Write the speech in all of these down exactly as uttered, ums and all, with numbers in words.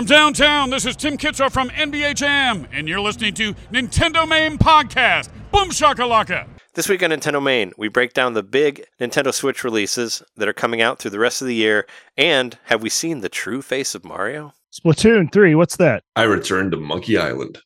From downtown, this is Tim Kitzer from N B A Jam, and you're listening to Nintendo Main Podcast. Boom shakalaka! This week on Nintendo Main, we break down the big Nintendo Switch releases that are coming out through the rest of the year, and have we seen the true face of Mario? Splatoon three, what's that? I returned to Monkey Island.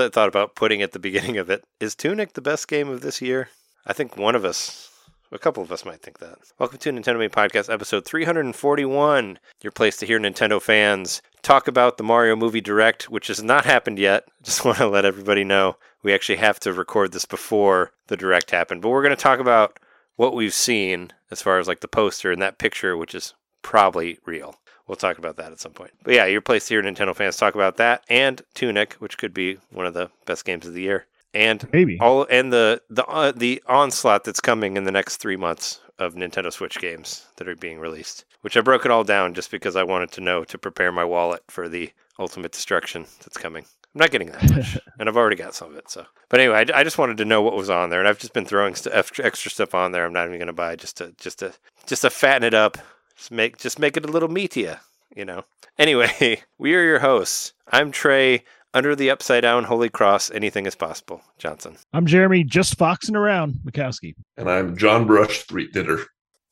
I thought about putting at the beginning of it, is Tunic the best game of this year? I think one of us, a couple of us might think that. Welcome to Nintendo Main Podcast, episode three forty-one, your place to hear Nintendo fans talk about the Mario movie direct, which has not happened yet. Just want to let everybody know we actually have to record this before the direct happened, but we're going to talk about what we've seen as far as like the poster and that picture, which is probably real. We'll talk about that at some point. But yeah, your place to hear Nintendo fans talk about that and Tunic, which could be one of the best games of the year, and maybe all and the the uh, the onslaught that's coming in the next three months of Nintendo Switch games that are being released. Which I broke it all down just because I wanted to know to prepare my wallet for the ultimate destruction that's coming. I'm not getting that much, and I've already got some of it. So, but anyway, I, I just wanted to know what was on there, and I've just been throwing st- extra stuff on there. I'm not even going to buy just to just to just to fatten it up. Just make, just make it a little meatier, you know. Anyway, we are your hosts. I'm Trey, under the upside down, holy cross, anything is possible, Johnson. I'm Jeremy, just foxing around, Makowski. And I'm John Brush, street dinner.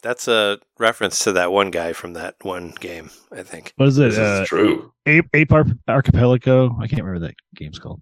That's a reference to that one guy from that one game, I think. What is it? This uh, is true. Ape, Ape Arch- Archipelago. I can't remember that game's called.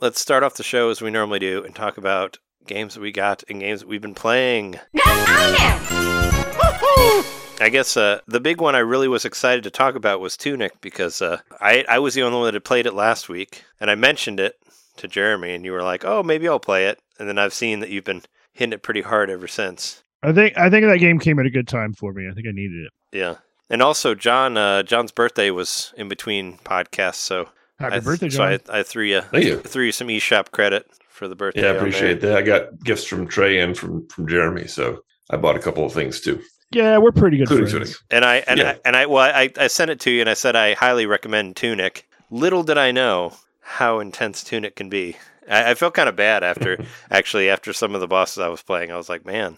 Let's start off the show as we normally do and talk about games that we got and games that we've been playing. Not I know! I guess uh, the big one I really was excited to talk about was Tunic because uh, I, I was the only one that played it last week, and I mentioned it to Jeremy, and you were like, "Oh, maybe I'll play it." And then I've seen that you've been hitting it pretty hard ever since. I think I think that game came at a good time for me. I think I needed it. Yeah, and also John uh, John's birthday was in between podcasts, so happy I, birthday, John! So I, I threw you, Thank you threw you some eShop credit for the birthday. Yeah, I appreciate that. I got gifts from Trey and from from Jeremy, so I bought a couple of things too. Yeah, we're pretty good friends. Tunic. And I and yeah. I and I well, I, I sent it to you, and I said I highly recommend Tunic. Little did I know how intense Tunic can be. I, I felt kind of bad after, actually, after some of the bosses I was playing. I was like, man,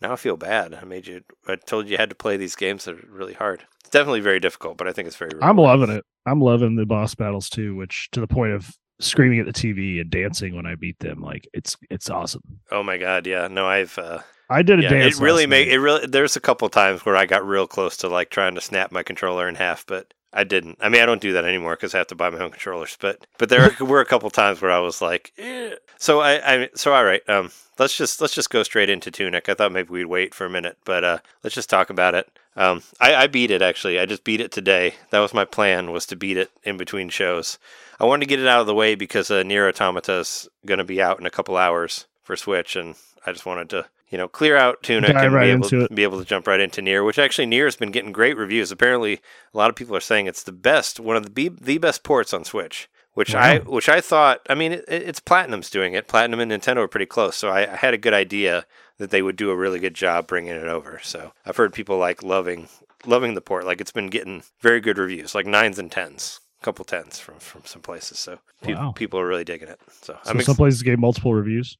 now I feel bad. I made you. I told you you had to play these games that are really hard. It's definitely very difficult, but I think it's very. Rewarding. I'm loving it. I'm loving the boss battles too, which to the point of screaming at the T V and dancing when I beat them. Like it's it's awesome. Oh my god, yeah. No, I've. Uh, I did a yeah, dance. It really made it really. There's a couple times where I got real close to like trying to snap my controller in half, but I didn't. I mean, I don't do that anymore because I have to buy my own controllers. But but there were a couple times where I was like, eh. so I, I so all right. Um, let's just let's just go straight into Tunic. I thought maybe we'd wait for a minute, but uh, let's just talk about it. Um, I, I beat it actually. I just beat it today. That was my plan, was to beat it in between shows. I wanted to get it out of the way because uh, Nier Automata is going to be out in a couple hours for Switch, and I just wanted to. You know, clear out Tunic and right be, able to, be able to jump right into Nier, which actually Nier has been getting great reviews. Apparently, a lot of people are saying it's the best, one of the the best ports on Switch, which wow. I which I thought, I mean, it, it's Platinum's doing it. Platinum and Nintendo are pretty close, so I, I had a good idea that they would do a really good job bringing it over. So I've heard people like loving loving the port. Like, it's been getting very good reviews, like nines and tens. Couple tens from, from some places. So wow. pe- people are really digging it. So, so I'm ex- some places gave multiple reviews.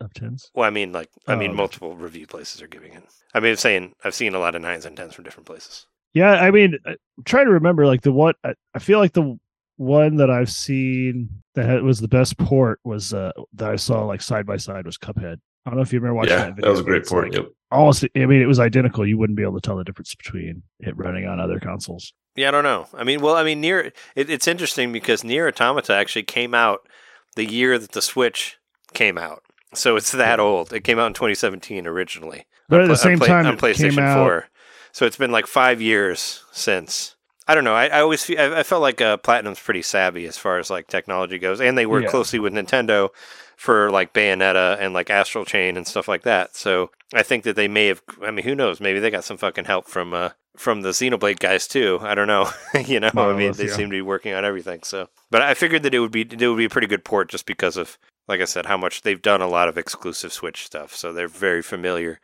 Of tens? Well, I mean, like, I oh, mean, okay. Multiple review places are giving it. I mean, I'm saying I've seen a lot of nines and tens from different places. Yeah, I mean, I'm trying to remember, like, the one, I, I feel like the one that I've seen that had, was the best port was uh, that I saw, like, side by side was Cuphead. I don't know if you remember watching yeah, that video. That was a great port. Like, yep. Almost, I mean, it was identical. You wouldn't be able to tell the difference between it running on other consoles. Yeah, I don't know. I mean, well, I mean, Nier, it, it's interesting because Nier Automata actually came out the year that the Switch came out. So it's that old. It came out in twenty seventeen originally. But at the same time, on PlayStation four. So it's been like five years since. I don't know. I, I always feel, I, I felt like uh, Platinum's pretty savvy as far as like technology goes, and they work yeah. closely with Nintendo for like Bayonetta and like Astral Chain and stuff like that. So I think that they may have. I mean, who knows? Maybe they got some fucking help from uh, from the Xenoblade guys too. I don't know. you know, More I mean, less, they yeah. seem to be working on everything. So, but I figured that it would be it would be a pretty good port just because of, like I said, how much they've done a lot of exclusive Switch stuff. So they're very familiar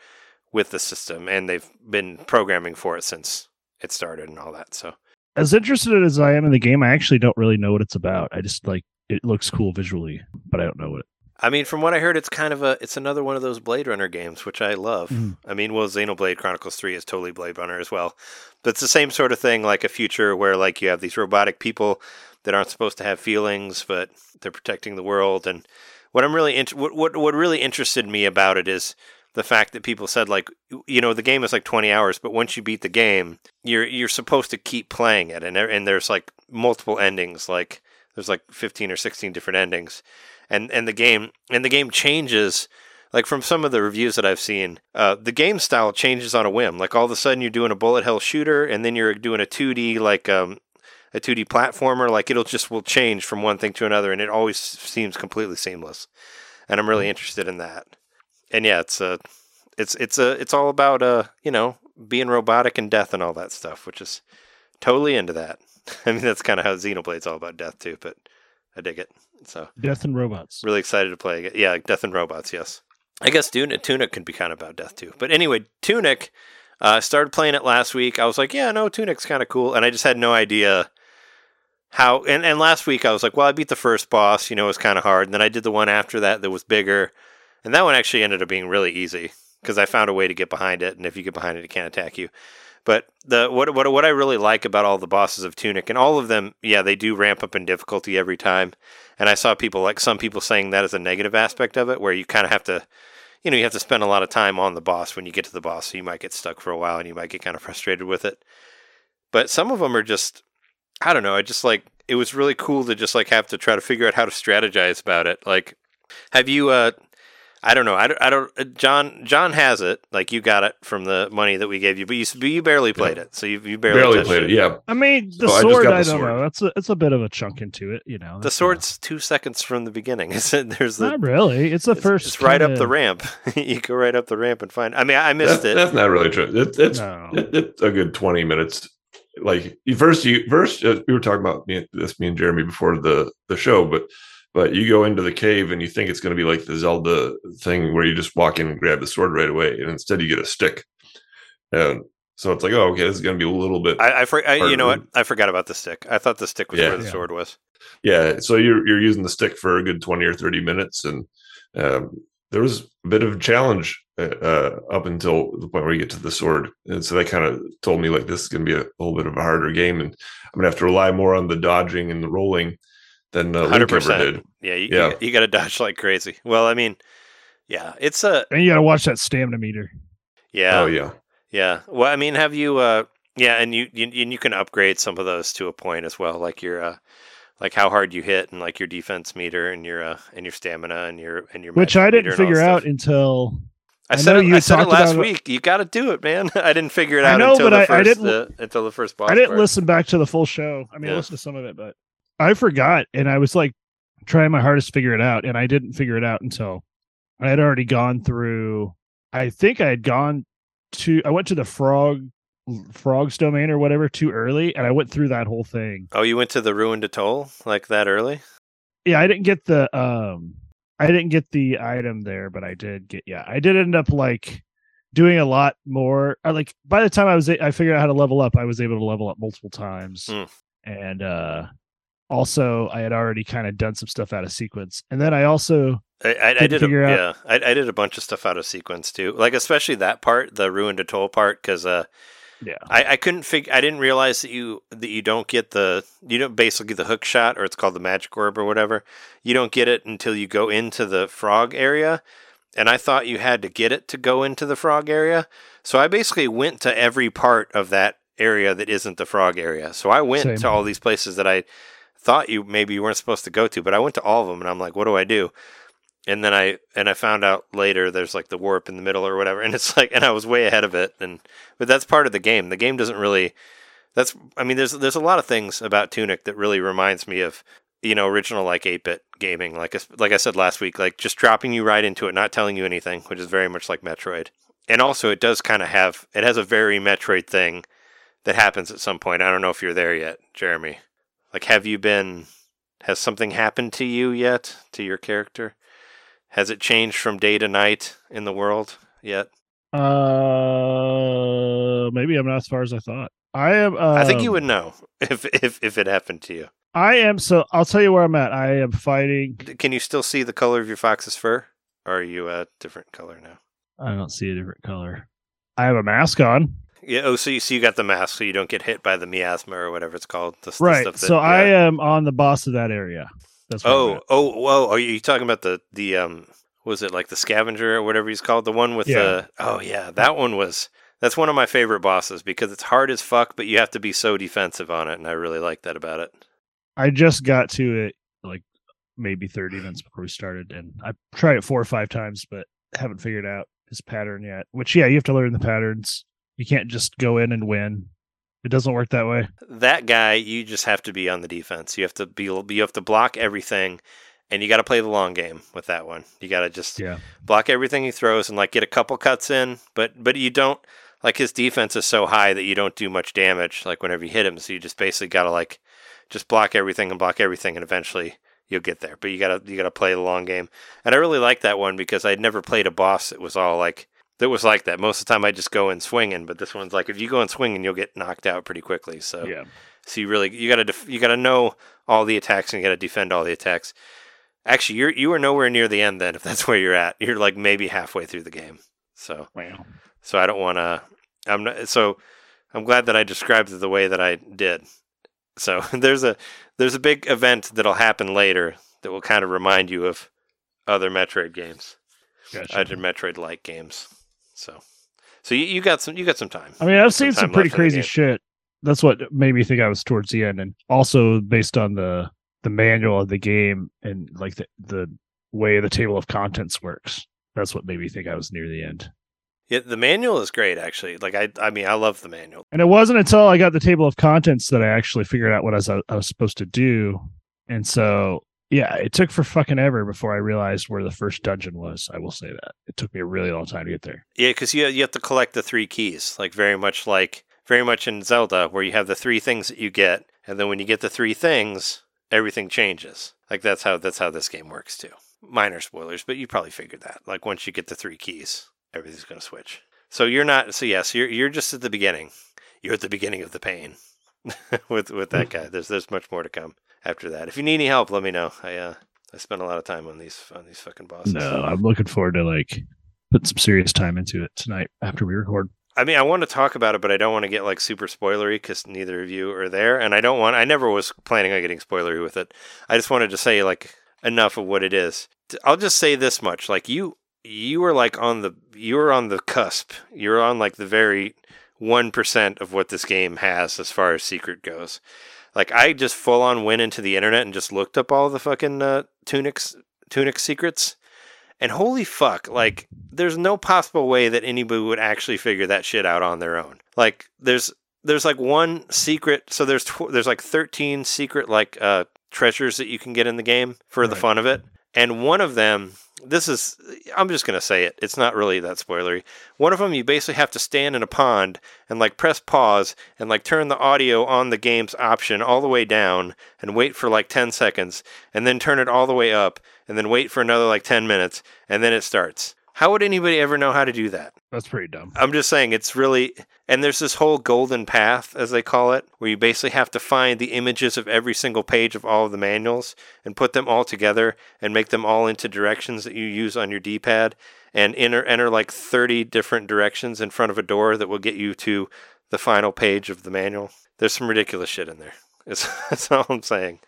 with the system, and they've been programming for it since it started and all that. So. As interested as I am in the game, I actually don't really know what it's about. I just like it looks cool visually, but I don't know what it. I mean, from what I heard, it's kind of a it's another one of those Blade Runner games, which I love. Mm. I mean, well, Xenoblade Chronicles three is totally Blade Runner as well, but it's the same sort of thing, like a future where like you have these robotic people that aren't supposed to have feelings, but they're protecting the world. And what I'm really in- what, what what really interested me about it is the fact that people said, like, you know, the game is like twenty hours, but once you beat the game, you're you're supposed to keep playing it. And there, and there's like multiple endings, like there's like fifteen or sixteen different endings, and and the game and the game changes. Like from some of the reviews that I've seen, uh, the game style changes on a whim. Like all of a sudden you're doing a bullet hell shooter, and then you're doing a two D like um, a two D platformer. Like it'll just will change from one thing to another, and it always seems completely seamless. And I'm really interested in that. And yeah, it's a, it's it's a, it's all about uh, you know, being robotic and death and all that stuff, which is totally into that. I mean, that's kind of how Xenoblade's all about death too, but I dig it. So death and robots. Really excited to play it. Yeah, death and robots. Yes, I guess Tunic, Tunic can be kind of about death too. But anyway, Tunic. I uh, started playing it last week. I was like, yeah, no, Tunic's kind of cool, and I just had no idea how. And and last week I was like, well, I beat the first boss. You know, it was kind of hard, and then I did the one after that that was bigger. And that one actually ended up being really easy because I found a way to get behind it, and if you get behind it, it can't attack you. But the what what what I really like about all the bosses of Tunic, and all of them, yeah, they do ramp up in difficulty every time. And I saw people, like some people saying that is a negative aspect of it, where you kind of have to, you know, you have to spend a lot of time on the boss when you get to the boss, so you might get stuck for a while, and you might get kind of frustrated with it. But some of them are just, I don't know, I just like, it was really cool to just like have to try to figure out how to strategize about it. Like, have you... uh I don't know. I don't, I don't. John. John has it. Like you got it from the money that we gave you, but you you barely played it. So you you barely, barely played it. it. Yeah. I mean, the so sword. I, I the don't sword. know. That's a it's a bit of a chunk into it. You know, the sword's a... two seconds from the beginning. Is it? There's the, not really. It's the it's, first. It's right kinda... up the ramp. You go right up the ramp and find. I mean, I missed that, it. That's not really true. It, it's no. it, it's a good twenty minutes. Like first, you first uh, we were talking about me, this me and Jeremy before the, the show, but. But you go into the cave and you think it's going to be like the Zelda thing where you just walk in and grab the sword right away, and instead you get a stick. And so it's like, oh, okay, this is going to be a little bit. I, I, for, I you know what? I forgot about the stick. I thought the stick was yeah. where the yeah. sword was. Yeah, so you're you're using the stick for a good twenty or thirty minutes, and um, there was a bit of a challenge uh, up until the point where you get to the sword, and so that kind of told me like this is going to be a, a little bit of a harder game, and I'm going to have to rely more on the dodging and the rolling. Than uh, Luke ever did. Yeah, you, yeah. you, you got to dodge like crazy. Well, I mean, yeah, it's a... And you got to watch that stamina meter. Yeah. Oh, yeah. Yeah. Well, I mean, have you... Uh, yeah, and you, you and you can upgrade some of those to a point as well, like your, uh, like how hard you hit and like your defense meter and your uh, and your stamina and your... and your Which I didn't figure out until... I, I said it, I said it last week. It. You got to do it, man. I didn't figure it out know, until, the I, first, I uh, until the first boss I didn't part. Listen back to the full show. I mean, yeah. I listened to some of it, but... I forgot, and I was like trying my hardest to figure it out, and I didn't figure it out until I had already gone through. I think I had gone to. I went to the frog, frog's domain or whatever too early, and I went through that whole thing. Oh, you went to the ruined atoll like that early? Yeah, I didn't get the um, I didn't get the item there, but I did get. Yeah, I did end up like doing a lot more. I like by the time I was, I figured out how to level up. I was able to level up multiple times, mm. and uh. Also, I had already kind of done some stuff out of sequence, and then I also I, I, I did a, out... yeah I, I did a bunch of stuff out of sequence too, like especially that part, the ruined atoll part, because uh yeah I, I couldn't figure I didn't realize that you that you don't get the you don't basically the hook shot, or it's called the magic orb or whatever. You don't get it until you go into the frog area, and I thought you had to get it to go into the frog area, so I basically went to every part of that area that isn't the frog area. So I went Same. to all these places that I thought you maybe you weren't supposed to go to, but I went to all of them, and I'm like, what do I do? And then I and I found out later there's like the warp in the middle or whatever, and it's like, and I was way ahead of it. And but that's part of the game. The game doesn't really that's, I mean, there's there's a lot of things about Tunic that really reminds me of, you know, original like eight-bit gaming. Like like I said last week, like just dropping you right into it, not telling you anything, which is very much like Metroid. And also, it does kind of have it has a very Metroid thing that happens at some point. I don't know if you're there yet, Jeremy. Like, have you been? Has something happened to you yet, to your character? Has it changed from day to night in the world yet? Uh, maybe I'm not as far as I thought. I am. Um, I think you would know if, if if it happened to you. I am. So I'll tell you where I'm at. I am fighting. Can you still see the color of your fox's fur? Or are you a different color now? I don't see a different color. I have a mask on. Yeah. Oh, so you so you got the mask, so you don't get hit by the miasma or whatever it's called. The, right. The stuff that, so yeah. I am on the boss of that area. That's oh, oh, whoa! Are you talking about the the um? Was it like the scavenger or whatever he's called? The one with yeah. the oh yeah, that one was. That's one of my favorite bosses because it's hard as fuck, but you have to be so defensive on it, and I really like that about it. I just got to it like maybe thirty minutes before we started, and I tried it four or five times, but haven't figured out his pattern yet. Which, yeah, you have to learn the patterns. You can't just go in and win. It doesn't work that way. That guy, you just have to be on the defense. You have to be. You have to block everything. And you got to play the long game with that one. You got to just yeah. block everything he throws and like get a couple cuts in, but but you don't like his defense is so high that you don't do much damage like whenever you hit him. So you just basically got to like just block everything and block everything, and eventually you'll get there. But you got to you got to play the long game. And I really like that one because I'd never played a boss that was all like that was like that. Most of the time I just go in swinging, but this one's like if you go in swinging, you'll get knocked out pretty quickly. So yeah. so you really you got to def- you got to know all the attacks and you got to defend all the attacks. Actually, you're you are nowhere near the end then. If that's where you're at, you're like maybe halfway through the game. So, wow. so I don't want to. I'm not, so I'm glad that I described it the way that I did. So there's a there's a big event that'll happen later that will kind of remind you of other Metroid games, gotcha. other Metroid-like games. So, so you, you got some you got some time. I mean, I've seen some, some pretty crazy shit. That's what made me think I was towards the end, and also based on the. the manual of the game and like the, the way the table of contents works. That's what made me think I was near the end. Yeah. The manual is great actually. Like I, I mean, I love the manual, and it wasn't until I got the table of contents that I actually figured out what I was, I was supposed to do. And so, yeah, it took for fucking ever before I realized where the first dungeon was. I will say that it took me a really long time to get there. Yeah. Cause you, you have to collect the three keys, like very much like very much in Zelda where you have the three things that you get. And then when you get the three things, everything changes. Like that's how that's how this game works too. Minor spoilers, but you probably figured that. Like once you get the three keys, everything's going to switch. So you're not. So yes, yeah, so you're you're just at the beginning. You're at the beginning of the pain with with that guy. There's there's much more to come after that. If you need any help, let me know. I uh I spent a lot of time on these on these fucking bosses. No, I'm looking forward to like putting some serious time into it tonight after we record. I mean, I want to talk about it, but I don't want to get like super spoilery because neither of you are there, and I don't want. I never was planning on getting spoilery with it. I just wanted to say like enough of what it is. I'll just say this much: like you, you were like on the, you were on the cusp. You're on like the very one percent of what this game has as far as secret goes. Like I just full on went into the internet and just looked up all the fucking uh, tunics, tunic secrets. And holy fuck, like, there's no possible way that anybody would actually figure that shit out on their own. Like, there's, there's like one secret, so there's, tw- there's like thirteen secret, like, uh, treasures that you can get in the game for right. the fun of it. And one of them, this is, I'm just gonna say it, it's not really that spoilery. One of them, you basically have to stand in a pond and, like, press pause and, like, turn the audio on the game's option all the way down and wait for, like, ten seconds and then turn it all the way up. And then wait for another like ten minutes, and then it starts. How would anybody ever know how to do that? That's pretty dumb. I'm just saying it's really... And there's this whole golden path, as they call it, where you basically have to find the images of every single page of all of the manuals and put them all together and make them all into directions that you use on your D-pad and enter, enter like thirty different directions in front of a door that will get you to the final page of the manual. There's some ridiculous shit in there. That's, that's all I'm saying.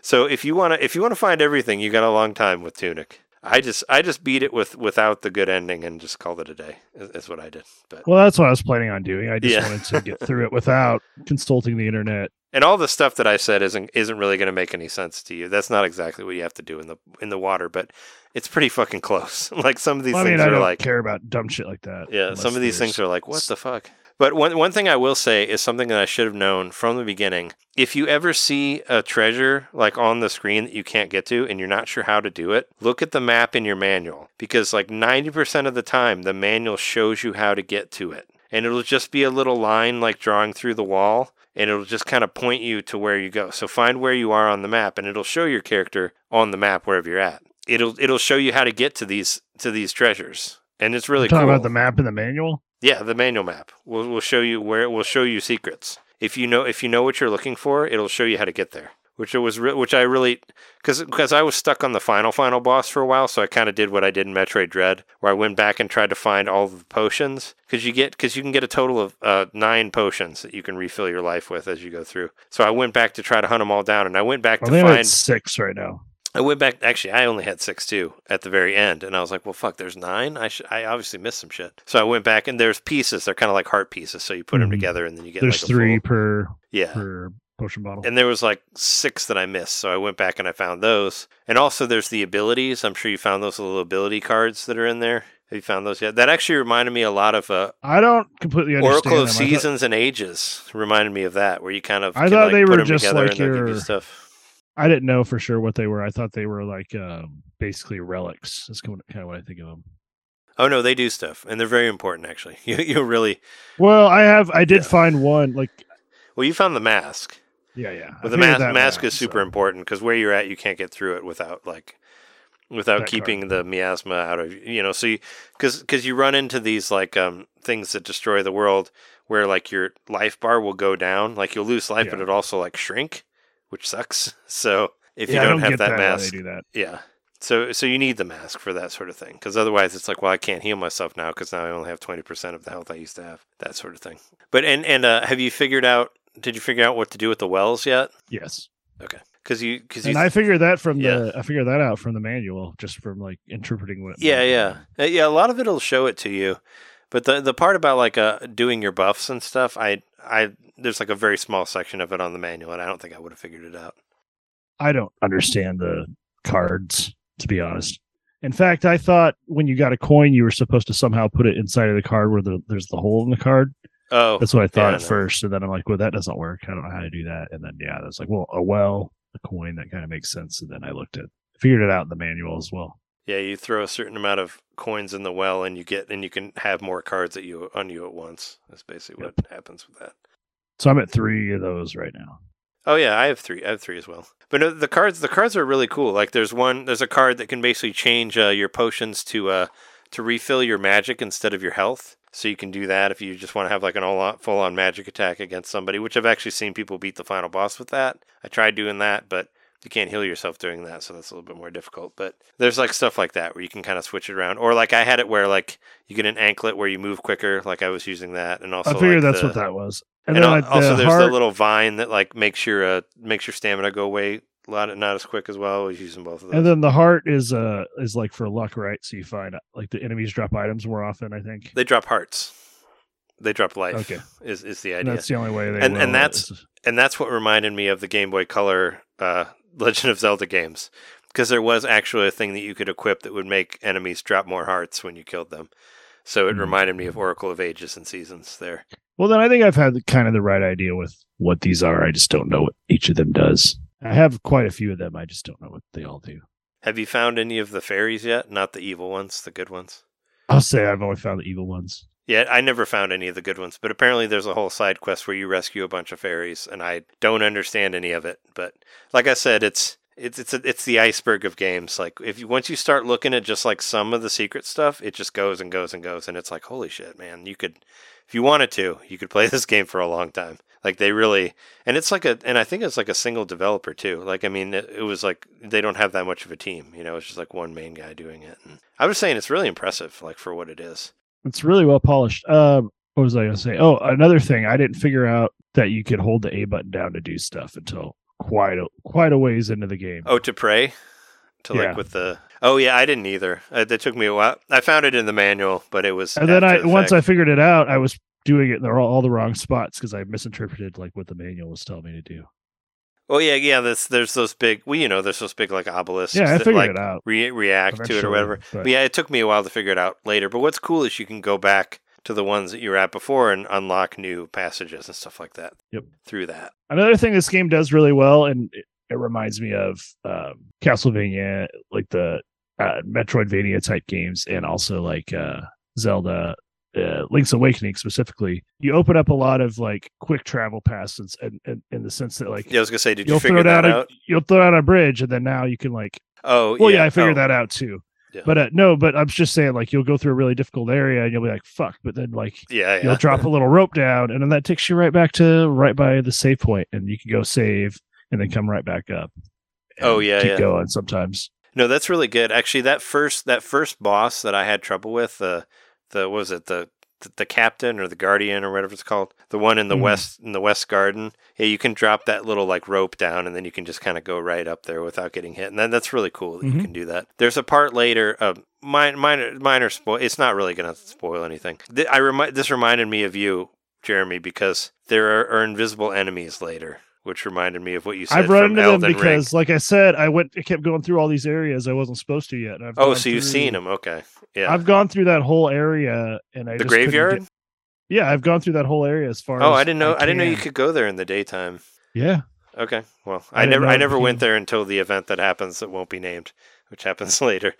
So if you wanna if you wanna find everything, you got a long time with Tunic. I just I just beat it with without the good ending and just called it a day. Is, is what I did. But well, that's what I was planning on doing. I just yeah. wanted to get through it without consulting the internet. And all the stuff that I said isn't isn't really going to make any sense to you. That's not exactly what you have to do in the in the water, but it's pretty fucking close. Like some of these well, things I mean, I are don't like care about dumb shit like that. Yeah, some of these things are like what the fuck. But one one thing I will say is something that I should have known from the beginning. If you ever see a treasure like on the screen that you can't get to and you're not sure how to do it, look at the map in your manual, because like ninety percent of the time the manual shows you how to get to it. And it'll just be a little line like drawing through the wall, and it'll just kind of point you to where you go. So find where you are on the map, and it'll show your character on the map wherever you're at. It'll it'll show you how to get to these to these treasures, and it's really cool. Talking about the map in the manual? Yeah, the manual map. We'll we'll show you where we'll show you secrets. If you know if you know what you're looking for, it'll show you how to get there. Which it was re- which I really because because I was stuck on the final final boss for a while, so I kind of did what I did in Metroid Dread, where I went back and tried to find all the potions, because you get because you can get a total of uh, nine potions that you can refill your life with as you go through. So I went back to try to hunt them all down, and I went back well, to find six right now. I went back. Actually, I only had six too at the very end, and I was like, "Well, fuck, there's nine. I sh- I obviously missed some shit." So I went back, and there's pieces. They're kind of like heart pieces, so you put mm-hmm. them together, and then you get there's like a three full... per yeah. per potion bottle. And there was like six that I missed, so I went back and I found those. And also, there's the abilities. I'm sure you found those little ability cards that are in there. Have you found those yet? That actually reminded me a lot of uh, I don't completely understand Oracle of them. Seasons thought... and Ages reminded me of that, where you kind of I can, thought like, they put were them just like your stuff. I didn't know for sure what they were. I thought they were like uh, basically relics. That's kind of what I think of them. Oh no, they do stuff, and they're very important. Actually, you you really well. I have I did yeah. find one like. Well, you found the mask. Yeah, yeah. But I the mas- mask one, is super so. important, because where you're at, you can't get through it without like without that keeping card. the miasma out of you know. So because because you run into these like um things that destroy the world, where like your life bar will go down, like you'll lose life, yeah. but it also like shrink. Which sucks. So if yeah, you don't, don't have that, that mask, they do that. yeah. So so you need the mask for that sort of thing, because otherwise it's like, well, I can't heal myself now because now I only have twenty percent of the health I used to have. That sort of thing. But and and uh, have you figured out? Did you figure out what to do with the wells yet? Yes. Okay. Because you because and you, I figured that from yeah. the I figured that out from the manual, just from like interpreting what. Yeah, manual. yeah, yeah. A lot of it'll show it to you, but the the part about like uh, doing your buffs and stuff, I I. There's like a very small section of it on the manual, and I don't think I would have figured it out. I don't understand the cards, to be honest. In fact, I thought when you got a coin, you were supposed to somehow put it inside of the card where the, there's the hole in the card. Oh, that's what I thought yeah, at I first. And then I'm like, well, that doesn't work. I don't know how to do that. And then, yeah, I was like, well, a well, a coin, that kind of makes sense. And then I looked at, figured it out in the manual as well. Yeah, you throw a certain amount of coins in the well, and you get, and you can have more cards at you on you at once. That's basically yep. what happens with that. So I'm at three of those right now. Oh yeah, I have three. I have three as well. But no, the cards, the cards are really cool. Like there's one, there's a card that can basically change uh, your potions to uh, to refill your magic instead of your health. So you can do that if you just want to have like an all on, full on magic attack against somebody. Which I've actually seen people beat the final boss with that. I tried doing that, but you can't heal yourself doing that, so that's a little bit more difficult. But there's like stuff like that where you can kind of switch it around, or like I had it where like you get an anklet where you move quicker. Like I was using that, and also I figured like, that's the, what that was. And, and then also, the there's heart... the little vine that like makes your uh, makes your stamina go away a lot, not as quick as well. I was using both of those. And then the heart is uh is like for luck, right? So you find like the enemies drop items more often. I think they drop hearts. They drop life. Okay, is is the idea? And that's the only way. They and will. and that's it's... and that's what reminded me of the Game Boy Color uh, Legend of Zelda games, because there was actually a thing that you could equip that would make enemies drop more hearts when you killed them. So it mm. reminded me of Oracle of Ages and Seasons there. Well, then I think I've had the, kind of the right idea with what these are. I just don't know what each of them does. I have quite a few of them. I just don't know what they all do. Have you found any of the fairies yet? Not the evil ones, the good ones? I'll say I've only found the evil ones. Yeah, I never found any of the good ones. But apparently there's a whole side quest where you rescue a bunch of fairies, and I don't understand any of it. But like I said, it's it's it's it's the iceberg of games. Like if you once you start looking at just like some of the secret stuff, it just goes and goes and goes, and it's like, holy shit, man, you could... If you wanted to, you could play this game for a long time. Like they really, and it's like a, and I think it's like a single developer too. Like, I mean, it, it was like, they don't have that much of a team, you know, it's just like one main guy doing it. And I was saying it's really impressive, like for what it is. It's really well polished. Um, what was I going to say? Oh, another thing. I didn't figure out that you could hold the A button down to do stuff until quite a, quite a ways into the game. Oh, to pray? To yeah. like with the oh yeah I didn't either uh, that took me a while. I found it in the manual, but it was and then I the once I figured it out, I was doing it in all, all the wrong spots because I misinterpreted like what the manual was telling me to do. Oh yeah, yeah. There's there's those big well you know there's those big like obelisks. Yeah, I that, figured like, it out. Re- react Eventually, to it or whatever. But... but yeah, it took me a while to figure it out later. But what's cool is you can go back to the ones that you were at before and unlock new passages and stuff like that. Yep. Through that. Another thing this game does really well, and it, it reminds me of um, Castlevania, like the uh, Metroidvania type games, and also like uh, Zelda, uh, Link's Awakening specifically. You open up a lot of like quick travel paths, and in, in the sense that like yeah, I was gonna say, did you you'll figure throw that out? out? A, you'll throw out a bridge, and then now you can like oh well yeah, yeah I figured oh. that out too. Yeah. But uh, no, but I'm just saying, like, you'll go through a really difficult area and you'll be like, fuck, but then, like, yeah, yeah. you'll drop a little rope down, and then that takes you right back to right by the save point, and you can go save and then come right back up. Oh, yeah. Keep yeah. going sometimes. No, that's really good. Actually, that first that first boss that I had trouble with, uh, the, what was it, the, the the captain or the guardian or whatever it's called, the one in the mm. west in the west garden, yeah, you can drop that little like rope down, and then you can just kind of go right up there without getting hit, and then that's really cool that mm-hmm. you can do that. There's a part later of uh, minor minor minor spoil, it's not really gonna spoil anything. Th- I remind this reminded me of you, Jeremy, because there are, are invisible enemies later, which reminded me of what you said. I've run into them because, like I said, I went, I kept going through all these areas I wasn't supposed to yet. I've oh, so through, you've seen them? Okay, yeah. I've gone through that whole area, and I the just graveyard. Get, yeah, I've gone through that whole area as far. Oh, as Oh, I didn't know. I, I didn't know you could go there in the daytime. Yeah. Okay. Well, I, I never, I never went there until the event that happens that won't be named, which happens later.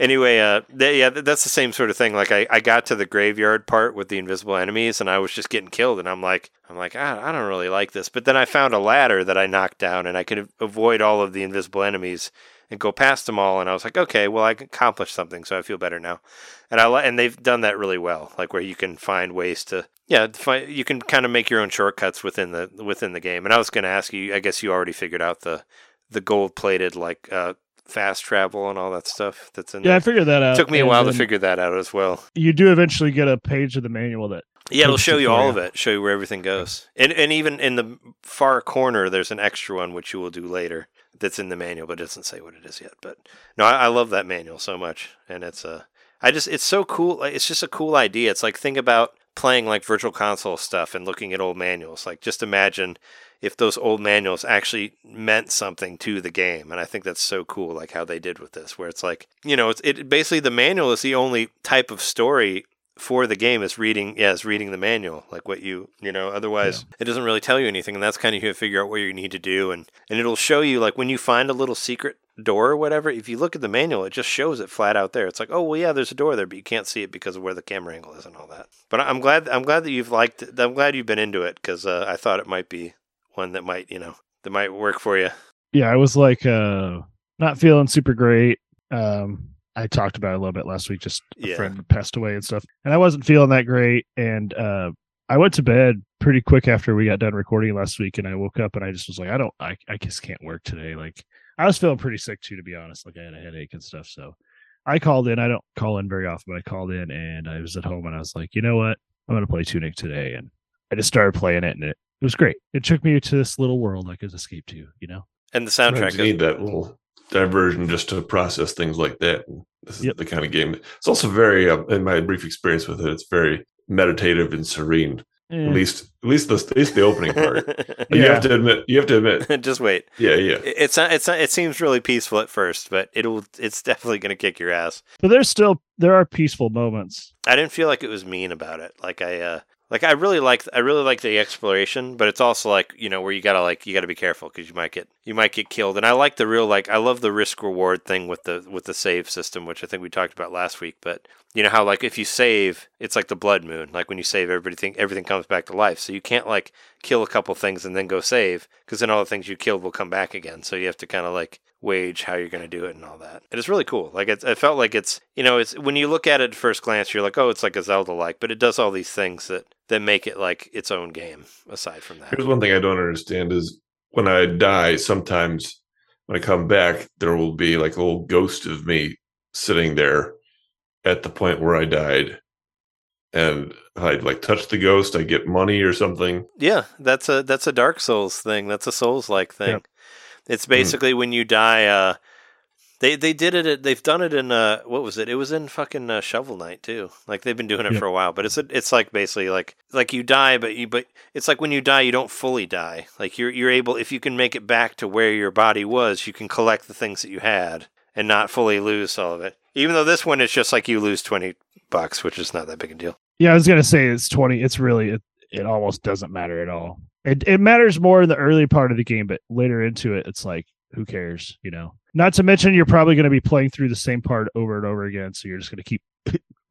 Anyway, uh, they, yeah, that's the same sort of thing. Like I, I got to the graveyard part with the invisible enemies, and I was just getting killed, and I'm like, I'm like, ah, I don't really like this. But then I found a ladder that I knocked down, and I could avoid all of the invisible enemies and go past them all. And I was like, okay, well, I accomplished something, so I feel better now. And I and they've done that really well, like where you can find ways to, yeah, find, you can kind of make your own shortcuts within the within the game. And I was going to ask you, I guess you already figured out the the gold plated like. Uh, fast travel and all that stuff that's in yeah, there. Yeah, I figured that out. It took me a while to figure that out as well. You do eventually get a page of the manual that... Yeah, it'll show you all of it, show you where everything goes. And and even in the far corner, there's an extra one, which you will do later, that's in the manual, but it doesn't say what it is yet. But no, I, I love that manual so much. And it's a... I just... It's so cool. It's just a cool idea. It's like, think about playing like virtual console stuff and looking at old manuals. Like, just imagine... if those old manuals actually meant something to the game. And I think that's so cool, like how they did with this, where it's like, you know, it's it basically the manual is the only type of story for the game is reading, yeah, is reading the manual, like what you, you know, otherwise yeah. it doesn't really tell you anything. And that's kind of how you figure out what you need to do. And, and it'll show you, like when you find a little secret door or whatever, if you look at the manual, it just shows it flat out there. It's like, oh, well, yeah, there's a door there, but you can't see it because of where the camera angle is and all that. But I'm glad, I'm glad that you've liked it. I'm glad you've been into it, because uh, I thought it might be one that might, you know, that might work for you. Yeah, I was like, uh, not feeling super great. Um, I talked about it a little bit last week, just a yeah. friend passed away and stuff. And I wasn't feeling that great. And uh, I went to bed pretty quick after we got done recording last week. And I woke up and I just was like, I don't, I, I just can't work today. Like, I was feeling pretty sick too, to be honest. Like, I had a headache and stuff. So I called in. I don't call in very often, but I called in and I was at home and I was like, you know what? I'm going to play Tunic today. And I just started playing it and it, It was great. It took me to this little world I could escape to, you know? And the soundtrack. You need that little diversion just to process things like that. This is yep. the kind of game. It's also very, uh, in my brief experience with it, it's very meditative and serene. Mm. At least, at least the, at least the opening part. yeah. You have to admit, you have to admit. Just wait. Yeah, yeah. It's not, it's not, it seems really peaceful at first, but it'll, it's definitely going to kick your ass. But there's still, there are peaceful moments. I didn't feel like it was mean about it. Like I, uh, Like I really like I really like the exploration, but it's also like, you know, where you gotta like you gotta be careful because you might get you might get killed. And I like the real like I love the risk reward thing with the with the save system, which I think we talked about last week. But you know how like if you save, it's like the blood moon. Like when you save, everything everything comes back to life. So you can't like kill a couple things and then go save, because then all the things you killed will come back again. So you have to kind of like wage how you're going to do it and all that. And it's really cool. Like it's, I felt like it's, you know, it's when you look at it at first glance, you're like, oh, it's like a Zelda-like, but it does all these things that that make it like its own game. Aside from that, here's one thing I don't understand is when I die, sometimes when I come back, there will be like a little ghost of me sitting there at the point where I died. And I'd like touch the ghost, I get money or something. Yeah, that's a that's a Dark Souls thing. That's a Souls-like thing. Yeah. It's basically mm. when you die. Uh, they they did it. They've done it in uh, what was it? It was in fucking uh, Shovel Knight too. Like they've been doing it yeah. for a while. But it's a, it's like basically like like you die, but you but it's like when you die, you don't fully die. Like you're you're able, if you can make it back to where your body was, you can collect the things that you had and not fully lose all of it. Even though this one is just like you lose twenty bucks, which is not that big a deal. Yeah, I was gonna say it's twenty. It's really it, it almost doesn't matter at all. It it matters more in the early part of the game, but later into it, it's like, who cares? You know. Not to mention, you're probably going to be playing through the same part over and over again, so you're just going to keep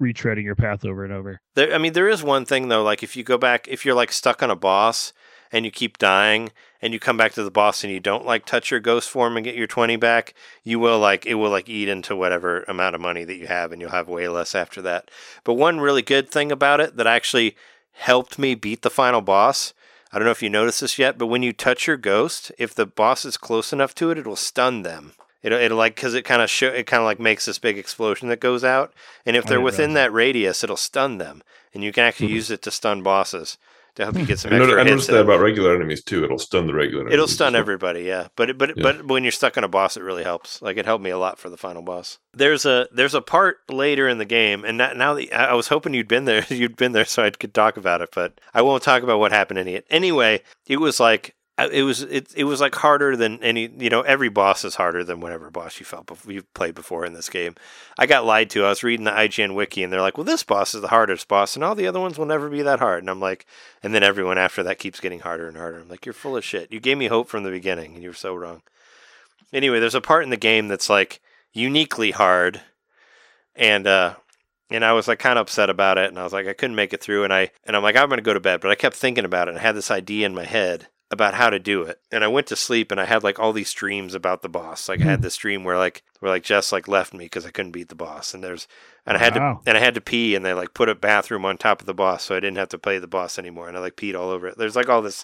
retreading your path over and over. There, I mean, there is one thing though. Like if you go back, if you're like stuck on a boss and you keep dying, and you come back to the boss and you don't like touch your ghost form and get your twenty back, you will like it will like eat into whatever amount of money that you have, and you'll have way less after that. But one really good thing about it that actually helped me beat the final boss. I don't know if you noticed this yet, but when you touch your ghost, if the boss is close enough to it, it'll stun them. It'll, it'll like, because it kind of show, it kind of like makes this big explosion that goes out, and if they're within that radius, it'll stun them, and you can actually use it to stun bosses to help you get some extra. I noticed that about regular enemies too. It'll stun the regular enemies. It'll stun everybody, yeah. But it, but it, yeah. but when you're stuck on a boss, it really helps. Like it helped me a lot for the final boss. There's a there's a part later in the game, and that, now the, I was hoping you'd been there, you'd been there, so I could talk about it. But I won't talk about what happened in it. Anyway, it was like it was it it was like harder than any you know every boss is harder than whatever boss you felt before, you've played before in this game. I got lied to. I was reading the I G N wiki, and they're like, "Well, this boss is the hardest boss, and all the other ones will never be that hard." And I'm like, and then everyone after that keeps getting harder and harder. I'm like, "You're full of shit. You gave me hope from the beginning, and you're so wrong." Anyway, there's a part in the game that's like uniquely hard, and uh, and I was like kind of upset about it, and I was like, I couldn't make it through, and I and I'm like, I'm gonna go to bed, but I kept thinking about it, and I had this idea in my head about how to do it, and I went to sleep, and I had like all these dreams about the boss. Like I had this dream where like where like Jess like left me because I couldn't beat the boss, and there's and I had wow. to and I had to pee, and they like put a bathroom on top of the boss, so I didn't have to play the boss anymore, and I like peed all over it. There's like all this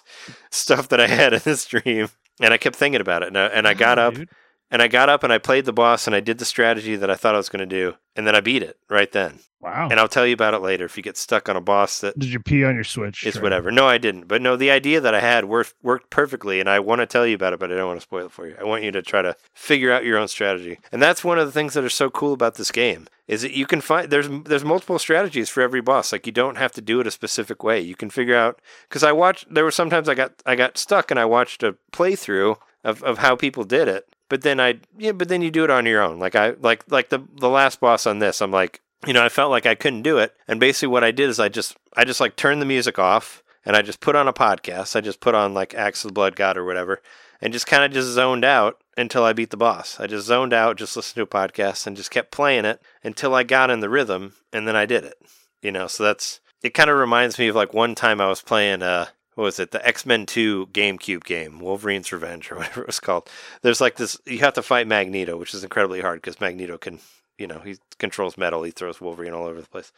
stuff that I had in this dream, and I kept thinking about it, and I, and I got up, Dude. and I got up, and I played the boss, and I did the strategy that I thought I was going to do, and then I beat it right then. Wow. And I'll tell you about it later if you get stuck on a boss that... Did you pee on your Switch? It's right? Whatever. No, I didn't. But no, the idea that I had worked, worked perfectly, and I want to tell you about it, but I don't want to spoil it for you. I want you to try to figure out your own strategy. And that's one of the things that are so cool about this game, is that you can find... There's there's multiple strategies for every boss. Like, you don't have to do it a specific way. You can figure out... Because I watched... There were sometimes I got I got stuck, and I watched a playthrough of, of how people did it. But then I... Yeah, but then you do it on your own. Like, I like like the the last boss on this, I'm like... You know, I felt like I couldn't do it, and basically what I did is I just, I just like turned the music off, and I just put on a podcast. I just put on like Axe of the Blood God or whatever, and just kind of just zoned out until I beat the boss. I just zoned out, just listened to a podcast, and just kept playing it until I got in the rhythm, and then I did it. You know, so that's, it kind of reminds me of like one time I was playing, uh, what was it, the X-Men two GameCube game, Wolverine's Revenge or whatever it was called. There's like this, you have to fight Magneto, which is incredibly hard because Magneto can... You know, he controls metal. He throws Wolverine all over the place.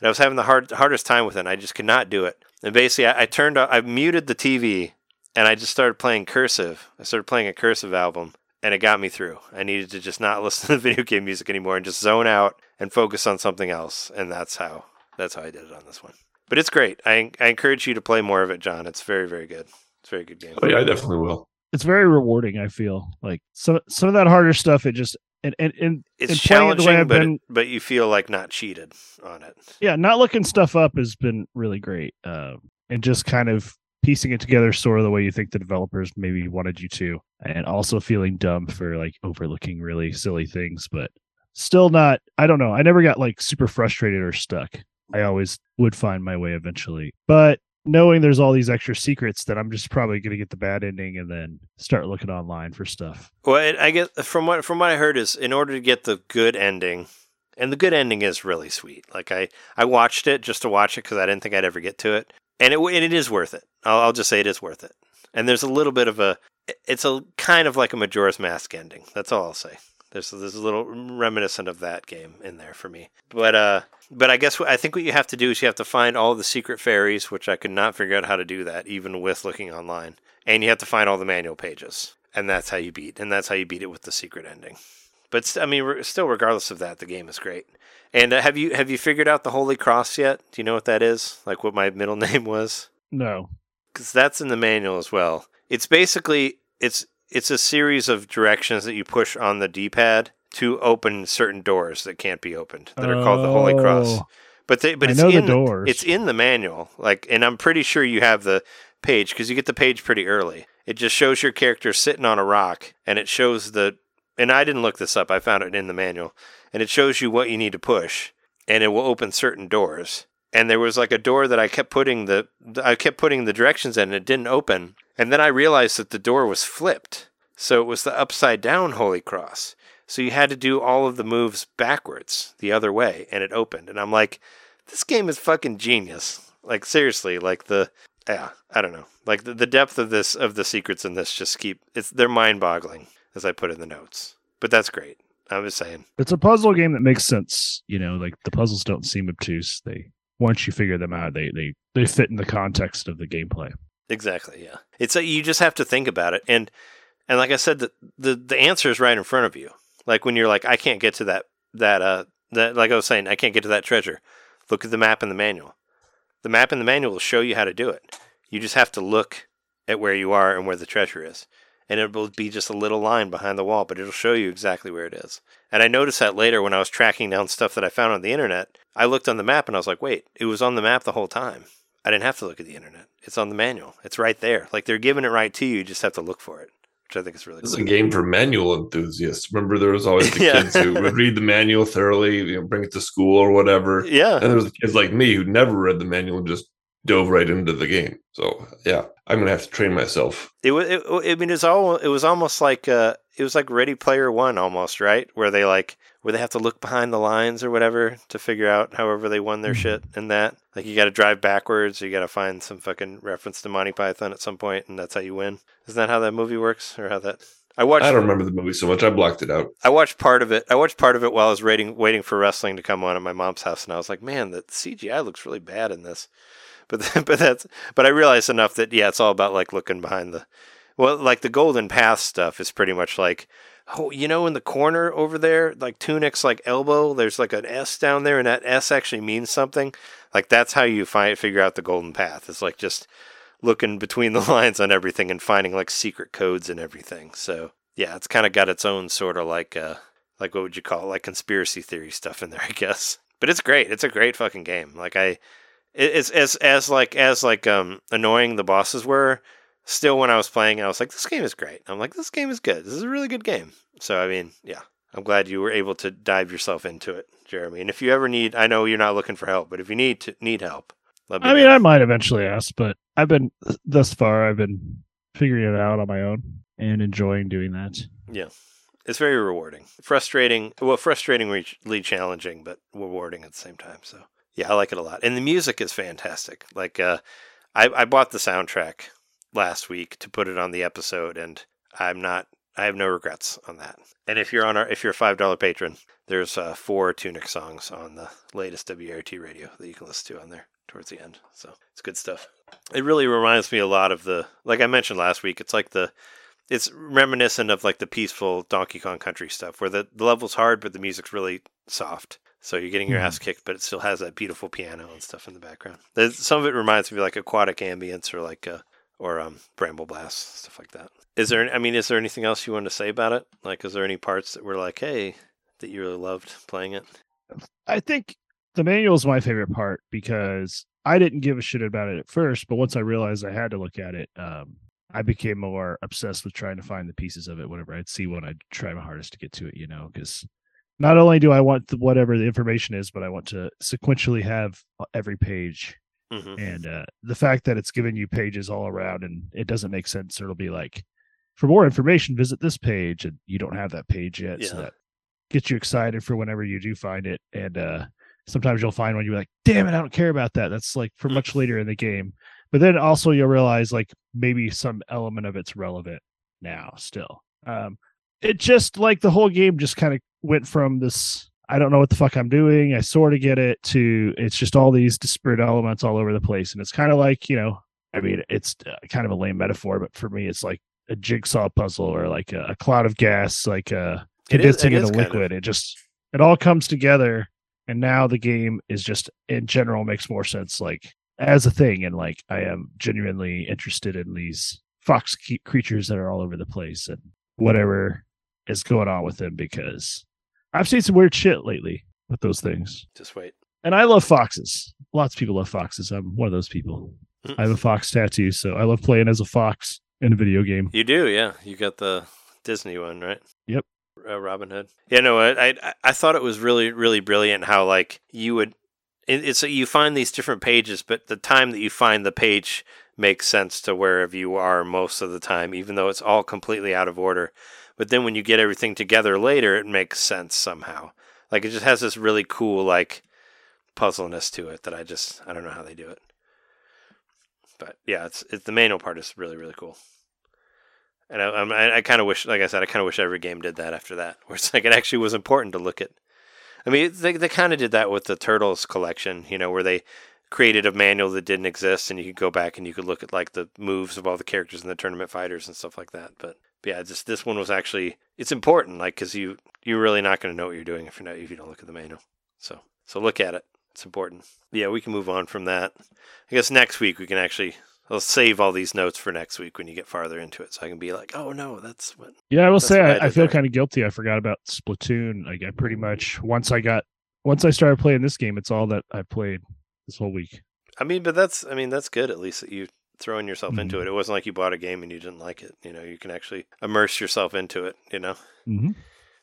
And I was having the hard, hardest time with it. And I just could not do it. And basically, I, I turned, I muted the T V, and I just started playing Cursive. I started playing a Cursive album, and it got me through. I needed to just not listen to video game music anymore and just zone out and focus on something else. And that's how, that's how I did it on this one. But it's great. I, I encourage you to play more of it, John. It's very, very good. It's a very good game. Oh, yeah, I definitely will. It's very rewarding. I feel like some some of that harder stuff, it just. And and, and it's and challenging, the way I've but, been, it, but you feel like not cheated on it. Yeah, not looking stuff up has been really great, uh, and just kind of piecing it together sort of the way you think the developers maybe wanted you to, and also feeling dumb for like overlooking really silly things, but still not. I don't know. I never got like super frustrated or stuck. I always would find my way eventually, but knowing there's all these extra secrets that I'm just probably going to get the bad ending and then start looking online for stuff. Well, it, I guess from what from what I heard is in order to get the good ending, and the good ending is really sweet. Like I, I watched it just to watch it because I didn't think I'd ever get to it, and it and it is worth it. I'll, I'll just say it is worth it. And there's a little bit of a, it's a kind of like a Majora's Mask ending. That's all I'll say. There's there's a little reminiscent of that game in there for me, but uh, but I guess what, I think what you have to do is you have to find all the secret fairies, which I could not figure out how to do that even with looking online, and you have to find all the manual pages, and that's how you beat, and that's how you beat it with the secret ending. But I mean, re- still, regardless of that, the game is great. And uh, have you have you figured out the Holy Cross yet? Do you know what that is? Like what my middle name was? No, because that's in the manual as well. It's basically it's. It's a series of directions that you push on the D-pad to open certain doors that can't be opened that are oh, called the Holy Cross. But they, but it's in the doors. It's in the manual. Like, and I'm pretty sure you have the page because you get the page pretty early. It just shows your character sitting on a rock, and it shows the. And I didn't look this up. I found it in the manual, and it shows you what you need to push, and it will open certain doors. and there was like a door that I kept putting the I kept putting the directions in, and it didn't open. And then I realized that the door was flipped, so it was the upside down Holy Cross. So you had to do all of the moves backwards the other way, and it opened. And I'm like, this game is fucking genius. Like seriously, like the yeah, I don't know, like the, the depth of this of the secrets in this just keep it's they're mind boggling, as I put in the notes. But that's great. I was saying it's a puzzle game that makes sense. You know, like the puzzles don't seem obtuse. They once you figure them out, they they, they fit in the context of the gameplay. Exactly. Yeah. It's a, you just have to think about it, and and like I said, the, the the answer is right in front of you. Like when you're like, I can't get to that that uh that like I was saying, I can't get to that treasure. Look at the map in the manual. The map in the manual will show you how to do it. You just have to look at where you are and where the treasure is. And it will be just a little line behind the wall, but it'll show you exactly where it is. And I noticed that later when I was tracking down stuff that I found on the internet, I looked on the map and I was like, wait, it was on the map the whole time. I didn't have to look at the internet. It's on the manual. It's right there. Like they're giving it right to you. You just have to look for it, which I think is really cool. This is a game for manual enthusiasts. Remember, there was always the yeah. kids who would read the manual thoroughly, you know, bring it to school or whatever. Yeah. And there was kids like me who never read the manual and just dove right into the game. So yeah, I'm gonna have to train myself. It was, it, I mean, it's all. It was almost like uh, it was like Ready Player One, almost, right? Where they like where they have to look behind the lines or whatever to figure out however they won their shit and that. Like you got to drive backwards. You got to find some fucking reference to Monty Python at some point, and that's how you win. Isn't that how that movie works, or how that? I watched. I don't remember the movie so much. I blocked it out. I watched part of it. I watched part of it while I was waiting, waiting for wrestling to come on at my mom's house, and I was like, man, the C G I looks really bad in this. But but that's but I realized enough that yeah, it's all about like looking behind the, well, like the Golden Path stuff is pretty much like, oh, you know, in the corner over there, like Tunic's like elbow, there's like an S down there, and that S actually means something. Like that's how you find figure out the Golden Path. It's like just looking between the lines on everything and finding like secret codes and everything. So yeah, it's kind of got its own sort of like uh like what would you call it, like conspiracy theory stuff in there, I guess. But it's great. It's a great fucking game. Like I. It's as as like as like um annoying the bosses were. Still, when I was playing, I was like, "This game is great." I'm like, "This game is good. This is a really good game." So I mean, yeah, I'm glad you were able to dive yourself into it, Jeremy. And if you ever need, I know you're not looking for help, but if you need to, need help, let me. I know. mean, I might eventually ask, but I've been thus far, I've been figuring it out on my own and enjoying doing that. Yeah, it's very rewarding, frustrating. Well, frustratingly challenging, but rewarding at the same time. So. Yeah, I like it a lot. And the music is fantastic. Like, uh, I, I bought the soundtrack last week to put it on the episode, and I'm not, I have no regrets on that. And if you're on our, if you're a five dollar patron, there's uh, four Tunic songs on the latest W R T radio that you can listen to on there towards the end. So it's good stuff. It really reminds me a lot of the, like I mentioned last week, it's like the, it's reminiscent of like the peaceful Donkey Kong Country stuff where the, the level's hard, but the music's really soft. So you're getting your ass kicked, but it still has that beautiful piano and stuff in the background. There's, some of it reminds me of like aquatic ambience or like a, or um, Bramble Blast, stuff like that. Is there? I mean, is there anything else you want to say about it? Like, is there any parts that were like, hey, that you really loved playing it? I think the manual is my favorite part because I didn't give a shit about it at first, but once I realized I had to look at it, um, I became more obsessed with trying to find the pieces of it. Whenever I'd see one, I'd try my hardest to get to it, you know, because. Not only do I want the, whatever the information is, but I want to sequentially have every page. Mm-hmm. And uh, the fact that it's giving you pages all around and it doesn't make sense, it'll be like, for more information, visit this page. And you don't have that page yet. Yeah. So that gets you excited for whenever you do find it. And uh, sometimes you'll find one, you're like, damn it, I don't care about that. That's like for much later in the game. But then also you'll realize like maybe some element of it's relevant now still. Um, it just like the whole game just kind of went from this, I don't know what the fuck I'm doing, I sort of get it, to it's just all these disparate elements all over the place. And it's kind of like, you know, I mean, it's kind of a lame metaphor, but for me, it's like a jigsaw puzzle or like a, a cloud of gas, like a condensing into liquid. Kind of. It just, it all comes together. And now the game is just, in general, makes more sense, like as a thing. And like, I am genuinely interested in these fox ke- creatures that are all over the place and whatever is going on with them, because I've seen some weird shit lately with those things. Just wait. And I love foxes. Lots of people love foxes. I'm one of those people. I have a fox tattoo, so I love playing as a fox in a video game. You do, yeah. You got the Disney one, right? Yep. Uh, Robin Hood. Yeah, no, I, I I thought it was really, really brilliant how, like, you would... it's you find these different pages, but the time that you find the page makes sense to wherever you are most of the time, even though it's all completely out of order. But then when you get everything together later, it makes sense somehow. Like, it just has this really cool, like, puzzleness to it that I just, I don't know how they do it. But yeah, it's, it's the manual part is really, really cool. And I I, I kind of wish, like I said, I kind of wish every game did that after that, where it's like it actually was important to look at. I mean, they they kind of did that with the Turtles collection, you know, where they created a manual that didn't exist, and you could go back and you could look at, like, the moves of all the characters and the tournament fighters and stuff like that. But, but yeah, just this one was actually, it's important, like, because you, you're really not going to know what you're doing if, you're not, if you don't look at the manual. So so look at it. It's important. Yeah, we can move on from that. I guess next week we can actually... I'll save all these notes for next week when you get farther into it, so I can be like, "Oh no, that's what." Yeah, I will say I, I, I feel kind of guilty. I forgot about Splatoon. Like, I pretty much once I got once I started playing this game, it's all that I played this whole week. I mean, but that's I mean that's good. At least that you throwing yourself mm-hmm. into it. It wasn't like you bought a game and you didn't like it. You know, you can actually immerse yourself into it. You know, mm-hmm. and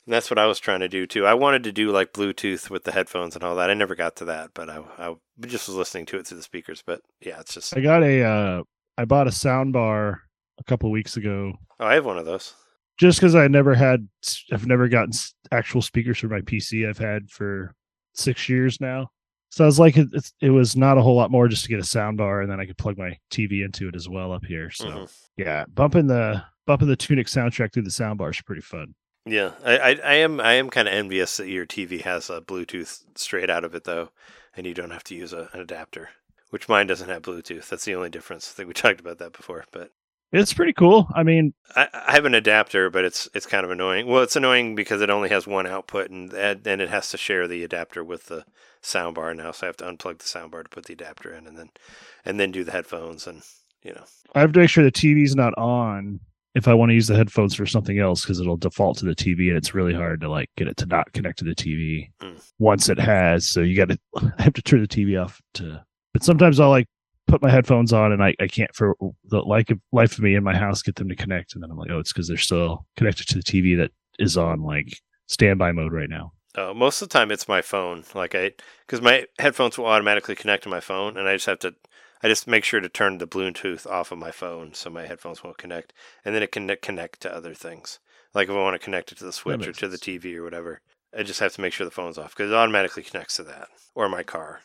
that's what I was trying to do too. I wanted to do like Bluetooth with the headphones and all that. I never got to that, but I. I I just was listening to it through the speakers, but yeah, it's just... I got a, uh, I bought a sound bar a couple of weeks ago. Oh, I have one of those. Just because I never had, I've never gotten actual speakers for my P C. I've had for six years now. So I was like, it, it was not a whole lot more just to get a sound bar, and then I could plug my T V into it as well up here. So mm-hmm. yeah, bumping the bumping the Tunic soundtrack through the sound bar is pretty fun. Yeah, I, I, I am I am kind of envious that your T V has a Bluetooth straight out of it, though, and you don't have to use a, an adapter, which mine doesn't have Bluetooth. That's the only difference. I think we talked about that before, but it's pretty cool. I mean, I, I have an adapter, but it's it's kind of annoying. Well, it's annoying because it only has one output, and and it has to share the adapter with the soundbar now, so I have to unplug the soundbar to put the adapter in, and then and then do the headphones, and you know, I have to make sure the T V's not on if I want to use the headphones for something else, because it'll default to the T V, and it's really hard to like get it to not connect to the T V mm. once it has. So you got to I have to turn the T V off to. But sometimes I'll like put my headphones on, and I, I can't for the like life of me in my house get them to connect, and then I'm like, oh, it's because they're still connected to the T V that is on like standby mode right now. Oh, most of the time it's my phone, like I because my headphones will automatically connect to my phone, and I just have to. I just make sure to turn the Bluetooth off of my phone so my headphones won't connect, and then it can connect to other things. Like if I want to connect it to the Switch or to the T V or whatever, I just have to make sure the phone's off because it automatically connects to that or my car.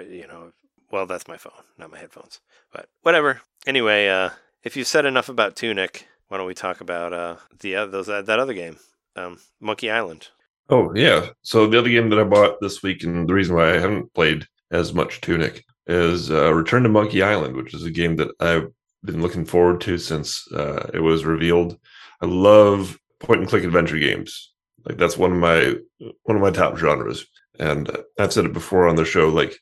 You know, well, that's my phone, not my headphones, but whatever. Anyway, uh, if you've said enough about Tunic, why don't we talk about uh, the uh, those uh, that other game, um, Monkey Island? Oh yeah, so the other game that I bought this week, and the reason why I haven't played as much Tunic, is uh, Return to Monkey Island, which is a game that I've been looking forward to since uh, it was revealed. I love point-and-click adventure games. Like that's one of my one of my top genres. And uh, I've said it before on the show. Like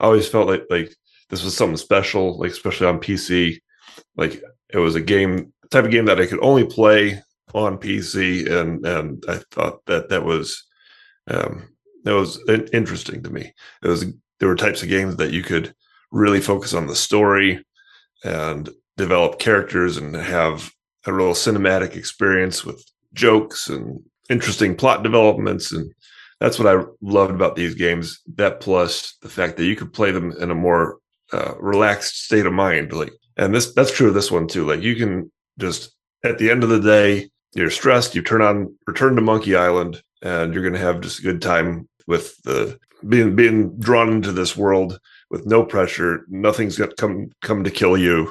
I always felt like like this was something special, like especially on P C. Like it was a game type of game that I could only play on P C, and and I thought that that was um, that was interesting to me. It was. There were types of games that you could really focus on the story and develop characters and have a real cinematic experience with jokes and interesting plot developments. And that's what I loved about these games. That plus the fact that you could play them in a more uh, relaxed state of mind. Like, and this that's true of this one too. Like you can just, at the end of the day, you're stressed, you turn on Return to Monkey Island, and you're going to have just a good time with the, Being being drawn into this world with no pressure, nothing's going to come come to kill you.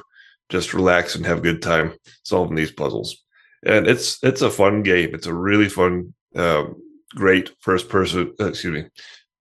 Just relax and have a good time solving these puzzles. And it's it's a fun game. It's a really fun, uh, great first person. Uh, excuse me,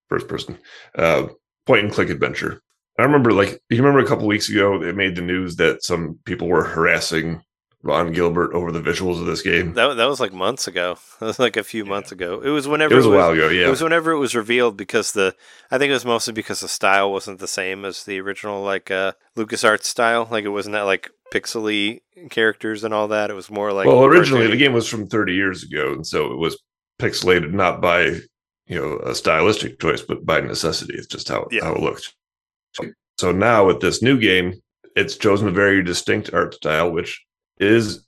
first person uh, point and click adventure. I remember, like you remember, a couple weeks ago, it made the news that some people were harassing Ron Gilbert over the visuals of this game. That that was like months ago. That was like a few yeah. months ago. It was whenever it was, it was a while ago. Yeah, it was whenever it was revealed because the I think it was mostly because the style wasn't the same as the original like uh, LucasArts style. Like it wasn't that like pixely characters and all that. It was more like well, originally cartoon. The game was from thirty years ago, and so it was pixelated not by you know a stylistic choice, but by necessity. It's just how yeah. how it looked. So now with this new game, it's chosen a very distinct art style, which is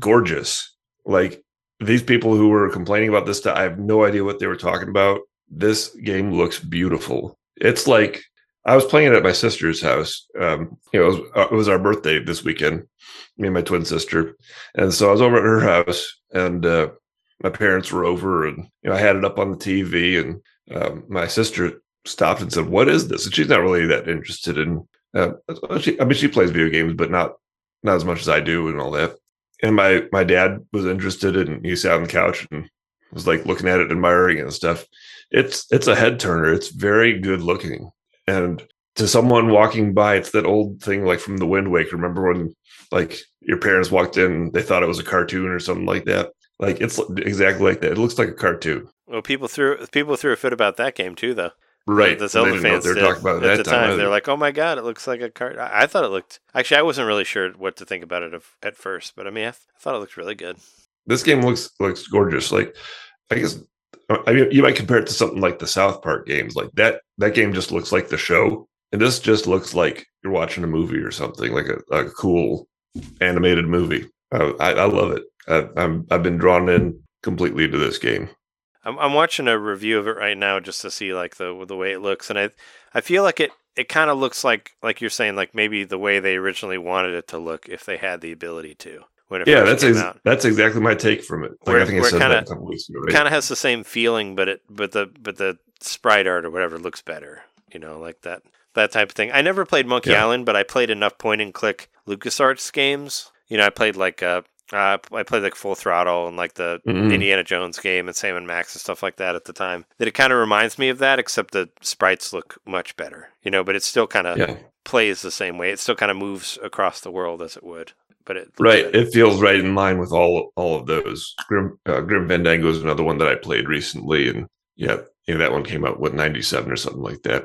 gorgeous. Like these people who were complaining about this stuff, I have no idea what they were talking about. This game looks beautiful. it's like, I was playing it at my sister's house. Um, you know, it was, uh, it was our birthday this weekend, me and my twin sister. And so I was over at her house, and uh, my parents were over, and you know, I had it up on the T V, and um, my sister stopped and said, "What is this?" And she's not really that interested in, uh, she, I mean, she plays video games, but not, not as much as I do and all that. And my, my dad was interested, and he sat on the couch and was like looking at it, admiring it and stuff. It's, it's a head turner. It's very good looking. And to someone walking by, it's that old thing like from The Wind Waker. Remember when like your parents walked in, and they thought it was a cartoon or something like that. Like it's exactly like that. It looks like a cartoon. Well, people threw people threw a fit about that game too, though. Right, the Zelda fans did. At the time, they're like, "Oh my god, it looks like a cart." I thought it looked. Actually, I wasn't really sure what to think about it at first, but I mean, I, th- I thought it looked really good. This game looks looks gorgeous. Like, I guess. I mean, you might compare it to something like the South Park games. Like that, that game just looks like the show, and this just looks like you're watching a movie or something, like a, a cool animated movie. Uh, I, I love it. I, I'm I've been drawn in completely to this game. I'm I'm watching a review of it right now just to see like the the way it looks, and I I feel like it it kind of looks like like you're saying, like maybe the way they originally wanted it to look if they had the ability to. Yeah, that's ex- that's exactly my take from it. Like, where, I think I said kinda, that a couple weeks ago. Right? Kind of has the same feeling, but it but the but the sprite art or whatever looks better. You know, like that that type of thing. I never played Monkey yeah. Island, but I played enough point and click LucasArts games. You know, I played like uh, uh I played like Full Throttle and like the mm-hmm. Indiana Jones game and Sam and Max and stuff like that at the time. That it kind of reminds me of that, except the sprites look much better. You know, but it still kind of yeah. plays the same way. It still kind of moves across the world as it would. But it right, good. It feels right in line with all all of those. Grim, uh, Grim Fandango is another one that I played recently, and yeah, you know, that one came out what ninety-seven or something like that.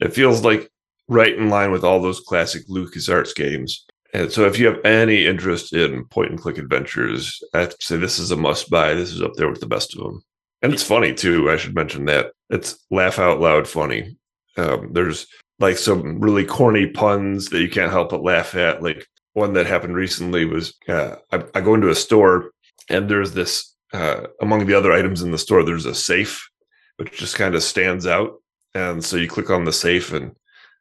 It feels like right in line with all those classic LucasArts games. And so, if you have any interest in point and click adventures, I'd say this is a must buy. This is up there with the best of them, and it's funny too. I should mention that it's laugh out loud funny. Um, there's like some really corny puns that you can't help but laugh at, like. One that happened recently was uh, I, I go into a store, and there's this, uh, among the other items in the store, there's a safe, which just kind of stands out. And so you click on the safe, and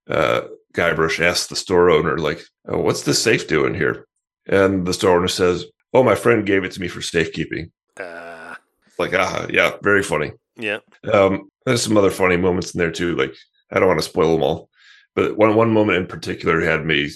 uh, Guybrush asks the store owner, like, "Oh, what's this safe doing here?" And the store owner says, "Oh, my friend gave it to me for safekeeping." Uh, like, ah, yeah, very funny. Yeah. Um, there's some other funny moments in there, too. Like, I don't want to spoil them all. But one, one moment in particular had me...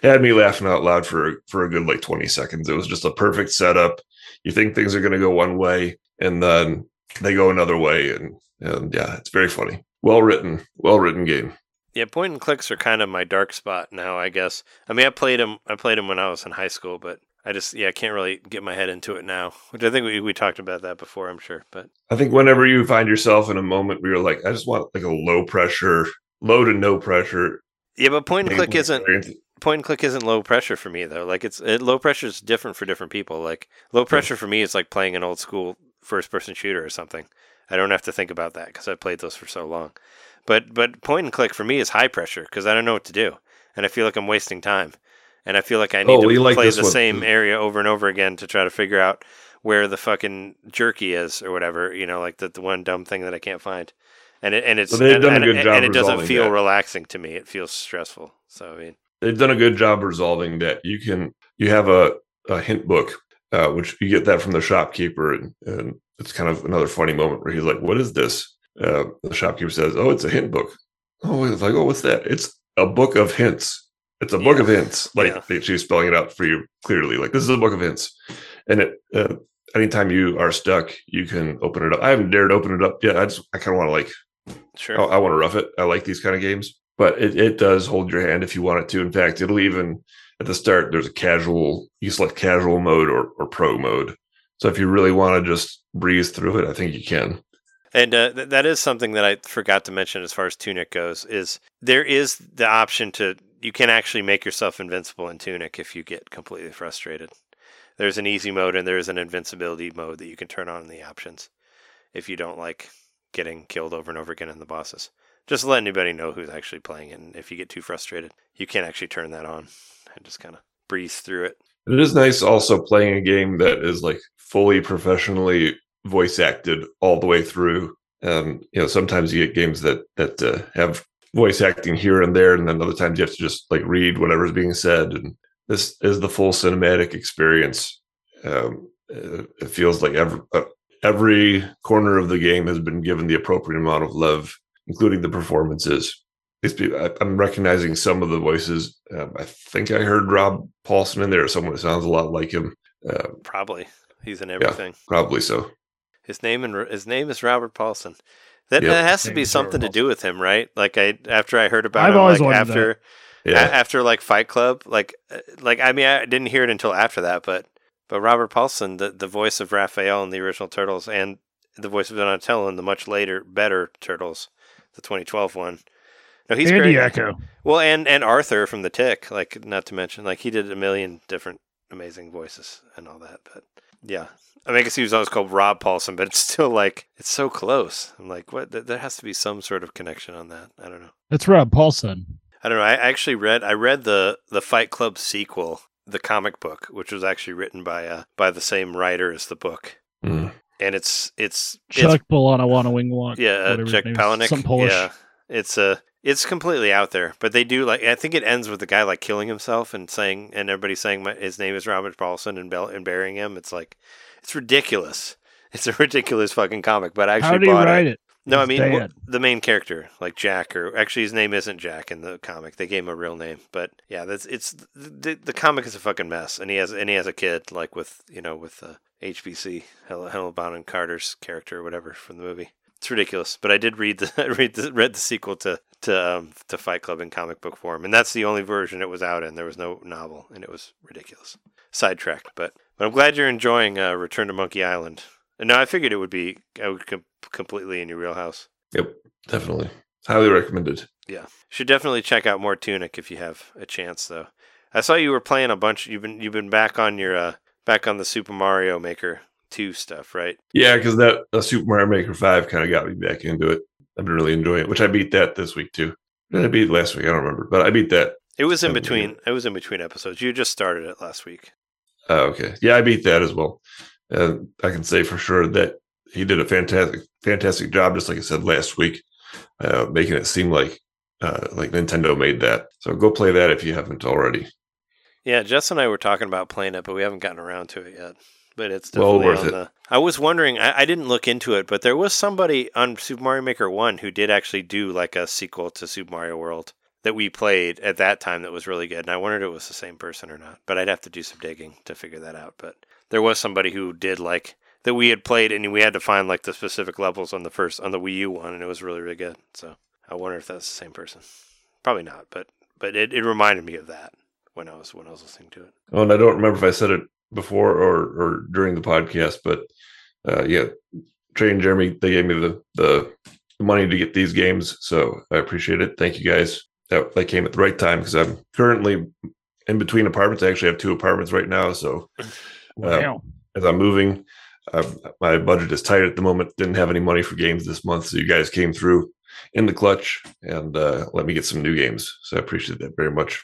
It had me laughing out loud for for a good like twenty seconds. It was just a perfect setup. You think things are going to go one way, and then they go another way, and, and yeah, it's very funny. Well written, well written game. Yeah, point and clicks are kind of my dark spot now, I guess. I mean, I played them. I played them when I was in high school, but I just yeah, I can't really get my head into it now. Which I think we we talked about that before, I'm sure. But I think whenever you find yourself in a moment where you're like, I just want like a low pressure, low to no pressure. Yeah, but point and click isn't. Point and click isn't low pressure for me though. Like it's it, low pressure is different for different people. Like low pressure for me is like playing an old school first person shooter or something. I don't have to think about that because I played those for so long. But but point and click for me is high pressure because I don't know what to do, and I feel like I'm wasting time, and I feel like I need oh, to like play the one. same area over and over again to try to figure out where the fucking jerky is or whatever. You know, like the, the one dumb thing that I can't find. And it and it's well, and, and, and, and it doesn't feel that. relaxing to me. It feels stressful. So I mean. They've done a good job resolving that. You can you have a, a hint book, uh, which you get that from the shopkeeper, and, and it's kind of another funny moment where he's like, "What is this?" Uh, the shopkeeper says, "Oh, it's a hint book." Oh, it's like, "Oh, what's that?" It's a book of hints. It's a yeah. book of hints. Like yeah. she's spelling it out for you clearly. Like this is a book of hints, and it, uh, anytime you are stuck, you can open it up. I haven't dared open it up yet. I just I kind of want to like, sure, I, I want to rough it. I like these kind of games. But it, it does hold your hand if you want it to. In fact, it'll even, at the start, there's a casual, you select casual mode or, or pro mode. So if you really want to just breeze through it, I think you can. And uh, th- that is something that I forgot to mention as far as Tunic goes, is there is the option to, you can actually make yourself invincible in Tunic if you get completely frustrated. There's an easy mode and there's an invincibility mode that you can turn on in the options if you don't like getting killed over and over again in the bosses. Just let anybody know who's actually playing it. And if you get too frustrated, you can't actually turn that on and just kind of breeze through it. It is nice also playing a game that is like fully professionally voice acted all the way through Um, you know, sometimes you get games that that uh, have voice acting here and there, and then other times you have to just like read whatever's being said. And this is the full cinematic experience. Um, it feels like every uh, every corner of the game has been given the appropriate amount of love, including the performances. These people, I, I'm recognizing some of the voices. Um, I think I heard Rob Paulson in there, or someone that sounds a lot like him. Uh, probably, he's in everything. Yeah, probably so. His name and his name is Robert Paulson. That, yep. that has to be something to do with him, right? Like I after I heard about I've him, always like after yeah. a, after like Fight Club, like like I mean I didn't hear it until after that, but but Robert Paulson, the, the voice of Raphael in the original Turtles, and the voice of Donatello in the much later better Turtles, the twenty twelve one. No, he's Andy great. Echo. Well, and and Arthur from The Tick, like not to mention, like he did a million different amazing voices and all that, but. Yeah. I mean, I guess he was always called Rob Paulson, but it's still like, it's so close. I'm like, what? There has to be some sort of connection on that. I don't know. That's Rob Paulson. I don't know. I actually read, I read the, the Fight Club sequel, the comic book, which was actually written by uh, by the same writer as the book. Mm. And it's, it's, Chuck it's, Polana Wana Wing Walk. Yeah. Uh, Chuck Palahniuk. Some Polish. Yeah. It's a, uh, it's completely out there, but they do like, I think it ends with the guy like killing himself and saying, and everybody saying my, his name is Robert Paulson and, bel- and burying him. It's like, it's ridiculous. It's a ridiculous fucking comic, but I actually How did bought he write it. it? No, I mean, w- the main character, like Jack, or actually his name isn't Jack in the comic. They gave him a real name, but yeah, that's, it's, the, the comic is a fucking mess. And he has, and he has a kid like with, you know, with uh, H B C, Hel- Helen Bonham Carter's character or whatever from the movie. It's ridiculous, but I did read the I read the read the sequel to to um, to Fight Club in comic book form, and that's the only version it was out in. There was no novel, and it was ridiculous. Sidetracked, but but I'm glad you're enjoying uh, Return to Monkey Island. And no, I figured it would be I would com- completely in your wheelhouse. Yep, definitely, highly recommended. Yeah, should definitely check out more Tunic if you have a chance, though. I saw you were playing a bunch. You've been you've been back on your uh, back on the Super Mario Maker two stuff, right? Yeah, because that uh, Super Mario Maker five kind of got me back into it. I've been really enjoying it, which I beat that this week too. Did I beat it last week? I don't remember, but I beat that. It was in between. Week. It was in between episodes. You just started it last week. Oh, okay. Yeah, I beat that as well. Uh, I can say for sure that he did a fantastic, fantastic job. Just like I said last week, uh, making it seem like uh, like Nintendo made that. So go play that if you haven't already. Yeah, Jess and I were talking about playing it, but we haven't gotten around to it yet. But it's definitely well worth on it. The, I was wondering, I, I didn't look into it, but there was somebody on Super Mario Maker one who did actually do like a sequel to Super Mario World that we played at that time that was really good. And I wondered if it was the same person or not, but I'd have to do some digging to figure that out. But there was somebody who did like that we had played, and we had to find like the specific levels on the first, on the Wii U one. And it was really, really good. So I wonder if that's the same person. Probably not, but, but it, it reminded me of that when I was, when I was listening to it. Oh, and I don't remember if I said it before or or during the podcast, but uh yeah, Trey and Jeremy, they gave me the the money to get these games, so I appreciate it. Thank you guys. That they came at the right time, because I'm currently in between apartments. I actually have two apartments right now, so uh, wow. As I'm moving, uh, my budget is tight at the moment. Didn't have any money for games this month, so you guys came through in the clutch and uh let me get some new games, so I appreciate that very much.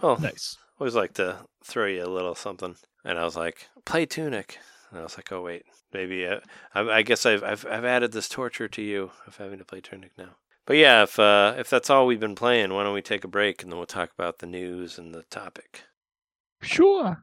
Oh, nice. Always like to throw you a little something. And I was like, play Tunic. And I was like, oh, wait, maybe uh, I, I guess I've, I've I've added this torture to you of having to play Tunic now. But yeah, if uh, if that's all we've been playing, why don't we take a break and then we'll talk about the news and the topic. Sure.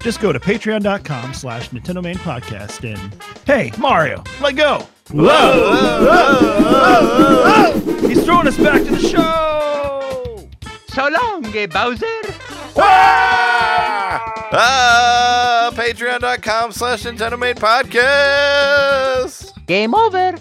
Just go to patreon.com slash Nintendo Main Podcast and, hey, Mario, let go! Whoa! Whoa! Whoa! Whoa! Whoa! He's throwing us back to the show! So long, gay Bowser! Ah! Ah! Patreon.com slash Nintendo Main Podcast! Game over!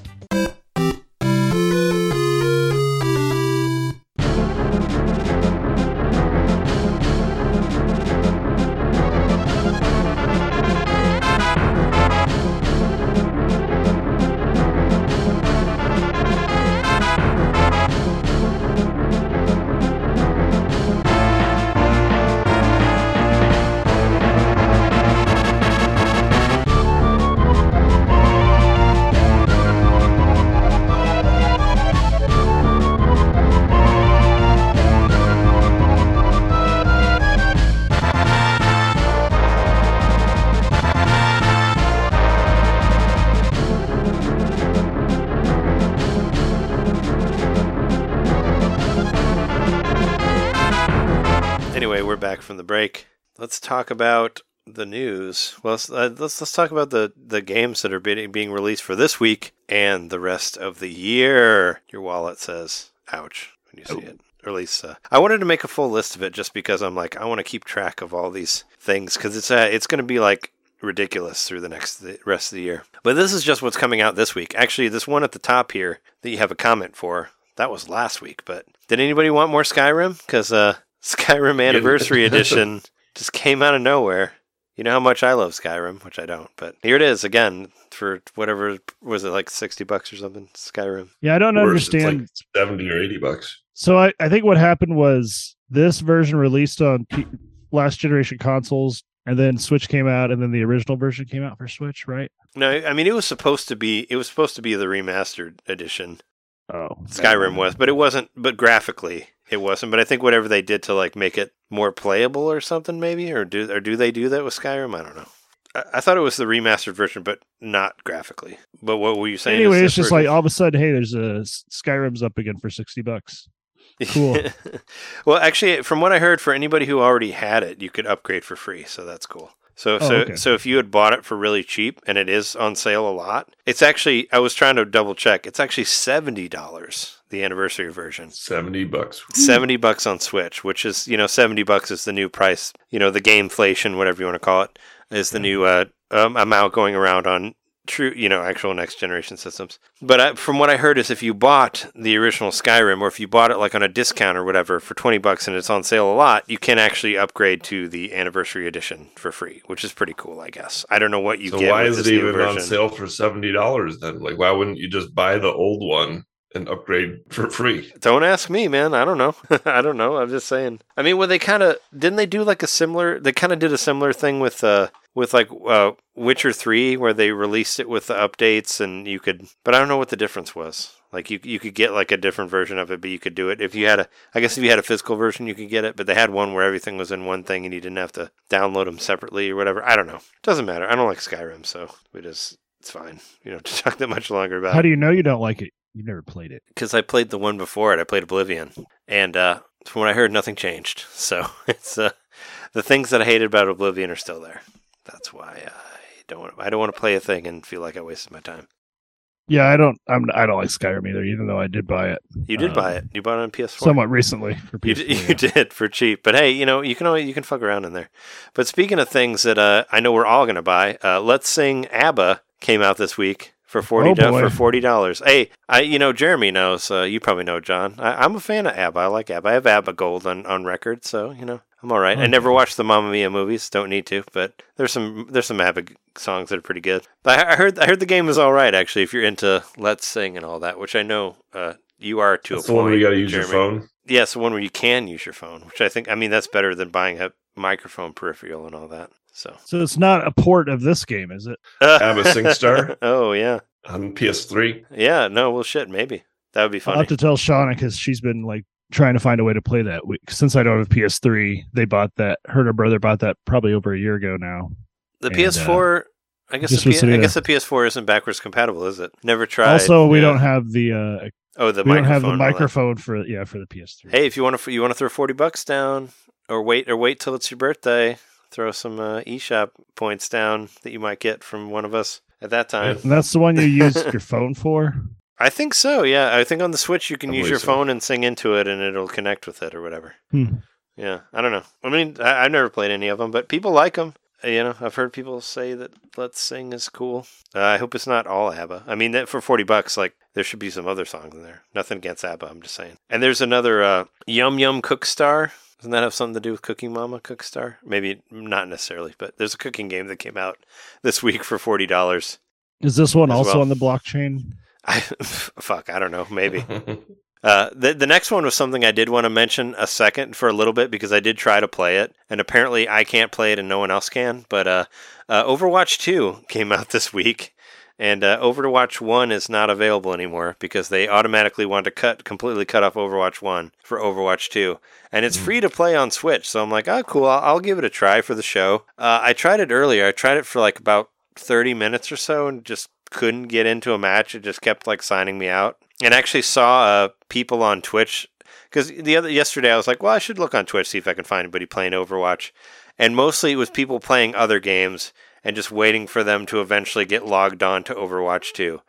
Anyway, we're back from the break. Let's talk about the news. Well, let's uh, let's, let's talk about the, the games that are be- being released for this week and the rest of the year. Your wallet says, ouch, when you see oh. it. Or at least, uh, I wanted to make a full list of it just because I'm like, I want to keep track of all these things because it's, uh, it's going to be like ridiculous through the next the rest of the year. But this is just what's coming out this week. Actually, this one at the top here that you have a comment for, that was last week. But did anybody want more Skyrim? Because, uh, Skyrim Anniversary Edition just came out of nowhere. You know how much I love Skyrim, which I don't, but here it is again for whatever, was it like sixty bucks or something? Skyrim. Yeah, I don't Worse, understand. It's like seventy or eighty bucks. So I, I think what happened was this version released on P- last generation consoles, and then Switch came out, and then the original version came out for Switch, right? No, I mean, it was supposed to be, it was supposed to be the remastered edition. Oh, Skyrim was, but it wasn't, but graphically. It wasn't, but I think whatever they did to like make it more playable or something, maybe, or do or do they do that with Skyrim? I don't know. I, I thought it was the remastered version, but not graphically. But what were you saying? Anyway, it's just version? Like all of a sudden, hey, there's a Skyrim's up again for sixty bucks. Cool. Well, actually, from what I heard, for anybody who already had it, you could upgrade for free, so that's cool. So, oh, so, okay. so if you had bought it for really cheap, and it is on sale a lot, it's actually, I was trying to double check, it's actually seventy dollars, the anniversary version. seventy bucks. seventy bucks on Switch, which is, you know, seventy bucks is the new price, you know, the gameflation, whatever you want to call it, is the new uh, um, amount going around on true, you know, actual next generation systems. But I, from what I heard is if you bought the original Skyrim, or if you bought it like on a discount or whatever for twenty bucks and it's on sale a lot, you can actually upgrade to the anniversary edition for free, which is pretty cool, I guess. I don't know what you so get. So why with is it even version. on sale for seventy dollars then? Like, why wouldn't you just buy the old one and upgrade for free? Don't ask me, man. I don't know. I don't know. I'm just saying. I mean, well, they kind of, didn't they do like a similar, they kind of did a similar thing with, uh, with like uh, Witcher three, where they released it with the updates, and you could, but I don't know what the difference was. Like you, you could get like a different version of it, but you could do it if you had a, I guess if you had a physical version, you could get it. But they had one where everything was in one thing, and you didn't have to download them separately or whatever. I don't know. Doesn't matter. I don't like Skyrim, so we just, it's fine. You don't have to talk that much longer about it. How do you know you don't like it? You've never played it. Because I played the one before it. I played Oblivion, and uh, from what I heard, nothing changed. So it's uh, the things that I hated about Oblivion are still there. That's why I don't want to, I don't want to play a thing and feel like I wasted my time. Yeah, I don't. I'm. I don't like Skyrim either. Even though I did buy it. You did um, buy it. You bought it on P S four. Somewhat recently. For P S four, you did, yeah. you did for cheap. But hey, you know you can only, you can fuck around in there. But speaking of things that uh, I know we're all gonna buy, uh, Let's Sing ABBA came out this week. For forty oh do- for forty dollars. Hey, I you know Jeremy knows. Uh, you probably know John. I, I'm a fan of ABBA. I like ABBA. I have ABBA Gold on, on record, so you know I'm all right. Okay. I never watched the Mamma Mia movies. Don't need to, but there's some there's some ABBA songs that are pretty good. But I heard I heard the game is all right actually if you're into Let's Sing and all that, which I know uh, you are to that's a point. That's the one where you got to use Jeremy. Your phone. Yeah, it's the one where you can use your phone, which I think I mean that's better than buying a microphone peripheral and all that. So, so it's not a port of this game, is it? Uh, ABBA SingStar. Oh yeah, on P S three. Yeah, no, well, shit, maybe that would be funny. I'll have to tell Shauna because she's been like trying to find a way to play that. Since I don't have P S three, they bought that. Her and her brother bought that probably over a year ago now. The and, P S four, uh, I guess. The P- I guess the P S four isn't backwards compatible, is it? Never tried. Also, we yeah. don't have the. Uh, oh, the we microphone. We don't have the microphone for yeah for the P S three. Hey, if you want to, you want to throw forty bucks down, or wait, or wait till it's your birthday. Throw some uh, eShop points down that you might get from one of us at that time. And that's the one you used your phone for? I think so, yeah. I think on the Switch you can I'm use your so. phone and sing into it and it'll connect with it or whatever. Hmm. Yeah, I don't know. I mean, I- I've never played any of them, but people like them. You know, I've heard people say that Let's Sing is cool. Uh, I hope it's not all ABBA. I mean, that for forty bucks, like, there should be some other songs in there. Nothing against ABBA, I'm just saying. And there's another uh, Yum Yum Cookstar. Doesn't that have something to do with Cooking Mama, Cookstar? Maybe not necessarily, but there's a cooking game that came out this week for forty dollars. Is this one also well. on the blockchain? I, fuck, I don't know. Maybe. uh, the, the next one was something I did want to mention a second for a little bit because I did try to play it, and apparently I can't play it and no one else can, but uh, uh, Overwatch two came out this week. And uh, Overwatch one is not available anymore because they automatically want to cut completely cut off Overwatch one for Overwatch two. And it's free to play on Switch. So I'm like, oh, cool. I'll, I'll give it a try for the show. Uh, I tried it earlier. I tried it for like about thirty minutes or so and just couldn't get into a match. It just kept like signing me out. And actually saw uh, people on Twitch. Because the other yesterday I was like, well, I should look on Twitch, see if I can find anybody playing Overwatch. And mostly it was people playing other games and just waiting for them to eventually get logged on to Overwatch two.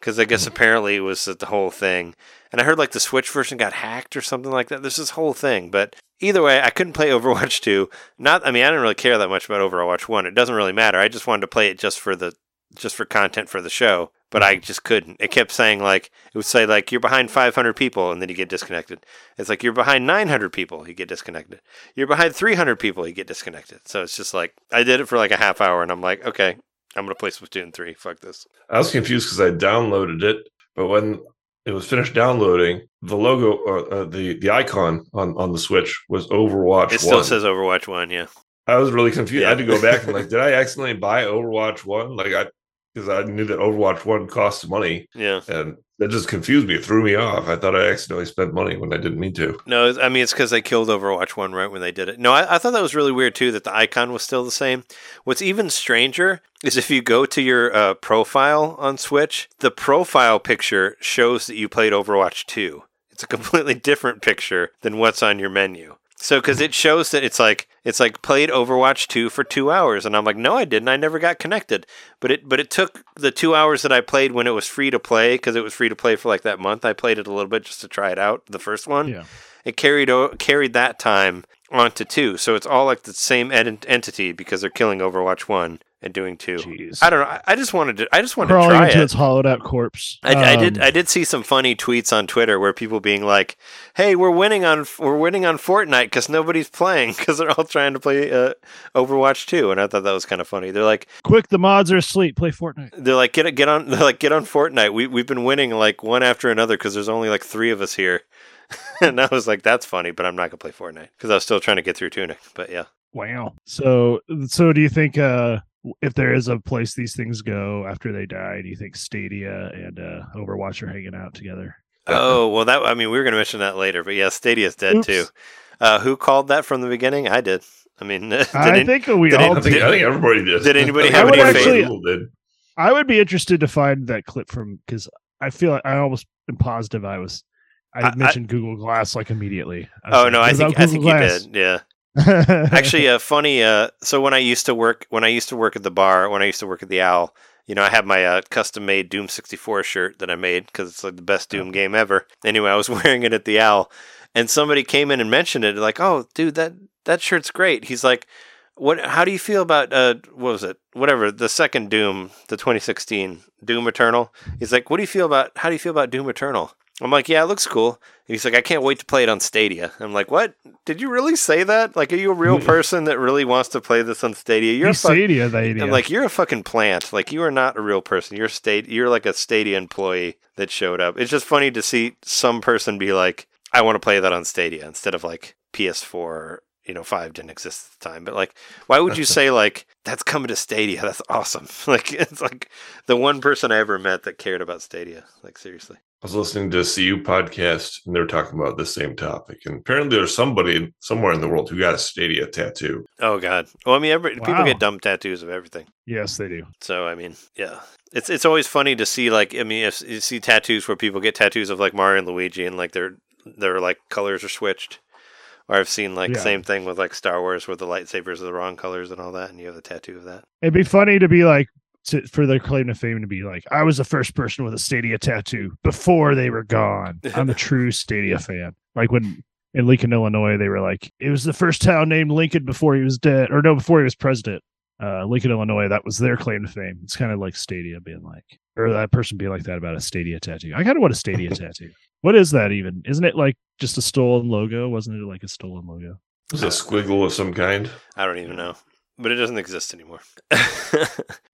Because I guess apparently it was the whole thing. And I heard like the Switch version got hacked or something like that. There's this whole thing. But either way, I couldn't play Overwatch two. Not, I mean, I didn't really care that much about Overwatch one. It doesn't really matter. I just wanted to play it just for the just for content for the show. But I just couldn't. It kept saying like, it would say like, you're behind five hundred people and then you get disconnected. It's like, you're behind nine hundred people, you get disconnected. You're behind three hundred people, you get disconnected. So it's just like, I did it for like a half hour and I'm like, okay, I'm going to play Splatoon three. Fuck this. I was confused because I downloaded it, but when it was finished downloading, the logo or uh, the, the icon on, on the Switch was Overwatch one. It still says Overwatch one, yeah. I was really confused. Yeah. I had to go back and like, did I accidentally buy Overwatch one? Like I... Because I knew that Overwatch one costs money. Yeah. And that just confused me. It threw me off. I thought I accidentally spent money when I didn't mean to. No, I mean, it's because they killed Overwatch one right when they did it. No, I, I thought that was really weird, too, that the icon was still the same. What's even stranger is if you go to your uh, profile on Switch, the profile picture shows that you played Overwatch two. It's a completely different picture than what's on your menu. So, because it shows that it's like it's like played Overwatch two for two hours, and I'm like, no, I didn't. I never got connected. But it but it took the two hours that I played when it was free to play, because it was free to play for like that month. I played it a little bit just to try it out, the first one. Yeah. It carried carried that time onto two, so it's all like the same ed- entity because they're killing Overwatch one and doing two. Jeez. I don't know. I, I just wanted to. I just wanted Crawling to try into it. Its hollowed out corpse. I, um, I did. I did see some funny tweets on Twitter where people being like, "Hey, we're winning on we're winning on Fortnite because nobody's playing because they're all trying to play uh, Overwatch two." And I thought that was kind of funny. They're like, "Quick, the mods are asleep. Play Fortnite." They're like, "Get get on." They're like, "Get on Fortnite." We we've been winning like one after another because there's only like three of us here. And I was like, that's funny, but I'm not going to play Fortnite because I was still trying to get through Tunic, but yeah. Wow. So so do you think uh, if there is a place these things go after they die, do you think Stadia and uh, Overwatch are hanging out together? Oh, well, that I mean, we were going to mention that later, but yeah, Stadia's dead Oops. too. Uh, who called that from the beginning? I did. I mean, did I any, think we did all any, did. Did, I think everybody did. Did anybody have any actually, faith? I would be interested to find that clip from, because I feel like I almost am positive I was I mentioned I, Google Glass like immediately. Oh like, no, I think I think Glass. You did. Yeah. Actually, a uh, funny. Uh, so when I used to work, when I used to work at the bar, when I used to work at the Owl, you know, I had my uh, custom-made Doom sixty-four shirt that I made because it's like the best Doom game ever. Anyway, I was wearing it at the Owl, and somebody came in and mentioned it. Like, oh, dude, that that shirt's great. He's like, what? How do you feel about uh, what was it? Whatever the second Doom, the twenty sixteen Doom Eternal. He's like, what do you feel about? How do you feel about Doom Eternal? I'm like, yeah, it looks cool. And he's like, I can't wait to play it on Stadia. I'm like, what? Did you really say that? Like, are you a real person that really wants to play this on Stadia? You're fu- Stadia, the idiot. I'm like, you're a fucking plant. Like, you are not a real person. You're state. You're like a Stadia employee that showed up. It's just funny to see some person be like, I want to play that on Stadia instead of like P S four. You know, five didn't exist at the time, but like, why would you say like that's coming to Stadia? That's awesome. Like, it's like the one person I ever met that cared about Stadia. Like, seriously. I was listening to a C U podcast, and they were talking about the same topic. And apparently, there's somebody somewhere in the world who got a Stadia tattoo. Oh God! Well, I mean, every, wow. people get dumb tattoos of everything. Yes, they do. So, I mean, yeah, it's it's always funny to see like, I mean, if you see tattoos where people get tattoos of like Mario and Luigi, and like their their like colors are switched. Or I've seen like yeah. same thing with like Star Wars, where the lightsabers are the wrong colors and all that, and you have the tattoo of that. It'd be funny to be like. To, for their claim to fame to be like, I was the first person with a Stadia tattoo before they were gone. I'm a true Stadia fan. Like when in Lincoln, Illinois, they were like, it was the first town named Lincoln before he was dead, or no, before he was president. Uh, Lincoln, Illinois, that was their claim to fame. It's kind of like Stadia being like, or that person being like that about a Stadia tattoo. I kind of want a Stadia tattoo. What is that even? Isn't it like just a stolen logo? Wasn't it like a stolen logo? It was a squiggle of some kind. I don't even know. But it doesn't exist anymore.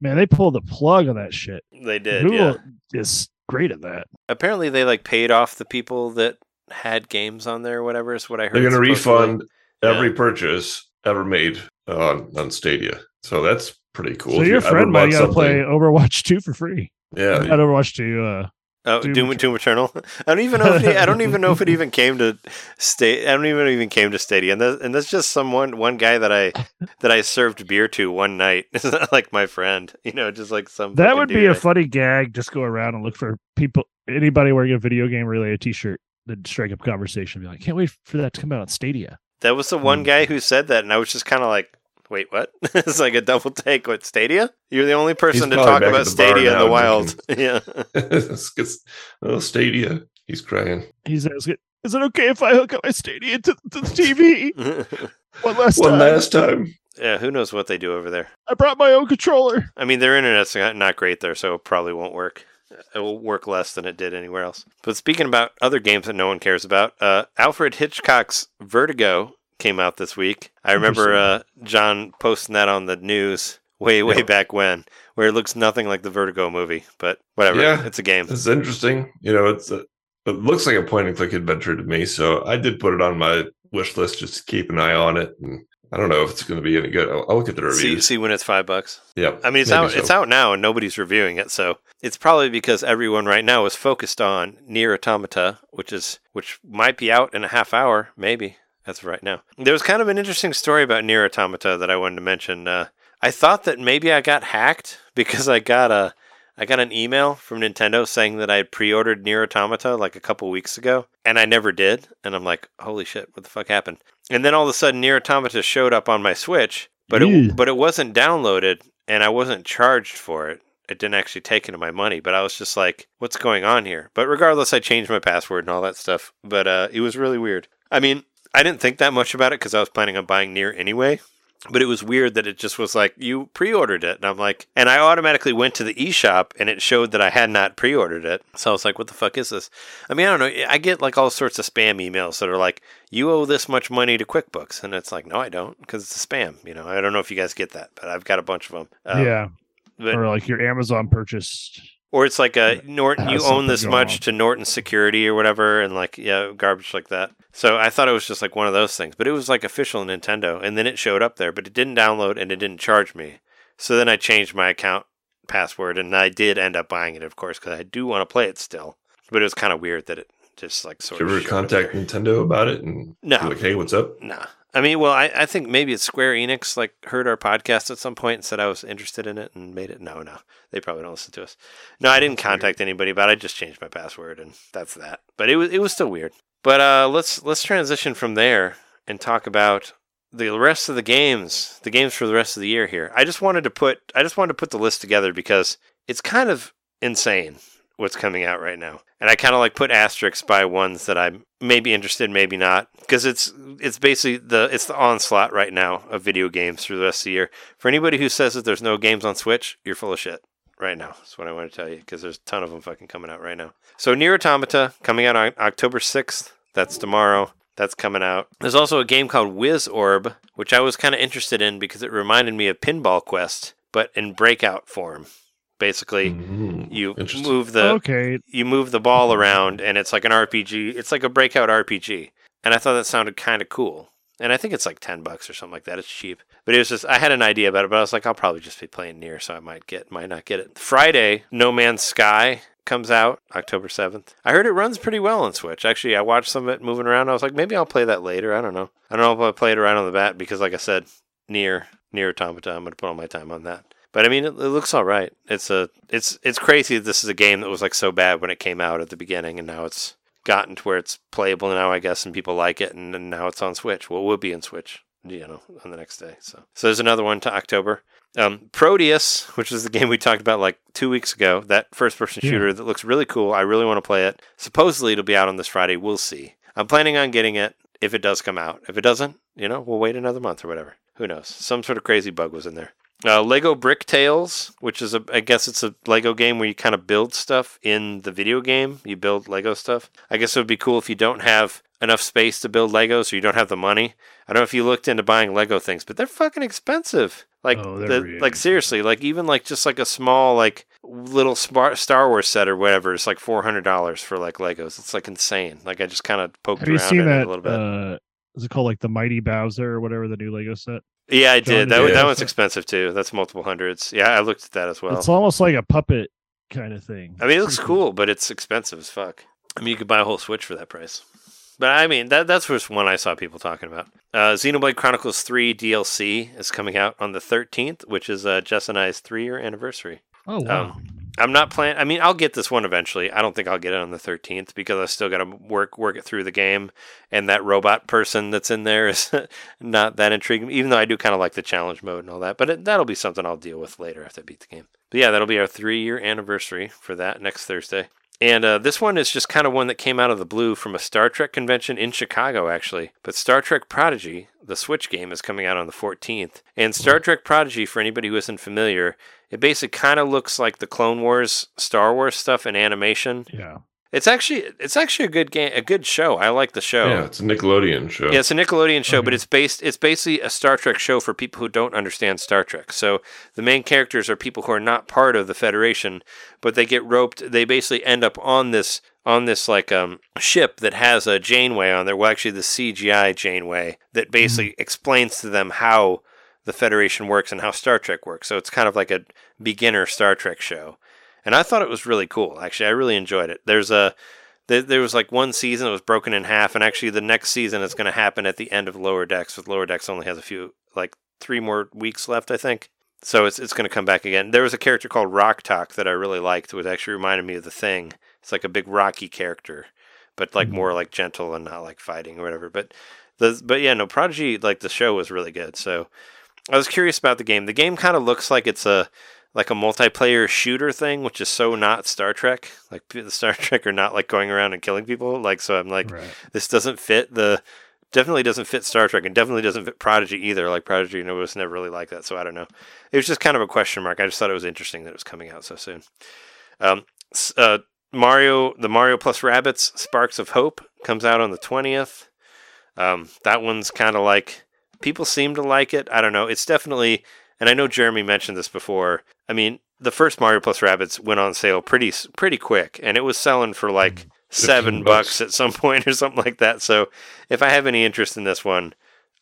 Man, they pulled the plug on that shit. They did. Google yeah. is great at that. Apparently, they like paid off the people that had games on there or whatever is what I heard. They're going to refund every yeah. purchase ever made uh, on Stadia. So that's pretty cool. So if your you friend might got to play Overwatch two for free. Yeah. Not Overwatch two. Uh, oh, Doom, Doom, Doom Eternal. I don't even know. If it, I don't even know if it even came to state. I don't even even came to Stadia. And that's, and that's just someone, one guy that I that I served beer to one night. It's not like my friend, you know, just like some. That would be dude. a funny gag. Just go around and look for people, anybody wearing a video game related T-shirt, then strike up conversation. Be like, can't wait for that to come out on Stadia. That was the one guy who said that, and I was just kind of like, wait, what? It's like a double take with Stadia? You're the only person to talk about Stadia in the wild. Yeah. Oh, Stadia. He's crying. He's asking, is it okay if I hook up my Stadia to, to the T V? One last time. One last time. Yeah, who knows what they do over there. I brought my own controller. I mean, their internet's not great there, so it probably won't work. It will work less than it did anywhere else. But speaking about other games that no one cares about, uh, Alfred Hitchcock's Vertigo came out this week. I remember uh, John posting that on the news way, way yeah. back when, where it looks nothing like the Vertigo movie, but whatever. Yeah, it's a game. It's interesting. You know, it's a, it looks like a point-and-click adventure to me, so I did put it on my wish list just to keep an eye on it, and I don't know if it's going to be any good. I'll, I'll look at the reviews. See, see when it's five bucks. Yeah. I mean, it's out, so. it's out now, and nobody's reviewing it, so it's probably because everyone right now is focused on Nier Automata, which is which might be out in a half hour, maybe. That's right now. There was kind of an interesting story about Nier Automata that I wanted to mention. Uh, I thought that maybe I got hacked because I got a, I got an email from Nintendo saying that I had pre-ordered Nier Automata like a couple weeks ago, and I never did. And I'm like, holy shit, what the fuck happened? And then all of a sudden, Nier Automata showed up on my Switch, but mm. it, but it wasn't downloaded, and I wasn't charged for it. It didn't actually take into my money, but I was just like, what's going on here? But regardless, I changed my password and all that stuff. But uh, it was really weird. I mean, I didn't think that much about it because I was planning on buying Nier anyway, but it was weird that it just was like, you pre-ordered it. And I'm like, and I automatically went to the eShop and it showed that I had not pre-ordered it. So I was like, what the fuck is this? I mean, I don't know. I get like all sorts of spam emails that are like, you owe this much money to QuickBooks. And it's like, no, I don't, because it's a spam. You know, I don't know if you guys get that, but I've got a bunch of them. Um, yeah. But, or like your Amazon purchase. Or it's like a Norton, you own this much on. to Norton Security or whatever, and like, yeah, garbage like that. So I thought it was just like one of those things, but it was like official Nintendo, and then it showed up there, but it didn't download and it didn't charge me. So then I changed my account password, and I did end up buying it, of course, because I do want to play it still. But it was kind of weird that it just like sort Did of. Did you ever contact Nintendo about it and no. be like, hey, what's up? No. Nah. I mean, well, I, I think maybe it's Square Enix, like, heard our podcast at some point and said I was interested in it and made it. No, no. They probably don't listen to us. No, I didn't contact anybody about it. I just changed my password, and that's that. But it was it was still weird. But uh, let's let's transition from there and talk about the rest of the games, the games for the rest of the year here. I just wanted to put I just wanted to put the list together because it's kind of insane what's coming out right now. And I kind of like put asterisks by ones that I'm maybe interested, maybe not, because it's it's basically the it's the onslaught right now of video games through the rest of the year. For anybody who says that there's no games on Switch, you're full of shit. right now. That's what I want to tell you, because there's a ton of them fucking coming out right now. So Nier Automata coming out on October sixth. That's tomorrow. That's coming out. There's also a game called Whiz Orb, which I was kind of interested in because it reminded me of Pinball Quest, but in breakout form. Basically, mm-hmm. you move the okay. you move the ball around, and it's like an R P G. It's like a breakout R P G, and I thought that sounded kind of cool. And I think it's like ten bucks or something like that. It's cheap, but it was just I had an idea about it, but I was like, I'll probably just be playing Nier, so I might get, might not get it. Friday, No Man's Sky comes out October seventh. I heard it runs pretty well on Switch. Actually, I watched some of it moving around. I was like, maybe I'll play that later. I don't know. I don't know if I'll play it right on the bat because, like I said, Nier, Nier Automata. I'm going to put all my time on that. But I mean, it, it looks all right. It's a, it's, it's crazy that this is a game that was like so bad when it came out at the beginning, and now it's gotten to where it's playable now, I guess, and people like it, and, and now it's on Switch. Well, we'll be in Switch, you know, on the next day. So, so there's another one to October. Um, Proteus, which is the game we talked about like two weeks ago, that first-person yeah. shooter that looks really cool. I really want to play it. Supposedly it'll be out on this Friday. We'll see. I'm planning on getting it if it does come out. If it doesn't, you know, we'll wait another month or whatever. Who knows? Some sort of crazy bug was in there. Uh, Lego Brick Tales, which is, a, I guess it's a Lego game where you kind of build stuff in the video game. You build Lego stuff. I guess it would be cool if you don't have enough space to build Legos or you don't have the money. I don't know if you looked into buying Lego things, but they're fucking expensive. Like, oh, the, really like seriously, like even like just like a small like little Star Wars set or whatever, it's like four hundred dollars for like Legos. It's like insane. Like I just kind of poked have around you seen in that, it a little bit. Uh, is it called like the Mighty Bowser or whatever, the new Lego set? Yeah, I did. That, that one's expensive, too. That's multiple hundreds. Yeah, I looked at that as well. It's almost like a puppet kind of thing. I mean, it looks cool, but it's expensive as fuck. I mean, you could buy a whole Switch for that price. But, I mean, that that's just one I saw people talking about. Uh, Xenoblade Chronicles three D L C is coming out on the thirteenth, which is uh, Jess and I's three-year anniversary. Oh, wow. Um, I'm not planning... I mean, I'll get this one eventually. I don't think I'll get it on the thirteenth because I still got to work work it through the game, and that robot person that's in there is not that intriguing, even though I do kind of like the challenge mode and all that. But it, that'll be something I'll deal with later after I beat the game. But yeah, that'll be our three-year anniversary for that next Thursday. And uh, this one is just kind of one that came out of the blue from a Star Trek convention in Chicago, actually. But Star Trek Prodigy, the Switch game, is coming out on the fourteenth. And Star Trek Prodigy, for anybody who isn't familiar, it basically kind of looks like the Clone Wars, Star Wars stuff in animation. Yeah. It's actually it's actually a good game, a good show. I like the show. Yeah, it's a Nickelodeon show. Yeah, it's a Nickelodeon show, okay. but it's based it's basically a Star Trek show for people who don't understand Star Trek. So the main characters are people who are not part of the Federation, but they get roped. They basically end up on this on this like um, ship that has a Janeway on there. Well, actually, the C G I Janeway that basically mm-hmm. explains to them how the Federation works and how Star Trek works. So it's kind of like a beginner Star Trek show. And I thought it was really cool. Actually, I really enjoyed it. There's a th- there was like one season that was broken in half, and actually the next season is going to happen at the end of Lower Decks. With Lower Decks only has a few, like three more weeks left, I think. So it's it's going to come back again. There was a character called Rock Talk that I really liked, which actually reminded me of The Thing. It's like a big rocky character, but like more like gentle and not like fighting or whatever. But the but yeah, no Prodigy, like the show was really good. So I was curious about the game. The game kind of looks like it's a like a multiplayer shooter thing, which is so not Star Trek. Like the Star Trek are not like going around and killing people. Like, so I'm like, right. This doesn't fit the, definitely doesn't fit Star Trek and definitely doesn't fit Prodigy either. Like Prodigy, you know, was never really like that. So I don't know. It was just kind of a question mark. I just thought it was interesting that it was coming out so soon. Um, uh, Mario, the Mario plus Rabbids Sparks of Hope comes out on the twentieth. Um, that one's kind of like, people seem to like it. I don't know. It's definitely, and I know Jeremy mentioned this before. I mean, the first Mario plus Rabbids went on sale pretty pretty quick, and it was selling for like seven bucks at some point or something like that. So, if I have any interest in this one,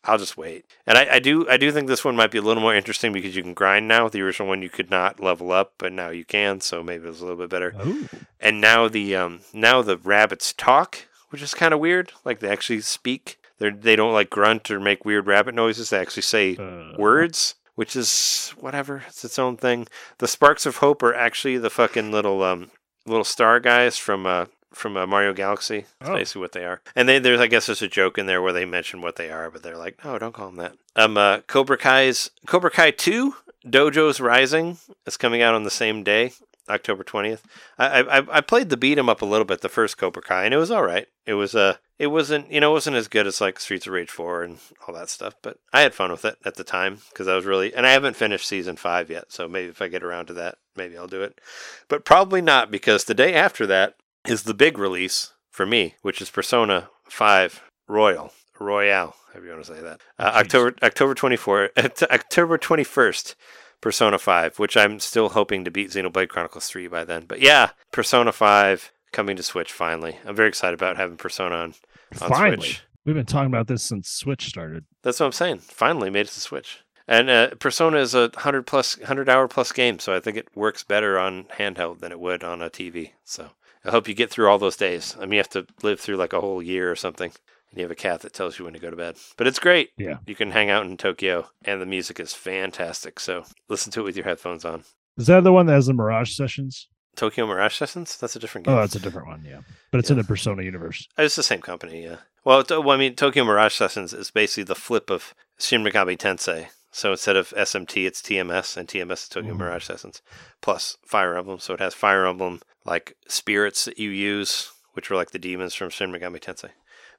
I'll just wait. And I, I do I do think this one might be a little more interesting because you can grind now. The original one you could not level up, but now you can, so maybe it's a little bit better. Ooh. And now the um now the rabbits talk, which is kind of weird. Like they actually speak. They they don't like grunt or make weird rabbit noises. They actually say uh. words. Which is whatever, it's its own thing. The Sparks of Hope are actually the fucking little um, little star guys from uh, from uh, Mario Galaxy. That's oh. basically what they are. And they, there's, I guess, there's a joke in there where they mention what they are, but they're like, no, don't call them that. Um, uh, Cobra Kai's Cobra Kai two Dojo's Rising is coming out on the same day, October twentieth. I I, I played the beat 'em up a little bit, the first Cobra Kai, and it was all right. It was a uh, It wasn't, you know, it wasn't as good as like Streets of Rage four and all that stuff, but I had fun with it at the time because I was really, and I haven't finished season five yet, so maybe if I get around to that, maybe I'll do it. But probably not, because the day after that is the big release for me, which is Persona five Royal. Royale, however you want to say that. Uh, October October twenty-fourth, October twenty-first, Persona five, which I'm still hoping to beat Xenoblade Chronicles three by then. But yeah, Persona five coming to Switch finally. I'm very excited about having Persona on, on finally. Switch. We've been talking about this since Switch started. That's what I'm saying. Finally made it to Switch. And uh, Persona is a hundred plus, hundred hour plus game, so I think it works better on handheld than it would on a T V. So I hope you get through all those days. I mean, you have to live through like a whole year or something. And you have a cat that tells you when to go to bed. But it's great. Yeah, you can hang out in Tokyo, and the music is fantastic. So listen to it with your headphones on. Is that the one that has the Mirage Sessions? Tokyo Mirage Sessions? That's a different game. Oh, that's a different one, yeah. But it's yeah. in the Persona universe. It's the same company, yeah. Well, to, well, I mean, Tokyo Mirage Sessions is basically the flip of Shin Megami Tensei. So instead of S M T, it's T M S, and T M S is Tokyo mm. Mirage Sessions, plus Fire Emblem. So it has Fire Emblem, like, spirits that you use, which were like the demons from Shin Megami Tensei.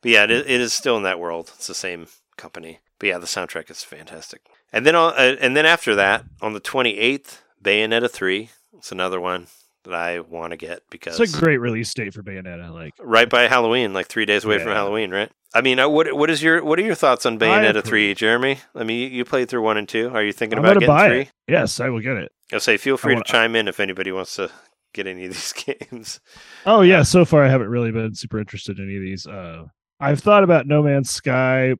But yeah, it, it is still in that world. It's the same company. But yeah, the soundtrack is fantastic. And then uh, and then after that, on the twenty-eighth, Bayonetta three. It's another one that I want to get because... It's a great release date for Bayonetta. Like right by Halloween, like three days away yeah. from Halloween, right? I mean, what what is your what are your thoughts on Bayonetta three, Jeremy? I mean, you played through one and two. Are you thinking I'm about getting buy three? It. Yes, I will get it. I'll say, feel free wanna... to chime in if anybody wants to get any of these games. Oh yeah, so far I haven't really been super interested in any of these. Uh, I've thought about No Man's Sky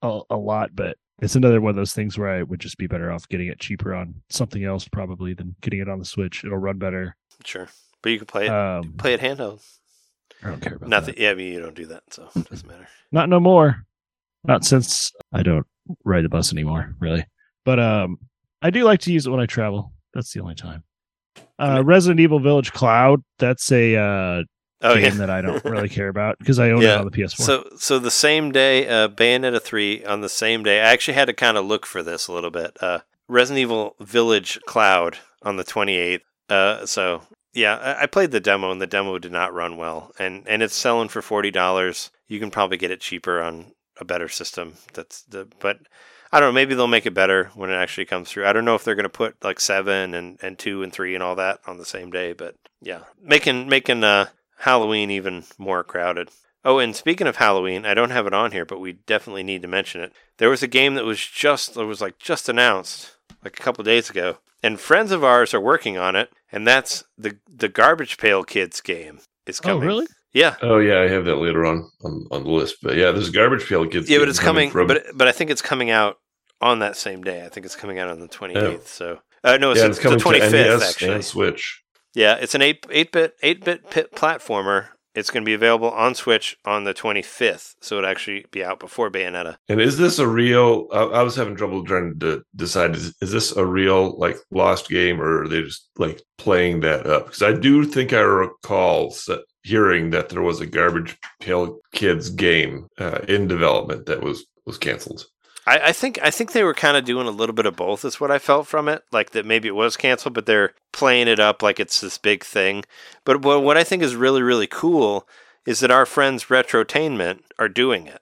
a, a lot, but it's another one of those things where I would just be better off getting it cheaper on something else probably than getting it on the Switch. It'll run better. Sure, but you can play it. Um, play it handheld. I don't care about nothing. That. Yeah, I mean, you don't do that, so it doesn't matter. Not no more. Not since I don't ride the bus anymore, really. But um, I do like to use it when I travel. That's the only time. Uh, Resident Evil Village Cloud. That's a uh, oh, game yeah. that I don't really care about because I own yeah. it on the P S four. So, so the same day, uh, Bayonetta three on the same day. I actually had to kind of look for this a little bit. Uh, Resident Evil Village Cloud on the twenty-eighth. Uh, so yeah, I, I played the demo and the demo did not run well, and, and it's selling for forty dollars. You can probably get it cheaper on a better system. That's the, but I don't know, maybe they'll make it better when it actually comes through. I don't know if they're going to put like seven and, and two and three and all that on the same day, but yeah, making, making, uh, Halloween even more crowded. Oh, and speaking of Halloween, I don't have it on here, but we definitely need to mention it. There was a game that was just, that was like just announced like a couple of days ago. And friends of ours are working on it, and that's the the Garbage Pail Kids game is coming. Oh, really? Yeah. Oh, yeah, I have that later on on, on the list. But yeah, there's Garbage Pail Kids yeah, game. Yeah, but it's coming, coming but but I think it's coming out on that same day. I think it's coming out on the twenty-eighth. Oh. So uh, no, it's, yeah, it's, it's the twenty-fifth, N E S, actually. And Switch. Yeah, it's an eight bit platformer. It's going to be available on Switch on the twenty-fifth, so it'll actually be out before Bayonetta. And is this a real... I, I was having trouble trying to decide, is, is this a real, like, lost game, or are they just, like, playing that up? Because I do think I recall hearing that there was a Garbage Pail Kids game uh, in development that was, was canceled. I, I think I think they were kind of doing a little bit of both is what I felt from it, like that maybe it was canceled, but they're playing it up like it's this big thing. But what, what I think is really, really cool is that our friends Retrotainment are doing it,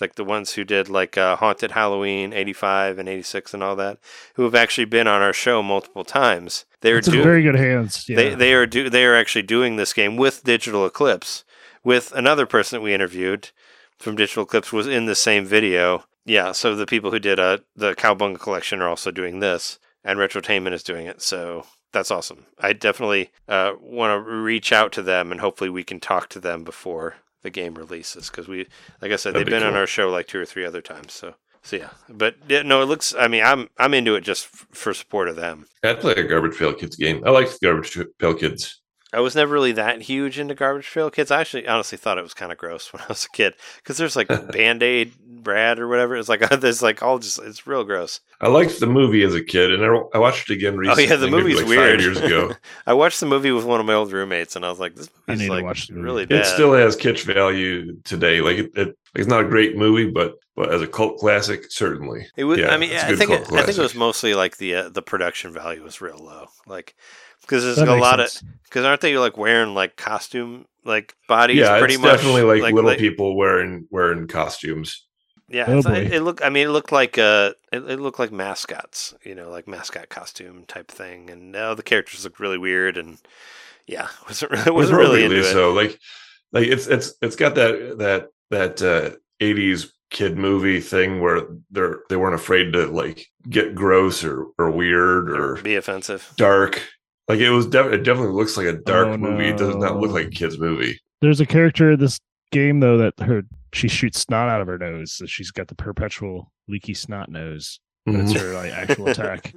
like the ones who did like uh, Haunted Halloween eighty-five and eighty-six and all that, who have actually been on our show multiple times. They're it's do- in very good hands. Yeah. They, they, are do- they are actually doing this game with Digital Eclipse, with another person that we interviewed from Digital Eclipse was in the same video. Yeah, so the people who did uh, the Cowabunga Collection are also doing this, and Retrotainment is doing it, so that's awesome. I definitely uh, want to reach out to them, and hopefully we can talk to them before the game releases, because we, like I said, That'd they've be been cool. on our show like two or three other times, so so yeah. But yeah, no, it looks, I mean, I'm I'm into it just f- for support of them. I'd play a Garbage Pail Kids game. I liked Garbage Pail Kids. I was never really that huge into Garbage Pail Kids. I actually honestly thought it was kind of gross when I was a kid because there's like Band-Aid Brad or whatever. It's like, there's like all just, it's real gross. I liked the movie as a kid and I watched it again recently. Oh yeah, the movie's like weird. Five years ago. I watched the movie with one of my old roommates and I was like, this movie's like watch really bad. It still has kitsch value today. Like it, it, it's not a great movie, but, but as a cult classic, certainly. It was, yeah, I mean, I think, it, I think it was mostly like the, uh, the production value was real low. Like, because there's a lot sense. Of because aren't they like wearing like costume like bodies? Yeah, pretty it's much definitely like, like little like, people wearing wearing costumes. Yeah, oh it's, it, it looked. I mean, it looked like uh, it, it looked like mascots, you know, like mascot costume type thing. And oh, the characters looked really weird, and yeah, wasn't really wasn't really into it. So like, like it's it's it's got that that that uh, eighties kid movie thing where they're they weren't afraid to like get gross or, or weird or be offensive, dark. Like it was def- it definitely looks like a dark oh, movie. No. It does not look like a kid's movie. There's a character in this game though that her. She shoots snot out of her nose, so she's got the perpetual leaky snot nose. But it's her like actual attack.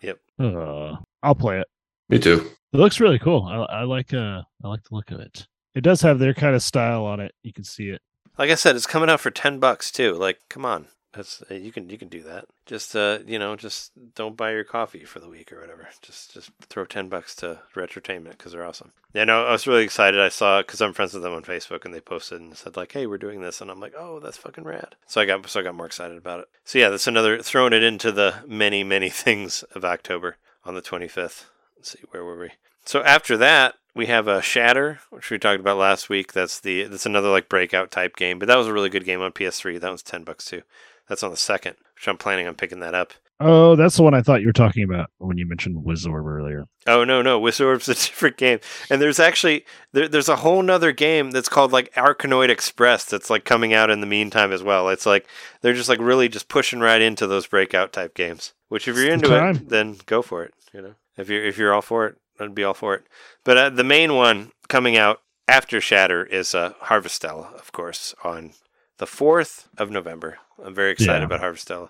Yep. Uh, I'll play it. Me too. It looks really cool. I, I like. Uh, I like the look of it. It does have their kind of style on it. You can see it. Like I said, it's coming out for ten bucks too. Like, come on, that's you can you can do that. Just uh, you know, just don't buy your coffee for the week or whatever. Just just throw ten bucks to Retrotainment because they're awesome. Yeah, no, I was really excited. I saw because I'm friends with them on Facebook, and they posted and said like, "Hey, we're doing this," and I'm like, "Oh, that's fucking rad!" So I got so I got more excited about it. So yeah, that's another throwing it into the many many things of October on the twenty-fifth. Let's see, where were we? So after that, we have a Shatter, which we talked about last week. That's the that's another like breakout type game, but that was a really good game on P S three. That one's ten bucks too. That's on the second, which I'm planning on picking that up. Oh, that's the one I thought you were talking about when you mentioned Wizorb earlier. Oh, no, no. Wizorb is a different game. And there's actually, there, there's a whole nother game that's called like Arkanoid Express that's like coming out in the meantime as well. It's like, they're just like really just pushing right into those breakout type games, which if you're into it, then go for it. You know, if you're, if you're all for it, I'd be all for it. But uh, the main one coming out after Shatter is uh, Harvestella, of course, on the fourth of November. I'm very excited yeah. about Harvestella.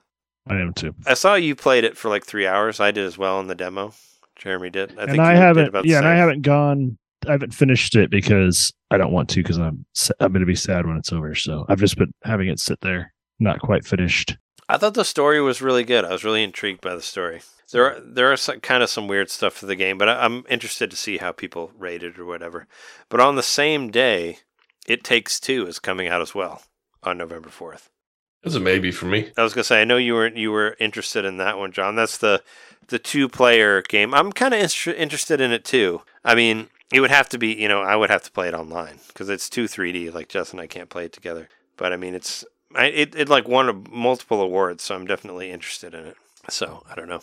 I am too. I saw you played it for like three hours. I did as well in the demo. Jeremy did. I and think I haven't. About yeah, and I haven't gone. I haven't finished it because I don't want to. Because I'm I'm going to be sad when it's over. So I've just been having it sit there, not quite finished. I thought the story was really good. I was really intrigued by the story. There are there are some, kind of some weird stuff for the game, but I, I'm interested to see how people rate it or whatever. But on the same day, It Takes Two is coming out as well on November fourth. That's a maybe for me. I was gonna say I know you were you were interested in that one, John. That's the the two player game. I'm kind of in- interested in it too. I mean, it would have to be you know I would have to play it online because it's two three D. Like Jess and I can't play it together. But I mean, it's I, it it like won multiple awards, so I'm definitely interested in it. So I don't know.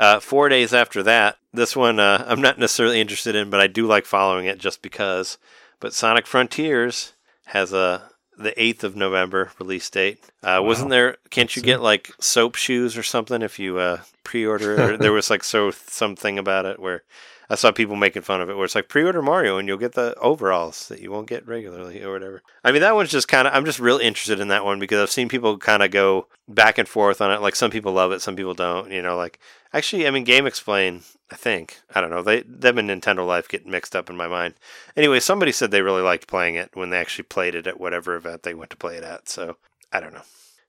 Uh, four days after that, this one uh, I'm not necessarily interested in, but I do like following it just because. But Sonic Frontiers has a the eighth of November release date. Uh, wow. Wasn't there, can't you get like soap shoes or something if you uh, pre-order it? There was like so something about it where I saw people making fun of it where it's like pre-order Mario and you'll get the overalls that you won't get regularly or whatever. I mean, that one's just kind of, I'm just real interested in that one because I've seen people kind of go back and forth on it. Like some people love it, some people don't, you know, like actually, I mean, Game Explain, I think, I don't know, they, them and Nintendo Life get mixed up in my mind. Anyway, somebody said they really liked playing it when they actually played it at whatever event they went to play it at. So I don't know.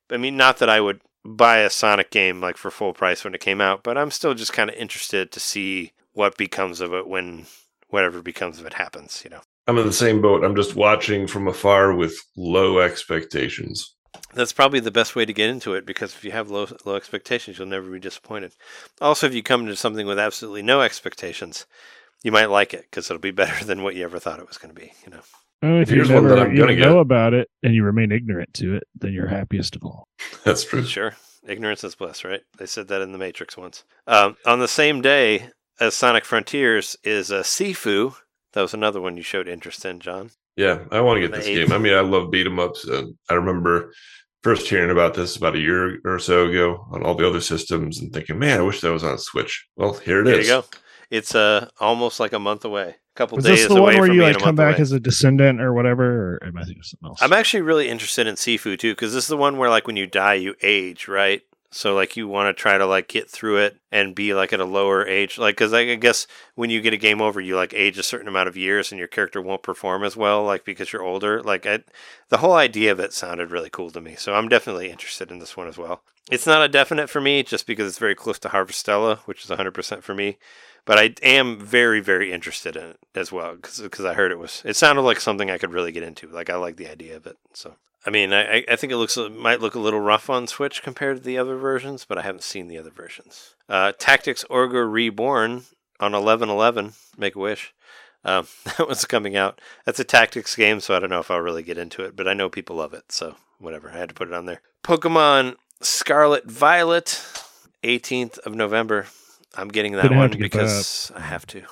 I mean, not that I would buy a Sonic game like for full price when it came out, but I'm still just kind of interested to see what becomes of it when whatever becomes of it happens, you know. I'm in the same boat. I'm just watching from afar with low expectations. That's probably the best way to get into it because if you have low low expectations, you'll never be disappointed. Also, if you come to something with absolutely no expectations, you might like it because it'll be better than what you ever thought it was going to be. You know, well, if Here's you never one that I'm gonna you know about it and you remain ignorant to it, then you're happiest of all. That's true. Sure, ignorance is bliss, right? They said that in The Matrix once. Um, on the same day as Sonic Frontiers is uh, Sifu. That was another one you showed interest in, John. Yeah, I want to get this game. I mean, I love beat 'em ups. And I remember first hearing about this about a year or so ago on all the other systems and thinking, man, I wish that was on Switch. Well, here it is. There you go. It's uh, almost like a month away, a couple days away. Is this the one where you like come back as a descendant or whatever? Or am I thinking of something else? I'm actually really interested in Sifu too, because this is the one where, like, when you die, you age, right? So, like, you want to try to, like, get through it and be, like, at a lower age. Like, because I guess when you get a game over, you, like, age a certain amount of years and your character won't perform as well, like, because you're older. Like, I, the whole idea of it sounded really cool to me. So I'm definitely interested in this one as well. It's not a definite for me just because it's very close to Harvestella, which is one hundred percent for me. But I am very, very interested in it as well because I heard it was, it sounded like something I could really get into. Like, I like the idea of it, so. I mean, I, I think it looks it might look a little rough on Switch compared to the other versions, but I haven't seen the other versions. Uh, Tactics Ogre Reborn on eleven eleven, Make a Wish. Um, that one's coming out. That's a tactics game, so I don't know if I'll really get into it, but I know people love it, so whatever. I had to put it on there. Pokemon Scarlet Violet, eighteenth of November. I'm getting that one because that. I have to.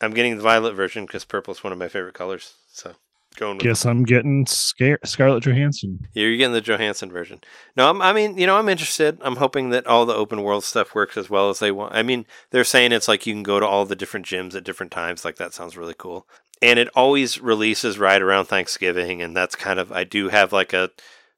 I'm getting the Violet version because purple's one of my favorite colors. So going with guess that. I'm getting Scar- Scarlett Johansson. Yeah, you're getting the Johansson version. No, I'm, I mean, you know, I'm interested. I'm hoping that all the open world stuff works as well as they want. I mean, they're saying it's like you can go to all the different gyms at different times. Like that sounds really cool. And it always releases right around Thanksgiving. And that's kind of, I do have like a,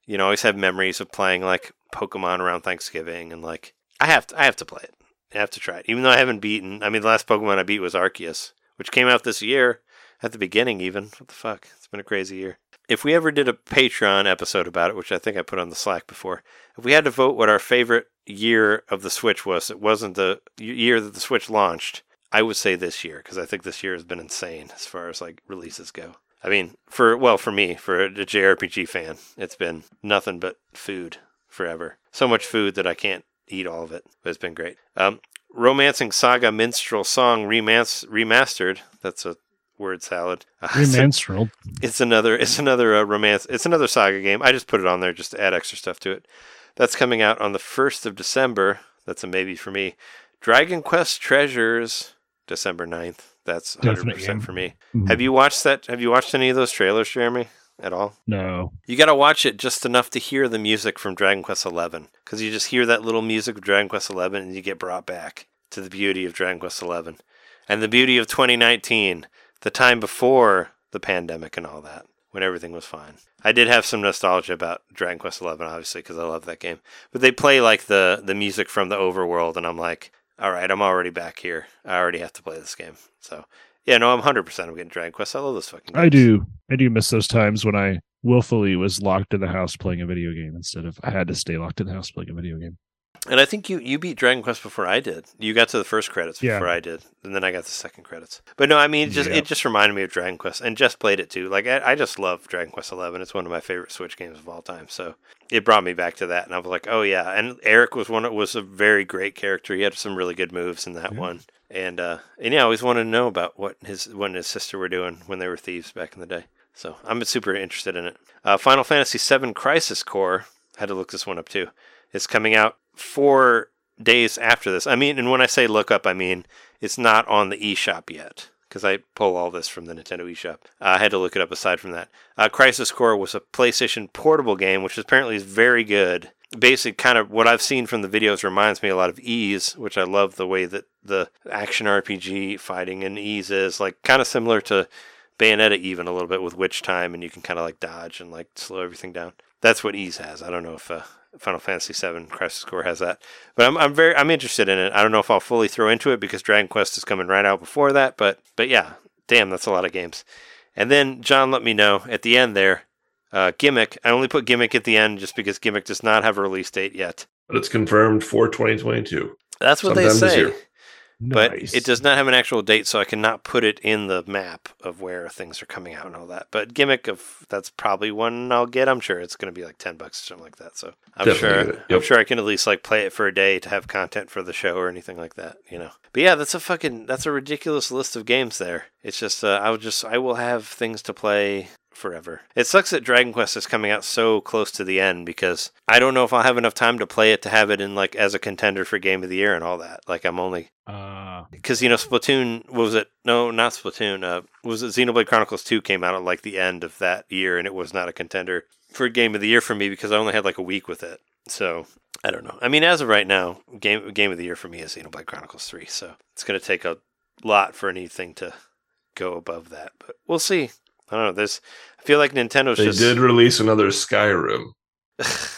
you know, I always have memories of playing like Pokemon around Thanksgiving. And like, I have to, I have to play it. I have to try it. Even though I haven't beaten, I mean, the last Pokemon I beat was Arceus, which came out this year at the beginning even. What the fuck? It's been a crazy year. If we ever did a Patreon episode about it, which I think I put on the Slack before, if we had to vote what our favorite year of the Switch was, it wasn't the year that the Switch launched, I would say this year, because I think this year has been insane as far as like releases go. I mean, for, well, for me, for a J R P G fan, it's been nothing but food forever. So much food that I can't eat all of it, but it's been great. Um, Romancing Saga Minstrel Song Remans- Remastered. That's a word salad. Uh, Remastered. It's, it's another. It's another uh, romance. It's another Saga game. I just put it on there just to add extra stuff to it. That's coming out on the first of December. That's a maybe for me. Dragon Quest Treasures, December ninth. That's one hundred percent for me. Mm-hmm. Have you watched that? Have you watched any of those trailers, Jeremy? At all? No. You got to watch it just enough to hear the music from Dragon Quest eleven, because you just hear that little music of Dragon Quest eleven and you get brought back to the beauty of Dragon Quest eleven and the beauty of twenty nineteen, the time before the pandemic and all that, when everything was fine. I did have some nostalgia about Dragon Quest eleven, obviously, because I love that game. But they play like the the music from the overworld, and I'm like, all right, I'm already back here. I already have to play this game. So. Yeah, no, I'm one hundred percent I'm getting Dragon Quest. I love those fucking games. I do. I do miss those times when I willfully was locked in the house playing a video game instead of I had to stay locked in the house playing a video game. And I think you, you beat Dragon Quest before I did. You got to the first credits before yeah. I did, and then I got the second credits. But no, I mean, it just, yeah. it just reminded me of Dragon Quest, and Jess played it too. Like, I, I just love Dragon Quest eleven. It's one of my favorite Switch games of all time, so it brought me back to that, and I was like, oh yeah. And Eric was one. Was a very great character. He had some really good moves in that yeah. one. And uh, and yeah, I always wanted to know about what his when his sister were doing when they were thieves back in the day. So I'm super interested in it. Uh, Final Fantasy seven Crisis Core, had to look this one up too. It's coming out four days after this. I mean, and when I say look up, I mean it's not on the eShop yet, because I pull all this from the Nintendo eShop. Uh, I had to look it up aside from that. Uh, Crisis Core was a PlayStation portable game, which apparently is very good. Basically, kind of what I've seen from the videos reminds me a lot of Ease, which I love the way that the action R P G fighting in Ease is, like kind of similar to Bayonetta even a little bit with Witch Time, and you can kind of like dodge and like slow everything down. That's what Ease has. I don't know if uh, Final Fantasy seven Crisis Core has that, but I'm I'm very I'm interested in it. I don't know if I'll fully throw into it because Dragon Quest is coming right out before that, but but yeah, damn, that's a lot of games. And then John let me know at the end there. Uh, Gimmick. I only put Gimmick at the end just because Gimmick does not have a release date yet. But it's confirmed for twenty twenty-two. That's what they say. But nice. It does not have an actual date, so I cannot put it in the map of where things are coming out and all that. But Gimmick, of that's probably one I'll get. I'm sure it's going to be like ten bucks or something like that. So I'm Definitely sure yep. I'm sure I can at least like play it for a day to have content for the show or anything like that, you know. But yeah, that's a fucking that's a ridiculous list of games there. It's just uh, I will just I will have things to play forever. It sucks that Dragon Quest is coming out so close to the end, because I don't know if I'll have enough time to play it to have it in like as a contender for Game of the Year and all that. Like I'm only because uh... you know Splatoon what was it? No, not Splatoon. Uh, was it Xenoblade Chronicles two came out at like the end of that year, and it was not a contender for Game of the Year for me because I only had like a week with it. So I don't know. I mean, as of right now, game Game of the Year for me is Xenoblade Chronicles three. So it's going to take a lot for anything to go above that, but we'll see. I don't know. There's, I feel like Nintendo's they just... They did release another Skyrim. Fuck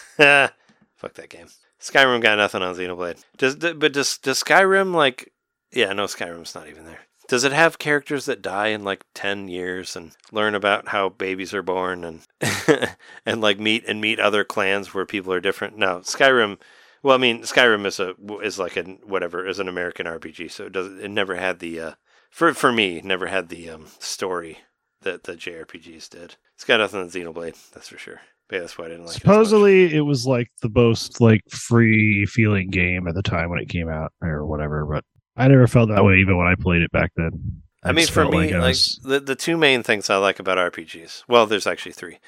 that game. Skyrim got nothing on Xenoblade. Does, but does, does Skyrim, like... Yeah, no, Skyrim's not even there. Does it have characters that die in, like, ten years and learn about how babies are born and, and like, meet and meet other clans where people are different? No, Skyrim... Well, I mean, Skyrim is, a, is like, a, whatever, is an American R P G, so it, does, it never had the... Uh, for, for me, never had the um, story... that the J R P Gs did. It's got nothing on Xenoblade, that's for sure. But yeah, that's why I didn't like it. Supposedly, it was like the most like free-feeling game at the time when it came out or whatever, but I never felt that way even when I played it back then. I, I mean, for me, like, like the, the two main things I like about R P Gs, well, there's actually three.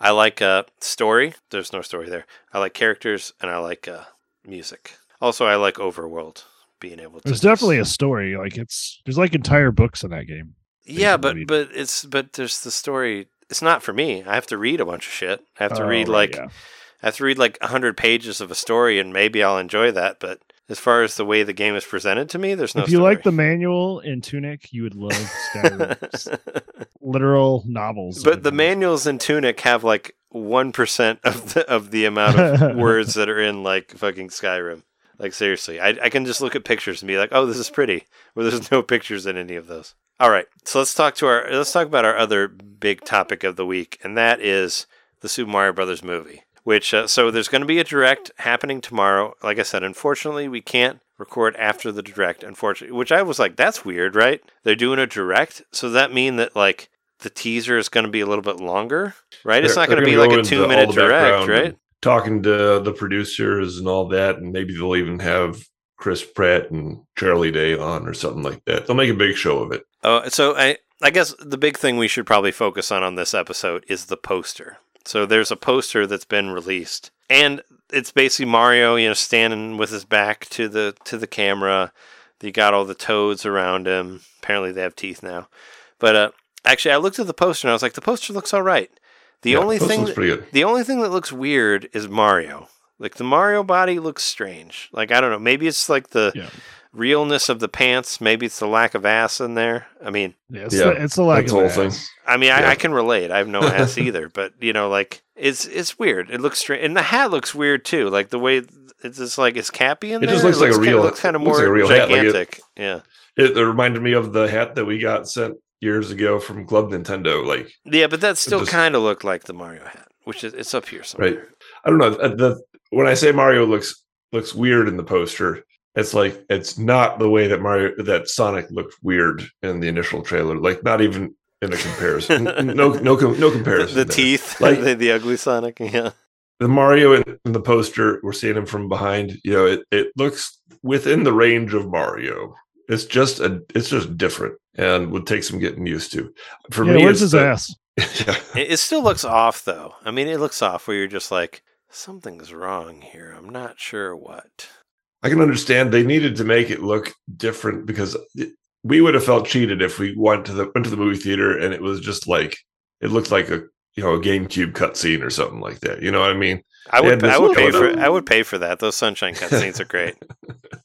I like uh, story. There's no story there. I like characters, and I like uh, music. Also, I like overworld. Being able to. There's definitely just... a story. Like it's there's like entire books in that game. Yeah, but read. but it's but there's the story. It's not for me. I have to read a bunch of shit. I have to oh, read like yeah. I have to read like one hundred pages of a story, and maybe I'll enjoy that. But as far as the way the game is presented to me, there's no. If you story. Like the manual in Tunic, you would love Skyrim. Literal novels. But the manuals in Tunic have like one percent of the of the amount of words that are in like fucking Skyrim. Like, seriously, I, I can just look at pictures and be like, oh, this is pretty, where well, there's no pictures in any of those. All right. So let's talk to our let's talk about our other big topic of the week. And that is the Super Mario Brothers movie, which uh, so there's going to be a direct happening tomorrow. Like I said, unfortunately, we can't record after the direct, unfortunately, which I was like, that's weird, right? They're doing a direct. So does that mean that like the teaser is going to be a little bit longer, right? They're, it's not going to be like a two minute direct, right? And- Talking to the producers and all that, and maybe they'll even have Chris Pratt and Charlie Day on or something like that. They'll make a big show of it. Uh, so I, I guess the big thing we should probably focus on on this episode is the poster. So there's a poster that's been released, and it's basically Mario, you know, standing with his back to the to the camera. You got all the toads around him. Apparently they have teeth now. But uh, actually, I looked at the poster, and I was like, the poster looks all right. The yeah, only thing that, the only thing that looks weird is Mario. Like the Mario body looks strange. Like I don't know, maybe it's like the yeah. realness of the pants, maybe it's the lack of ass in there. I mean, yeah, it's, yeah, the, it's the lack of the whole ass. Thing. I mean, yeah. I, I can relate. I have no ass either, but you know, like it's it's weird. It looks strange, and the hat looks weird too. Like the way it's just like is Cappy in it there. It just looks it like looks a real. Kind of, looks kind of more like gigantic. Like it, yeah, it, it reminded me of the hat that we got sent. Years ago from Club Nintendo, like yeah, but that still kind of looked like the Mario hat, which is it's up here somewhere. Right. I don't know. The when I say Mario looks looks weird in the poster, it's like it's not the way that Mario that Sonic looked weird in the initial trailer. Like not even in a comparison. no, no, no comparison. The, the teeth, like the, the ugly Sonic. Yeah, the Mario in, in the poster, we're seeing him from behind. You know, it it looks within the range of Mario. It's just a, it's just different, and would take some getting used to. For yeah, me, where's his ass? yeah. It, it still looks off, though. I mean, it looks off where you're just like, something's wrong here. I'm not sure what. I can understand they needed to make it look different because it, we would have felt cheated if we went to the went to the movie theater and it was just like it looked like a you know a GameCube cutscene or something like that. You know what I mean? I would I would pay for up. I would pay for that. Those Sunshine cutscenes are great.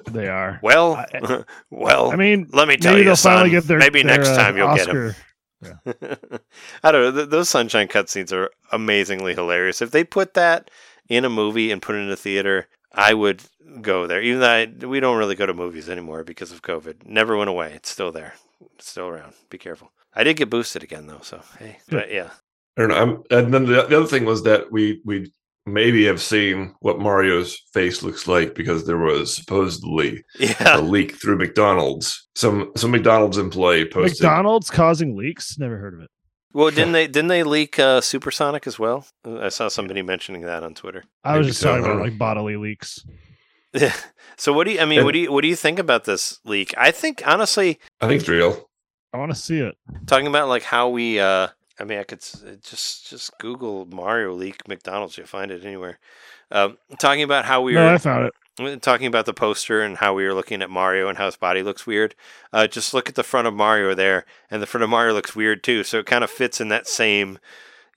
They are. Well, I, well. I mean, let me tell maybe you, they'll son, finally get their, maybe their, next uh, time you'll Oscar. Get them. Yeah. I don't know. Th- those Sunshine cutscenes are amazingly hilarious. If they put that in a movie and put it in a theater, I would go there. Even though I, we don't really go to movies anymore because of COVID. Never went away. It's still there. It's still around. Be careful. I did get boosted again, though. So, hey. But, yeah. I don't know. I'm, and then the, the other thing was that we we... maybe I've seen what Mario's face looks like because there was supposedly yeah. a leak through McDonald's. Some some McDonald's employee posted McDonald's causing leaks. Never heard of it. Well, didn't they didn't they leak uh, Supersonic as well? I saw somebody mentioning that on Twitter. I maybe was just so, talking about like bodily leaks. So what do you? I mean, and, what do you? What do you think about this leak? I think honestly, I think it's real. I want to see it. Talking about like how we. Uh, I mean, I could just just Google Mario leak McDonald's. You'll find it anywhere. Um, talking about how we no, were... I found it. Talking about the poster and how we were looking at Mario and how his body looks weird. Uh, just look at the front of Mario there, and the front of Mario looks weird, too. So it kind of fits in that same,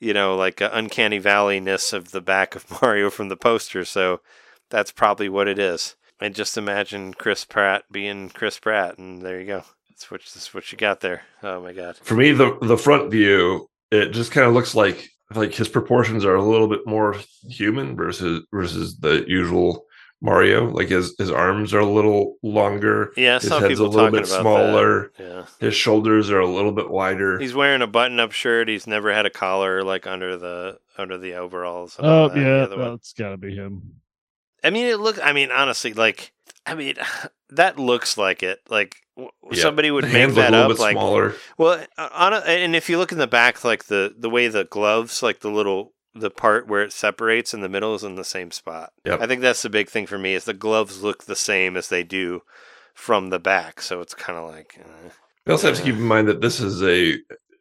you know, like uh, uncanny valley-ness of the back of Mario from the poster. So that's probably what it is. And just imagine Chris Pratt being Chris Pratt, and there you go. Which is what you got there. Oh my god! For me, the the front view, it just kind of looks like like his proportions are a little bit more human versus versus the usual Mario. Like his his arms are a little longer. Yeah, his head's a little bit smaller. Yeah. His shoulders are a little bit wider. He's wearing a button up shirt. He's never had a collar like under the under the overalls. Oh yeah, that's got to be him. I mean, it looks. I mean, honestly, like I mean, that looks like it. Like. Yeah. Somebody would the make that up, like smaller. Well, on a, and if you look in the back, like the, the way the gloves, like the little the part where it separates in the middle is in the same spot. Yep. I think that's the big thing for me is the gloves look the same as they do from the back, so it's kind of like. Uh, we also uh, have to keep in mind that this is a.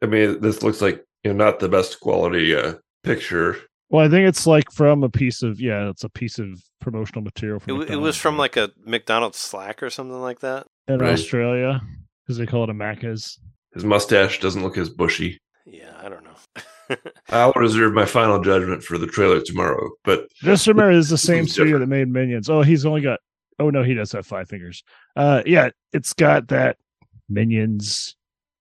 I mean, this looks like you know not the best quality uh, picture. Well, I think it's like from a piece of yeah, it's a piece of promotional material. From it, it was from like a McDonald's Slack or something like that in right. Australia, because they call it a Macca's. His mustache doesn't look as bushy. Yeah, I don't know. I'll reserve my final judgment for the trailer tomorrow. But just remember, this is the same studio that made Minions. Oh, he's only got. Oh no, he does have five fingers. Uh, yeah, it's got that Minions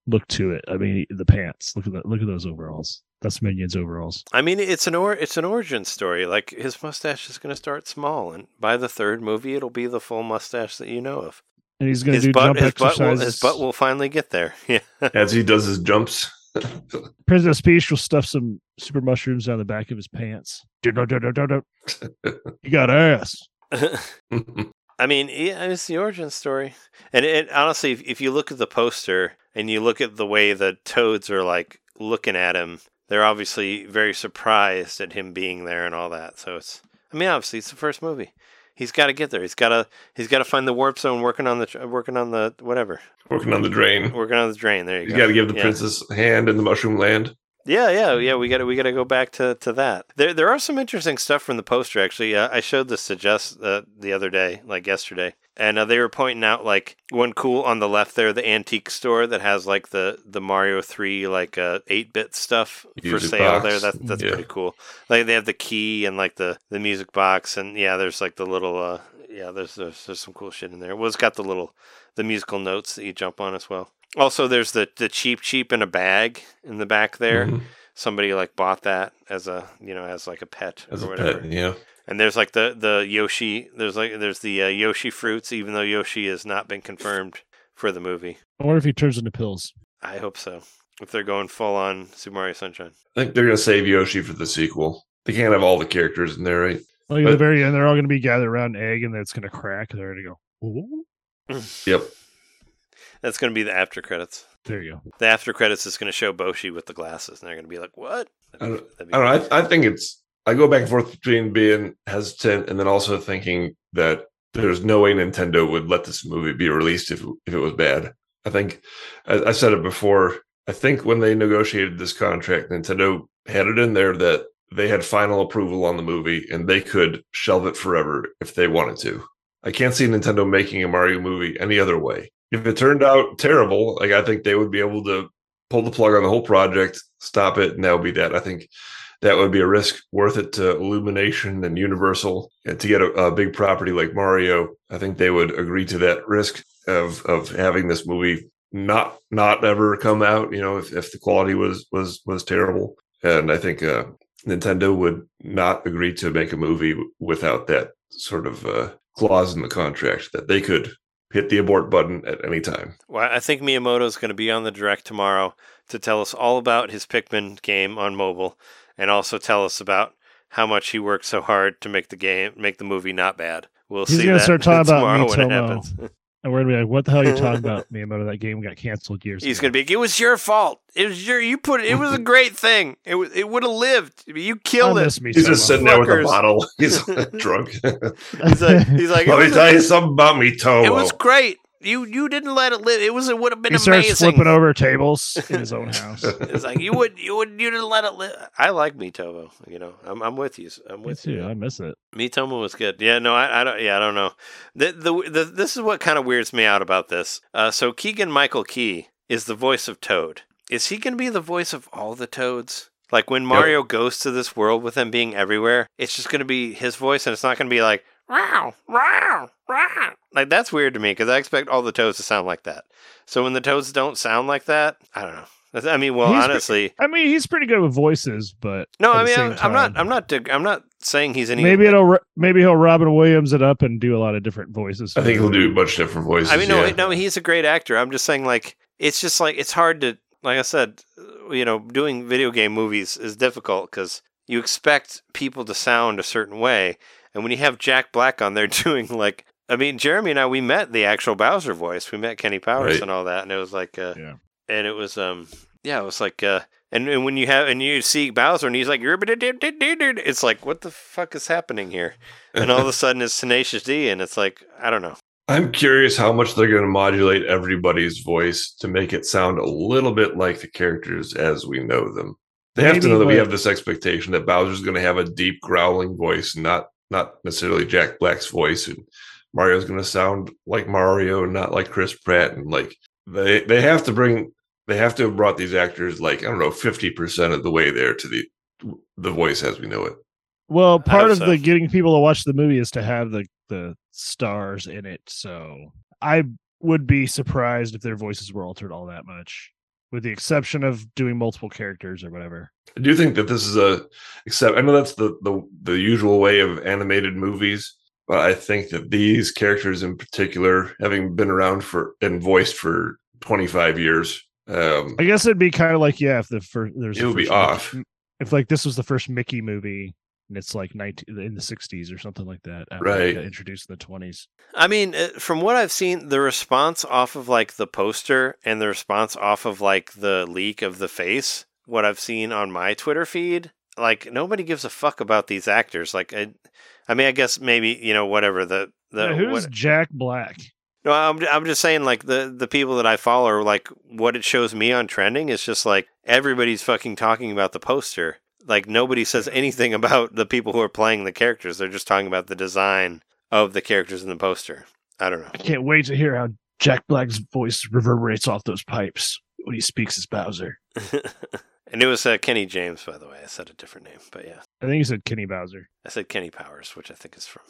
look to it. I mean, the pants. Look at that. Look at those overalls. That's Minions overalls. I mean, it's an or it's an origin story. Like, his mustache is going to start small, and by the third movie, it'll be the full mustache that you know of. And he's going to do butt, jump his exercises. Butt will, his butt will finally get there. Yeah, as he does his jumps. Princess Peach will stuff some super mushrooms down the back of his pants. You got ass. I mean, yeah, it's the origin story. And it, honestly, if, if you look at the poster and you look at the way the toads are like looking at him, they're obviously very surprised at him being there and all that. So it's, I mean, obviously it's the first movie. He's got to get there. He's got to, he's got to find the warp zone working on the, working on the, whatever. Working on the drain. Working on the drain. There you, you go. You got to give the yeah. princess a hand in the mushroom land. Yeah, yeah, yeah. We got to, we got to go back to, to that. There, there are some interesting stuff from the poster. Actually, uh, I showed this to Jess uh, the other day, like yesterday, and uh, they were pointing out like one cool on the left there, the antique store that has like the, the Mario three like uh, eight bit stuff music for sale box. There. That, that's yeah. pretty cool. Like they have the key and like the, the music box, and yeah, there's like the little uh, yeah, there's, there's there's some cool shit in there. Well, it's got the little the musical notes that you jump on as well. Also, there's the, the cheap cheap in a bag in the back there. Mm-hmm. Somebody like bought that as a you know as like a pet as or a whatever. Pet, yeah. And there's like the, the Yoshi. There's like there's the uh, Yoshi fruits, even though Yoshi has not been confirmed for the movie. I wonder if he turns into pills. I hope so. If they're going full on Super Mario Sunshine, I think they're gonna save Yoshi for the sequel. They can't have all the characters in there, right? Like but, at the very end, they're all gonna be gathered around an egg, and then it's gonna crack. They're gonna go. Ooh. Yep. That's going to be the after credits. There you go. The after credits is going to show Boshi with the glasses, and they're going to be like, what? Be, I don't know. I, I think it's, I go back and forth between being hesitant and then also thinking that there's no way Nintendo would let this movie be released if, if it was bad. I think, I, I said it before, I think when they negotiated this contract, Nintendo had it in there that they had final approval on the movie and they could shelve it forever if they wanted to. I can't see Nintendo making a Mario movie any other way. If it turned out terrible, like I think they would be able to pull the plug on the whole project, stop it, and that would be that. I think that would be a risk worth it to Illumination and Universal. And to get a, a big property like Mario, I think they would agree to that risk of of having this movie not not ever come out, you know, if, if the quality was was was terrible. And I think uh, Nintendo would not agree to make a movie without that sort of uh, clause in the contract that they could hit the abort button at any time. Well, I think Miyamoto's going to be on the Direct tomorrow to tell us all about his Pikmin game on mobile, and also tell us about how much he worked so hard to make the game, make the movie not bad. We'll He's see gonna that start talking tomorrow about when it happens. And we're going to be like, what the hell are you talking about, Miyamoto? That game got canceled years He's ago. He's going to be like, it was your fault. It was your, you put it, it was a great thing. It was, it would have lived. You killed it. He's so just sitting there with a bottle. He's drunk. He's like, he's like, let me tell you something about me, Toho. It was great. You you didn't let it live. It was it would have been he amazing. He starts flipping over tables in his own house. It's like you would you would you didn't let it live. I like Miitomo. You know, I'm I'm with you. I'm with Me you. Too. I miss it. Miitomo was good. Yeah, no, I, I don't. Yeah, I don't know. The, the the this is what kind of weirds me out about this. Uh, so Keegan-Michael Key is the voice of Toad. Is he going to be the voice of all the Toads? Like when Mario yep. goes to this world with him being everywhere, it's just going to be his voice, and it's not going to be like. Wow, wow, wow. Like, that's weird to me because I expect all the Toads to sound like that. So when the Toads don't sound like that, I don't know. I mean, well, he's honestly, pretty, I mean, he's pretty good with voices, but no, I mean, I'm, I'm not, I'm not, dig- I'm not saying he's any. Maybe it'll, maybe he'll Robin Williams it up and do a lot of different voices. I think he'll do a bunch of different voices. I mean, no, yeah. no, he's a great actor. I'm just saying, like, it's just like it's hard to, like I said, you know, doing video game movies is difficult because you expect people to sound a certain way. And when you have Jack Black on there doing like, I mean, Jeremy and I, we met the actual Bowser voice. We met Kenny Powers right. and all that. And it was like, uh, yeah. and it was, um, yeah, it was like, uh, and, and when you have, and you see Bowser and he's like, it's like, what the fuck is happening here? And all of a sudden it's Tenacious D and it's like, I don't know. I'm curious how much they're going to modulate everybody's voice to make it sound a little bit like the characters as we know them. They have Maybe to know that we have this expectation that Bowser's going to have a deep growling voice, not not necessarily Jack Black's voice, and Mario's going to sound like Mario and not like Chris Pratt. And like they they have to bring they have to have brought these actors like, I don't know, fifty percent of the way there to the the voice as we know it. Well, part of so. the getting people to watch the movie is to have the the stars in it. So I would be surprised if their voices were altered all that much, with the exception of doing multiple characters or whatever. I do think that this is a, except I know that's the, the, the usual way of animated movies, but I think that these characters in particular, having been around for and voiced for twenty-five years, um, I guess it'd be kind of like, yeah, if the first, there's, it would be off. Mickey, if like this was the first Mickey movie and it's like nineteen in the sixties or something like that, right? Like introduced in the twenties. I mean, from what I've seen, the response off of like the poster and the response off of like the leak of the face, what I've seen on my Twitter feed, like nobody gives a fuck about these actors. Like, I, I mean, I guess maybe, you know, whatever the the yeah, who's what, Jack Black. No, I'm I'm just saying, like the the people that I follow, are like what it shows me on trending is just like everybody's fucking talking about the poster. Like, nobody says anything about the people who are playing the characters. They're just talking about the design of the characters in the poster. I don't know. I can't wait to hear how Jack Black's voice reverberates off those pipes when he speaks as Bowser. And it was uh, Kenny James, by the way. I said a different name, but yeah. I think you said Kenny Bowser. I said Kenny Powers, which I think is from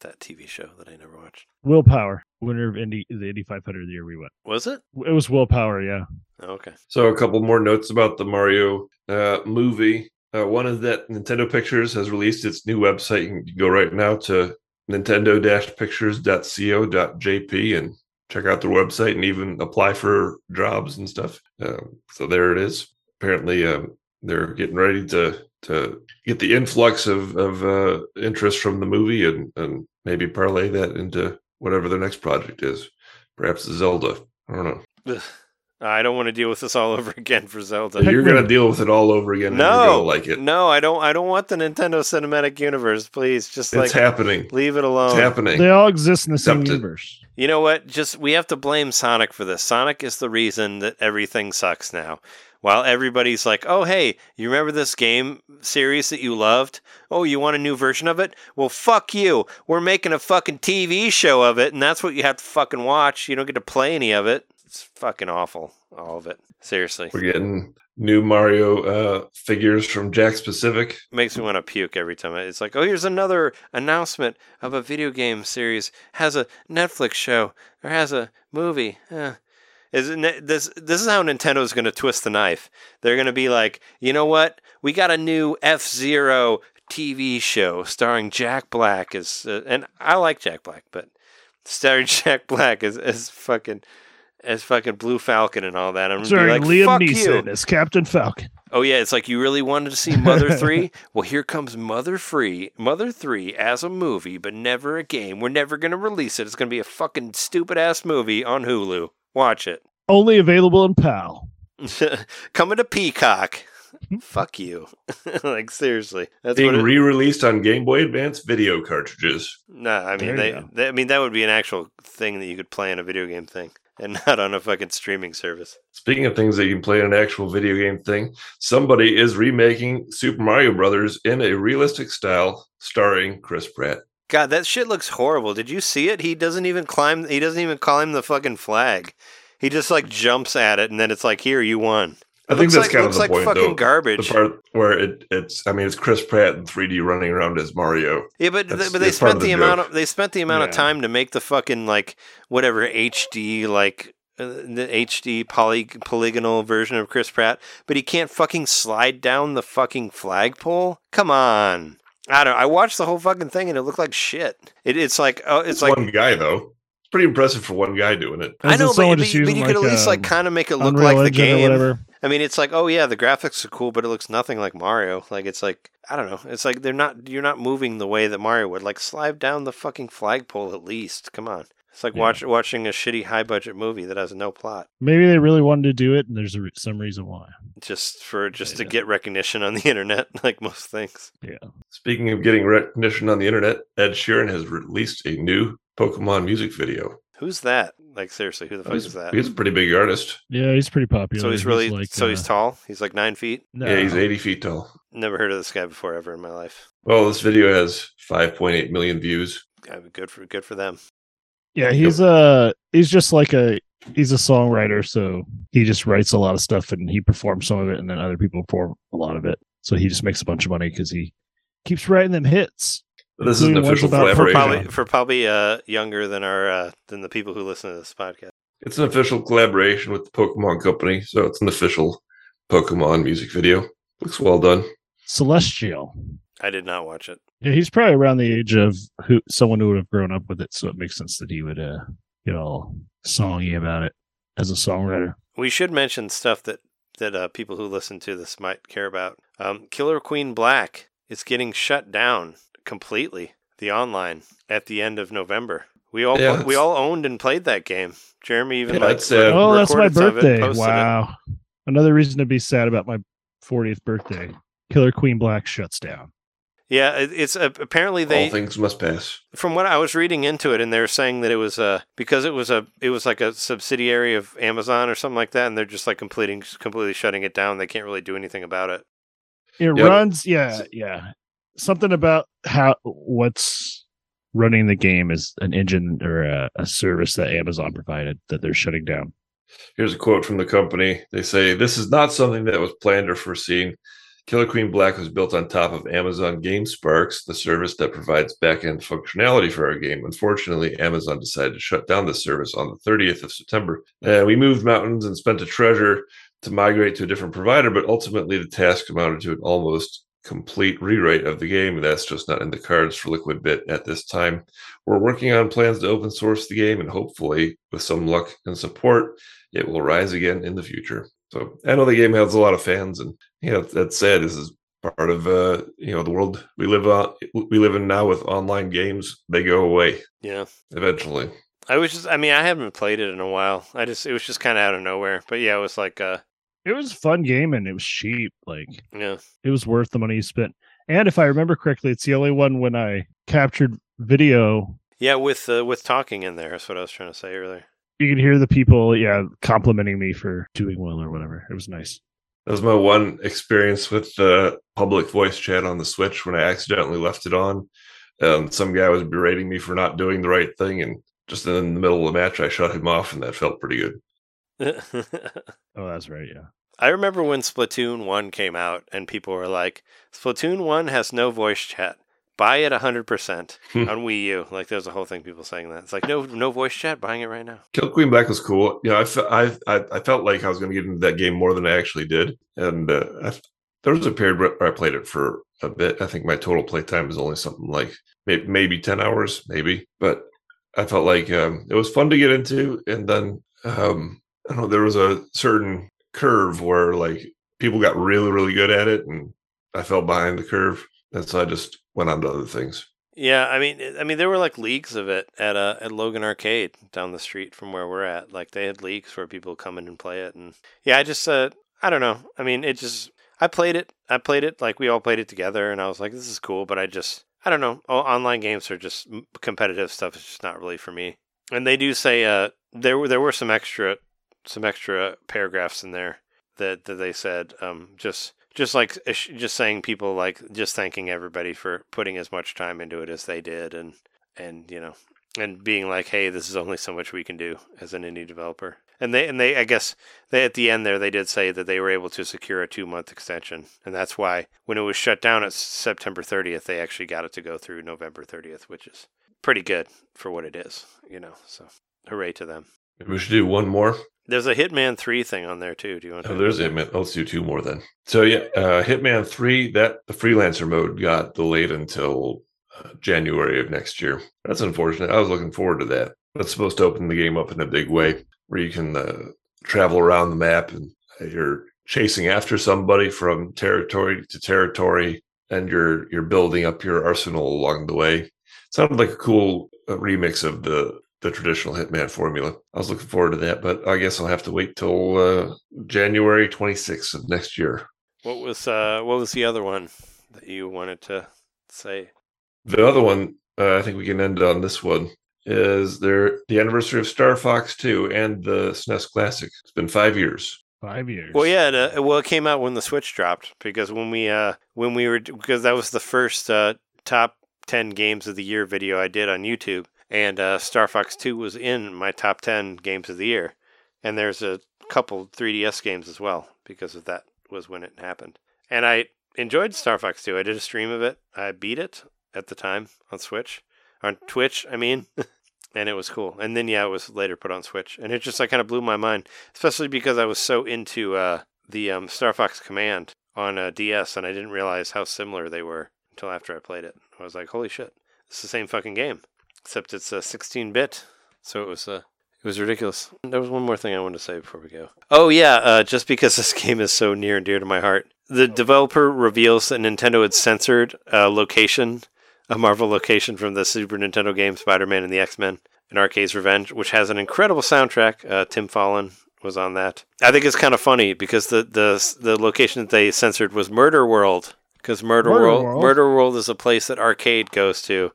that T V show that I never watched. Willpower, winner of Indy, the Indy five hundred the year we won. Was it? It was Willpower, yeah. Oh, okay. So a couple more notes about the Mario uh, movie. Uh, one is that Nintendo Pictures has released its new website. You can go right now to nintendo dash pictures dot co dot j p and check out their website and even apply for jobs and stuff. Um, so there it is. Apparently, um, they're getting ready to to get the influx of, of uh, interest from the movie and, and maybe parlay that into whatever their next project is. Perhaps Zelda. I don't know. Ugh. I don't want to deal with this all over again for Zelda. You're going to deal with it all over again. No, like it. No, I don't. I don't want the Nintendo Cinematic Universe. Please, just like it's happening. Leave it alone. It's happening. They all exist in the Except same universe. It. You know what? Just we have to blame Sonic for this. Sonic is the reason that everything sucks now. While everybody's like, oh, hey, you remember this game series that you loved? Oh, you want a new version of it? Well, fuck you. We're making a fucking T V show of it, and that's what you have to fucking watch. You don't get to play any of it. It's fucking awful, all of it. Seriously. We're getting new Mario uh, figures from Jack's Pacific. Makes me want to puke every time. It's like, oh, here's another announcement of a video game series. Has a Netflix show or has a movie. Uh, is it, this, this is how Nintendo's going to twist the knife. They're going to be like, you know what? We got a new F-Zero T V show starring Jack Black. Is, uh, and I like Jack Black, but starring Jack Black is, is fucking... as fucking Blue Falcon and all that. I'm Sorry, like, Liam fuck Neeson you. As Captain Falcon. Oh yeah, it's like you really wanted to see Mother three? Well, here comes Mother three. Mother three as a movie, but never a game. We're never going to release it. It's going to be a fucking stupid ass movie on Hulu. Watch it. Only available in PAL. Coming to Peacock. Fuck you. Like, seriously. That's Being it... re-released on Game Boy Advance video cartridges. Nah, I mean, they, they, I mean, that would be an actual thing that you could play in a video game thing. And not on a fucking streaming service. Speaking of things that you can play in an actual video game thing, somebody is remaking Super Mario Brothers in a realistic style, starring Chris Pratt. God, that shit looks horrible. Did you see it? He doesn't even climb. He doesn't even climb the fucking flag. He just like jumps at it, and then it's like, here, you won. I think that's kind of the point, though. It looks like fucking garbage. The part where it, it's, I mean, it's Chris Pratt in three D running around as Mario. Yeah, but that's, but they spent the, the amount of, they spent the amount yeah. of time to make the fucking like whatever H D like uh, the H D poly, polygonal version of Chris Pratt, but he can't fucking slide down the fucking flagpole. Come on, I don't. I watched the whole fucking thing and it looked like shit. It, it's like oh, it's, it's like one guy though. Pretty impressive for one guy doing it. I know, but, but, but you like could at least like kind of make it look like the game. I mean, it's like, oh yeah, the graphics are cool, but it looks nothing like Mario. Like it's like I don't know. It's like they're not. You're not moving the way that Mario would. Like slide down the fucking flagpole at least. Come on. It's like yeah. watch, watching a shitty high budget movie that has no plot. Maybe they really wanted to do it, and there's a re- some reason why. Just for just yeah, to yeah. get recognition on the internet, like most things. Yeah. Speaking of getting recognition on the internet, Ed Sheeran has released a new Pokemon music video. Who's that? Like, seriously, who the fuck he's, is that? He's a pretty big artist. Yeah, he's pretty popular. So he's really, he's like, so uh, he's tall? He's like nine feet? No. Yeah, he's eighty feet tall. Never heard of this guy before ever in my life. Well, this video has five point eight million views. Good for good for them. Yeah, he's a uh, he's just like a he's a songwriter, so he just writes a lot of stuff and he performs some of it, and then other people perform a lot of it. So he just makes a bunch of money because he keeps writing them hits. This is an official collaboration for probably, for probably uh, younger than our uh, than the people who listen to this podcast. It's an official collaboration with the Pokemon Company, so it's an official Pokemon music video. Looks well done. Celestial. I did not watch it. Yeah, he's probably around the age of who someone who would have grown up with it, so it makes sense that he would uh, get all songy about it as a songwriter. We should mention stuff that that uh, people who listen to this might care about. Um, Killer Queen Black is getting shut down completely, the online, at the end of November. We all yeah, we all owned and played that game. Jeremy even yeah, like that's, uh, oh, that's my birthday! It, wow, it. Another reason to be sad about my fortieth birthday. Killer Queen Black shuts down. Yeah, it's uh, apparently they all things must pass. From what I was reading into it, and they were saying that it was uh, because it was a it was like a subsidiary of Amazon or something like that, and they're just like completing completely shutting it down. They can't really do anything about it. It yep. runs, yeah, yeah. Something about how what's running the game is an engine or a, a service that Amazon provided that they're shutting down. Here's a quote from the company. They say, "This is not something that was planned or foreseen. Killer Queen Black was built on top of Amazon GameSparks, the service that provides back-end functionality for our game. Unfortunately, Amazon decided to shut down the service on the thirtieth of September. Uh, we moved mountains and spent a treasure to migrate to a different provider, but ultimately the task amounted to an almost complete rewrite of the game. That's just not in the cards for Liquid Bit at this time. We're working on plans to open source the game, and hopefully, with some luck and support, it will rise again in the future." So I know the game has a lot of fans, and yeah, you know, that's sad. This is part of uh, you know the world we live on. We live in now with online games; they go away. Yeah, eventually. I was just—I mean, I haven't played it in a while. I just—it was just kind of out of nowhere. But yeah, it was like uh, it was a fun game, and it was cheap. Like, yeah, it was worth the money you spent. And if I remember correctly, it's the only one when I captured video. Yeah, with uh, with talking in there. That's what I was trying to say earlier. You can hear the people, yeah, complimenting me for doing well or whatever. It was nice. That was my one experience with the uh, public voice chat on the Switch when I accidentally left it on. Um, some guy was berating me for not doing the right thing, and just in the middle of the match, I shut him off, and that felt pretty good. Oh, that's right, yeah. I remember when Splatoon one came out, and people were like, Splatoon one has no voice chat. Buy it one hundred percent on Wii U. Like, there's a whole thing people saying that. It's like, no no voice chat, buying it right now. Kill Queen Black was cool. You know, I, fe- I, I, I felt like I was going to get into that game more than I actually did. And uh, I, there was a period where I played it for a bit. I think my total playtime was only something like maybe, maybe ten hours, maybe. But I felt like um, it was fun to get into. And then, um, I don't know, there was a certain curve where, like, people got really, really good at it. And I fell behind the curve. And so I just went on to other things. Yeah, I mean, I mean, there were like leagues of it at uh, at Logan Arcade down the street from where we're at. Like, they had leagues where people come in and play it. And yeah, I just, uh, I don't know. I mean, it just, I played it. I played it like we all played it together. And I was like, this is cool. But I just, I don't know. All online games are just competitive stuff. It's just not really for me. And they do say uh, there were there were some extra some extra paragraphs in there that, that they said um, just. Just like just saying people like just thanking everybody for putting as much time into it as they did, and and you know, and being like, hey, this is only so much we can do as an indie developer. And they and they I guess they at the end there they did say that they were able to secure a two month extension, and that's why when it was shut down at September thirtieth, they actually got it to go through November thirtieth, which is pretty good for what it is, you know. So hooray to them. We should do one more. There's a Hitman three thing on there, too. Do you want to? Oh, there's Hitman. Let's do two more then. So, yeah, uh, Hitman three, that the freelancer mode got delayed until uh, January of next year. That's unfortunate. I was looking forward to that. That's supposed to open the game up in a big way where you can uh, travel around the map and you're chasing after somebody from territory to territory, and you're, you're building up your arsenal along the way. It sounded like a cool uh, remix of the the traditional Hitman formula. I was looking forward to that, but I guess I'll have to wait till uh, January twenty-sixth of next year. What was uh, what was the other one that you wanted to say? The other one, uh, I think we can end on this one. is their the anniversary of Star Fox two and the S N E S Classic. It's been five years. Five years. Well, yeah. It, uh, well, it came out when the Switch dropped because when we uh, when we were because that was the first uh, top ten games of the year video I did on YouTube, and uh, Star Fox two was in my top ten games of the year, and there's a couple three D S games as well because of that was when it happened, and I enjoyed Star Fox two. I did a stream of it. I beat it at the time on Switch, on Twitch. I mean. And it was cool. And then, yeah, it was later put on Switch. And it just like, kind of blew my mind, especially because I was so into uh, the um, Star Fox Command on uh, D S, and I didn't realize how similar they were until after I played it. I was like, holy shit, it's the same fucking game, except it's a uh, sixteen-bit. So it was uh, it was ridiculous. There was one more thing I wanted to say before we go. Oh, yeah, uh, just because this game is so near and dear to my heart, the developer reveals that Nintendo had censored a uh, location a Marvel location from the Super Nintendo game Spider-Man and the X-Men and Arcade's Revenge, which has an incredible soundtrack. Uh, Tim Fallon was on that. I think it's kind of funny because the the, the location that they censored was Murder World, because Murder, Murder World, World Murder World is a place that Arcade goes to.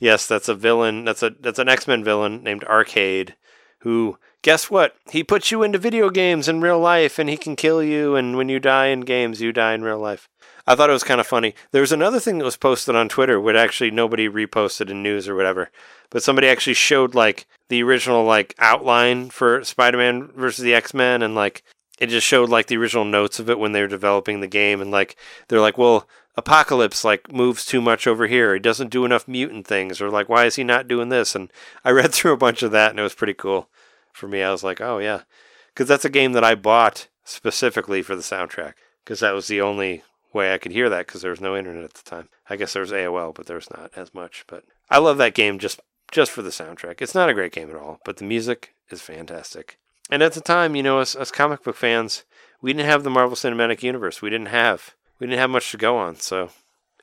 Yes, that's a villain. That's a that's an X-Men villain named Arcade, who, guess what? He puts you into video games in real life, and he can kill you. And when you die in games, you die in real life. I thought it was kind of funny. There was another thing that was posted on Twitter, which actually nobody reposted in news or whatever, but somebody actually showed like the original like outline for Spider-Man versus the X-Men, and like it just showed like the original notes of it when they were developing the game, and like they're like, well, Apocalypse like moves too much over here. He doesn't do enough mutant things, or like why is he not doing this? And I read through a bunch of that, and it was pretty cool for me. I was like, oh yeah, because that's a game that I bought specifically for the soundtrack, because that was the only way I could hear that, because there was no internet at the time. I guess there was A O L, but there's not as much. But I love that game just just for the soundtrack. It's not a great game at all, but the music is fantastic. And at the time, you know, as, as comic book fans, we didn't have the Marvel Cinematic Universe. We didn't have we didn't have much to go on. So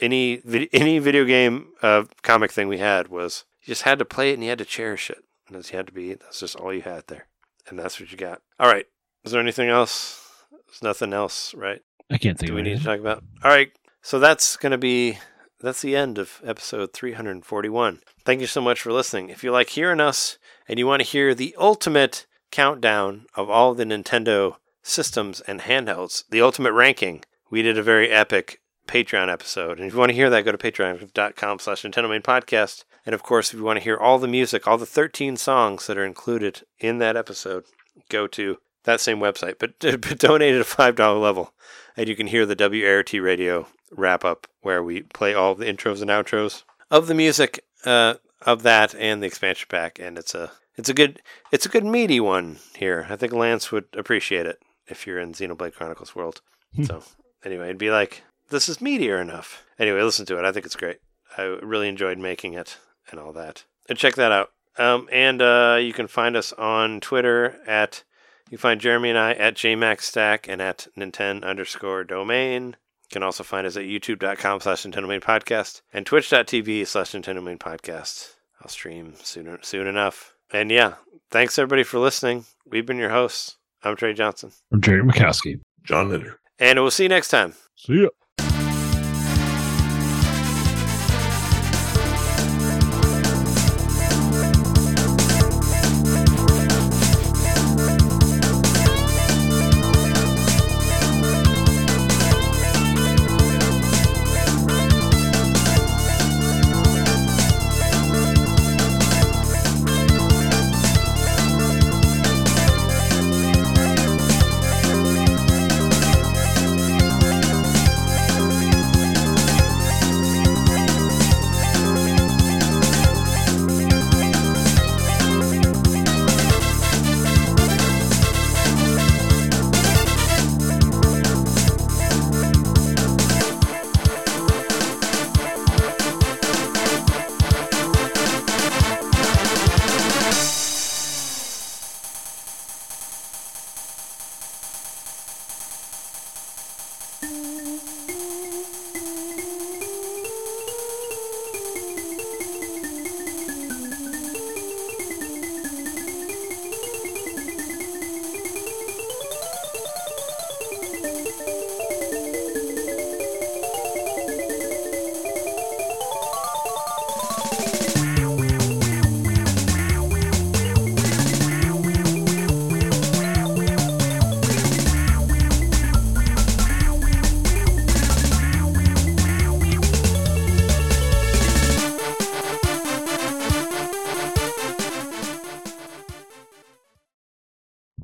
any vid- any video game uh, comic thing we had was you just had to play it and you had to cherish it. And you had to be that's just all you had there, and that's what you got. All right, is there anything else? There's nothing else, right? I can't think of it. Do we need to talk about? All right. So that's going to be, that's the end of episode three forty-one. Thank you so much for listening. If you like hearing us and you want to hear the ultimate countdown of all the Nintendo systems and handhelds, the ultimate ranking, we did a very epic Patreon episode. And if you want to hear that, go to patreon.com slash Nintendo Main Podcast. And of course, if you want to hear all the music, all the thirteen songs that are included in that episode, go to that same website, but, but donate at a five dollars level. And you can hear the W A R T radio wrap-up where we play all the intros and outros of the music uh, of that and the expansion pack. And it's a it's a good it's a good meaty one here. I think Lance would appreciate it if you're in Xenoblade Chronicles world. So anyway, it'd be like, this is meatier enough. Anyway, listen to it. I think it's great. I really enjoyed making it and all that. And check that out. Um, and uh, you can find us on Twitter at... You can find Jeremy and I at jmaxstack and at Nintendo underscore domain. You can also find us at youtube.com slash Nintendo Main Podcast and twitch.tv slash Nintendo Main Podcast. I'll stream soon, soon enough. And yeah, thanks everybody for listening. We've been your hosts. I'm Trey Johnson. I'm Jeremy Makowski. John Litter. And we'll see you next time. See ya.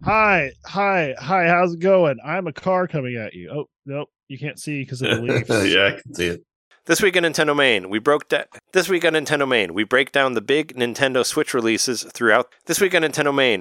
hi, hi, hi, how's it going? I'm a car coming at you. Oh, nope, you can't see because of the leaves. Yeah, I can see it. This week on Nintendo Main, we broke da- This week on Nintendo Main, we break down the big Nintendo Switch releases throughout. This week on Nintendo Main,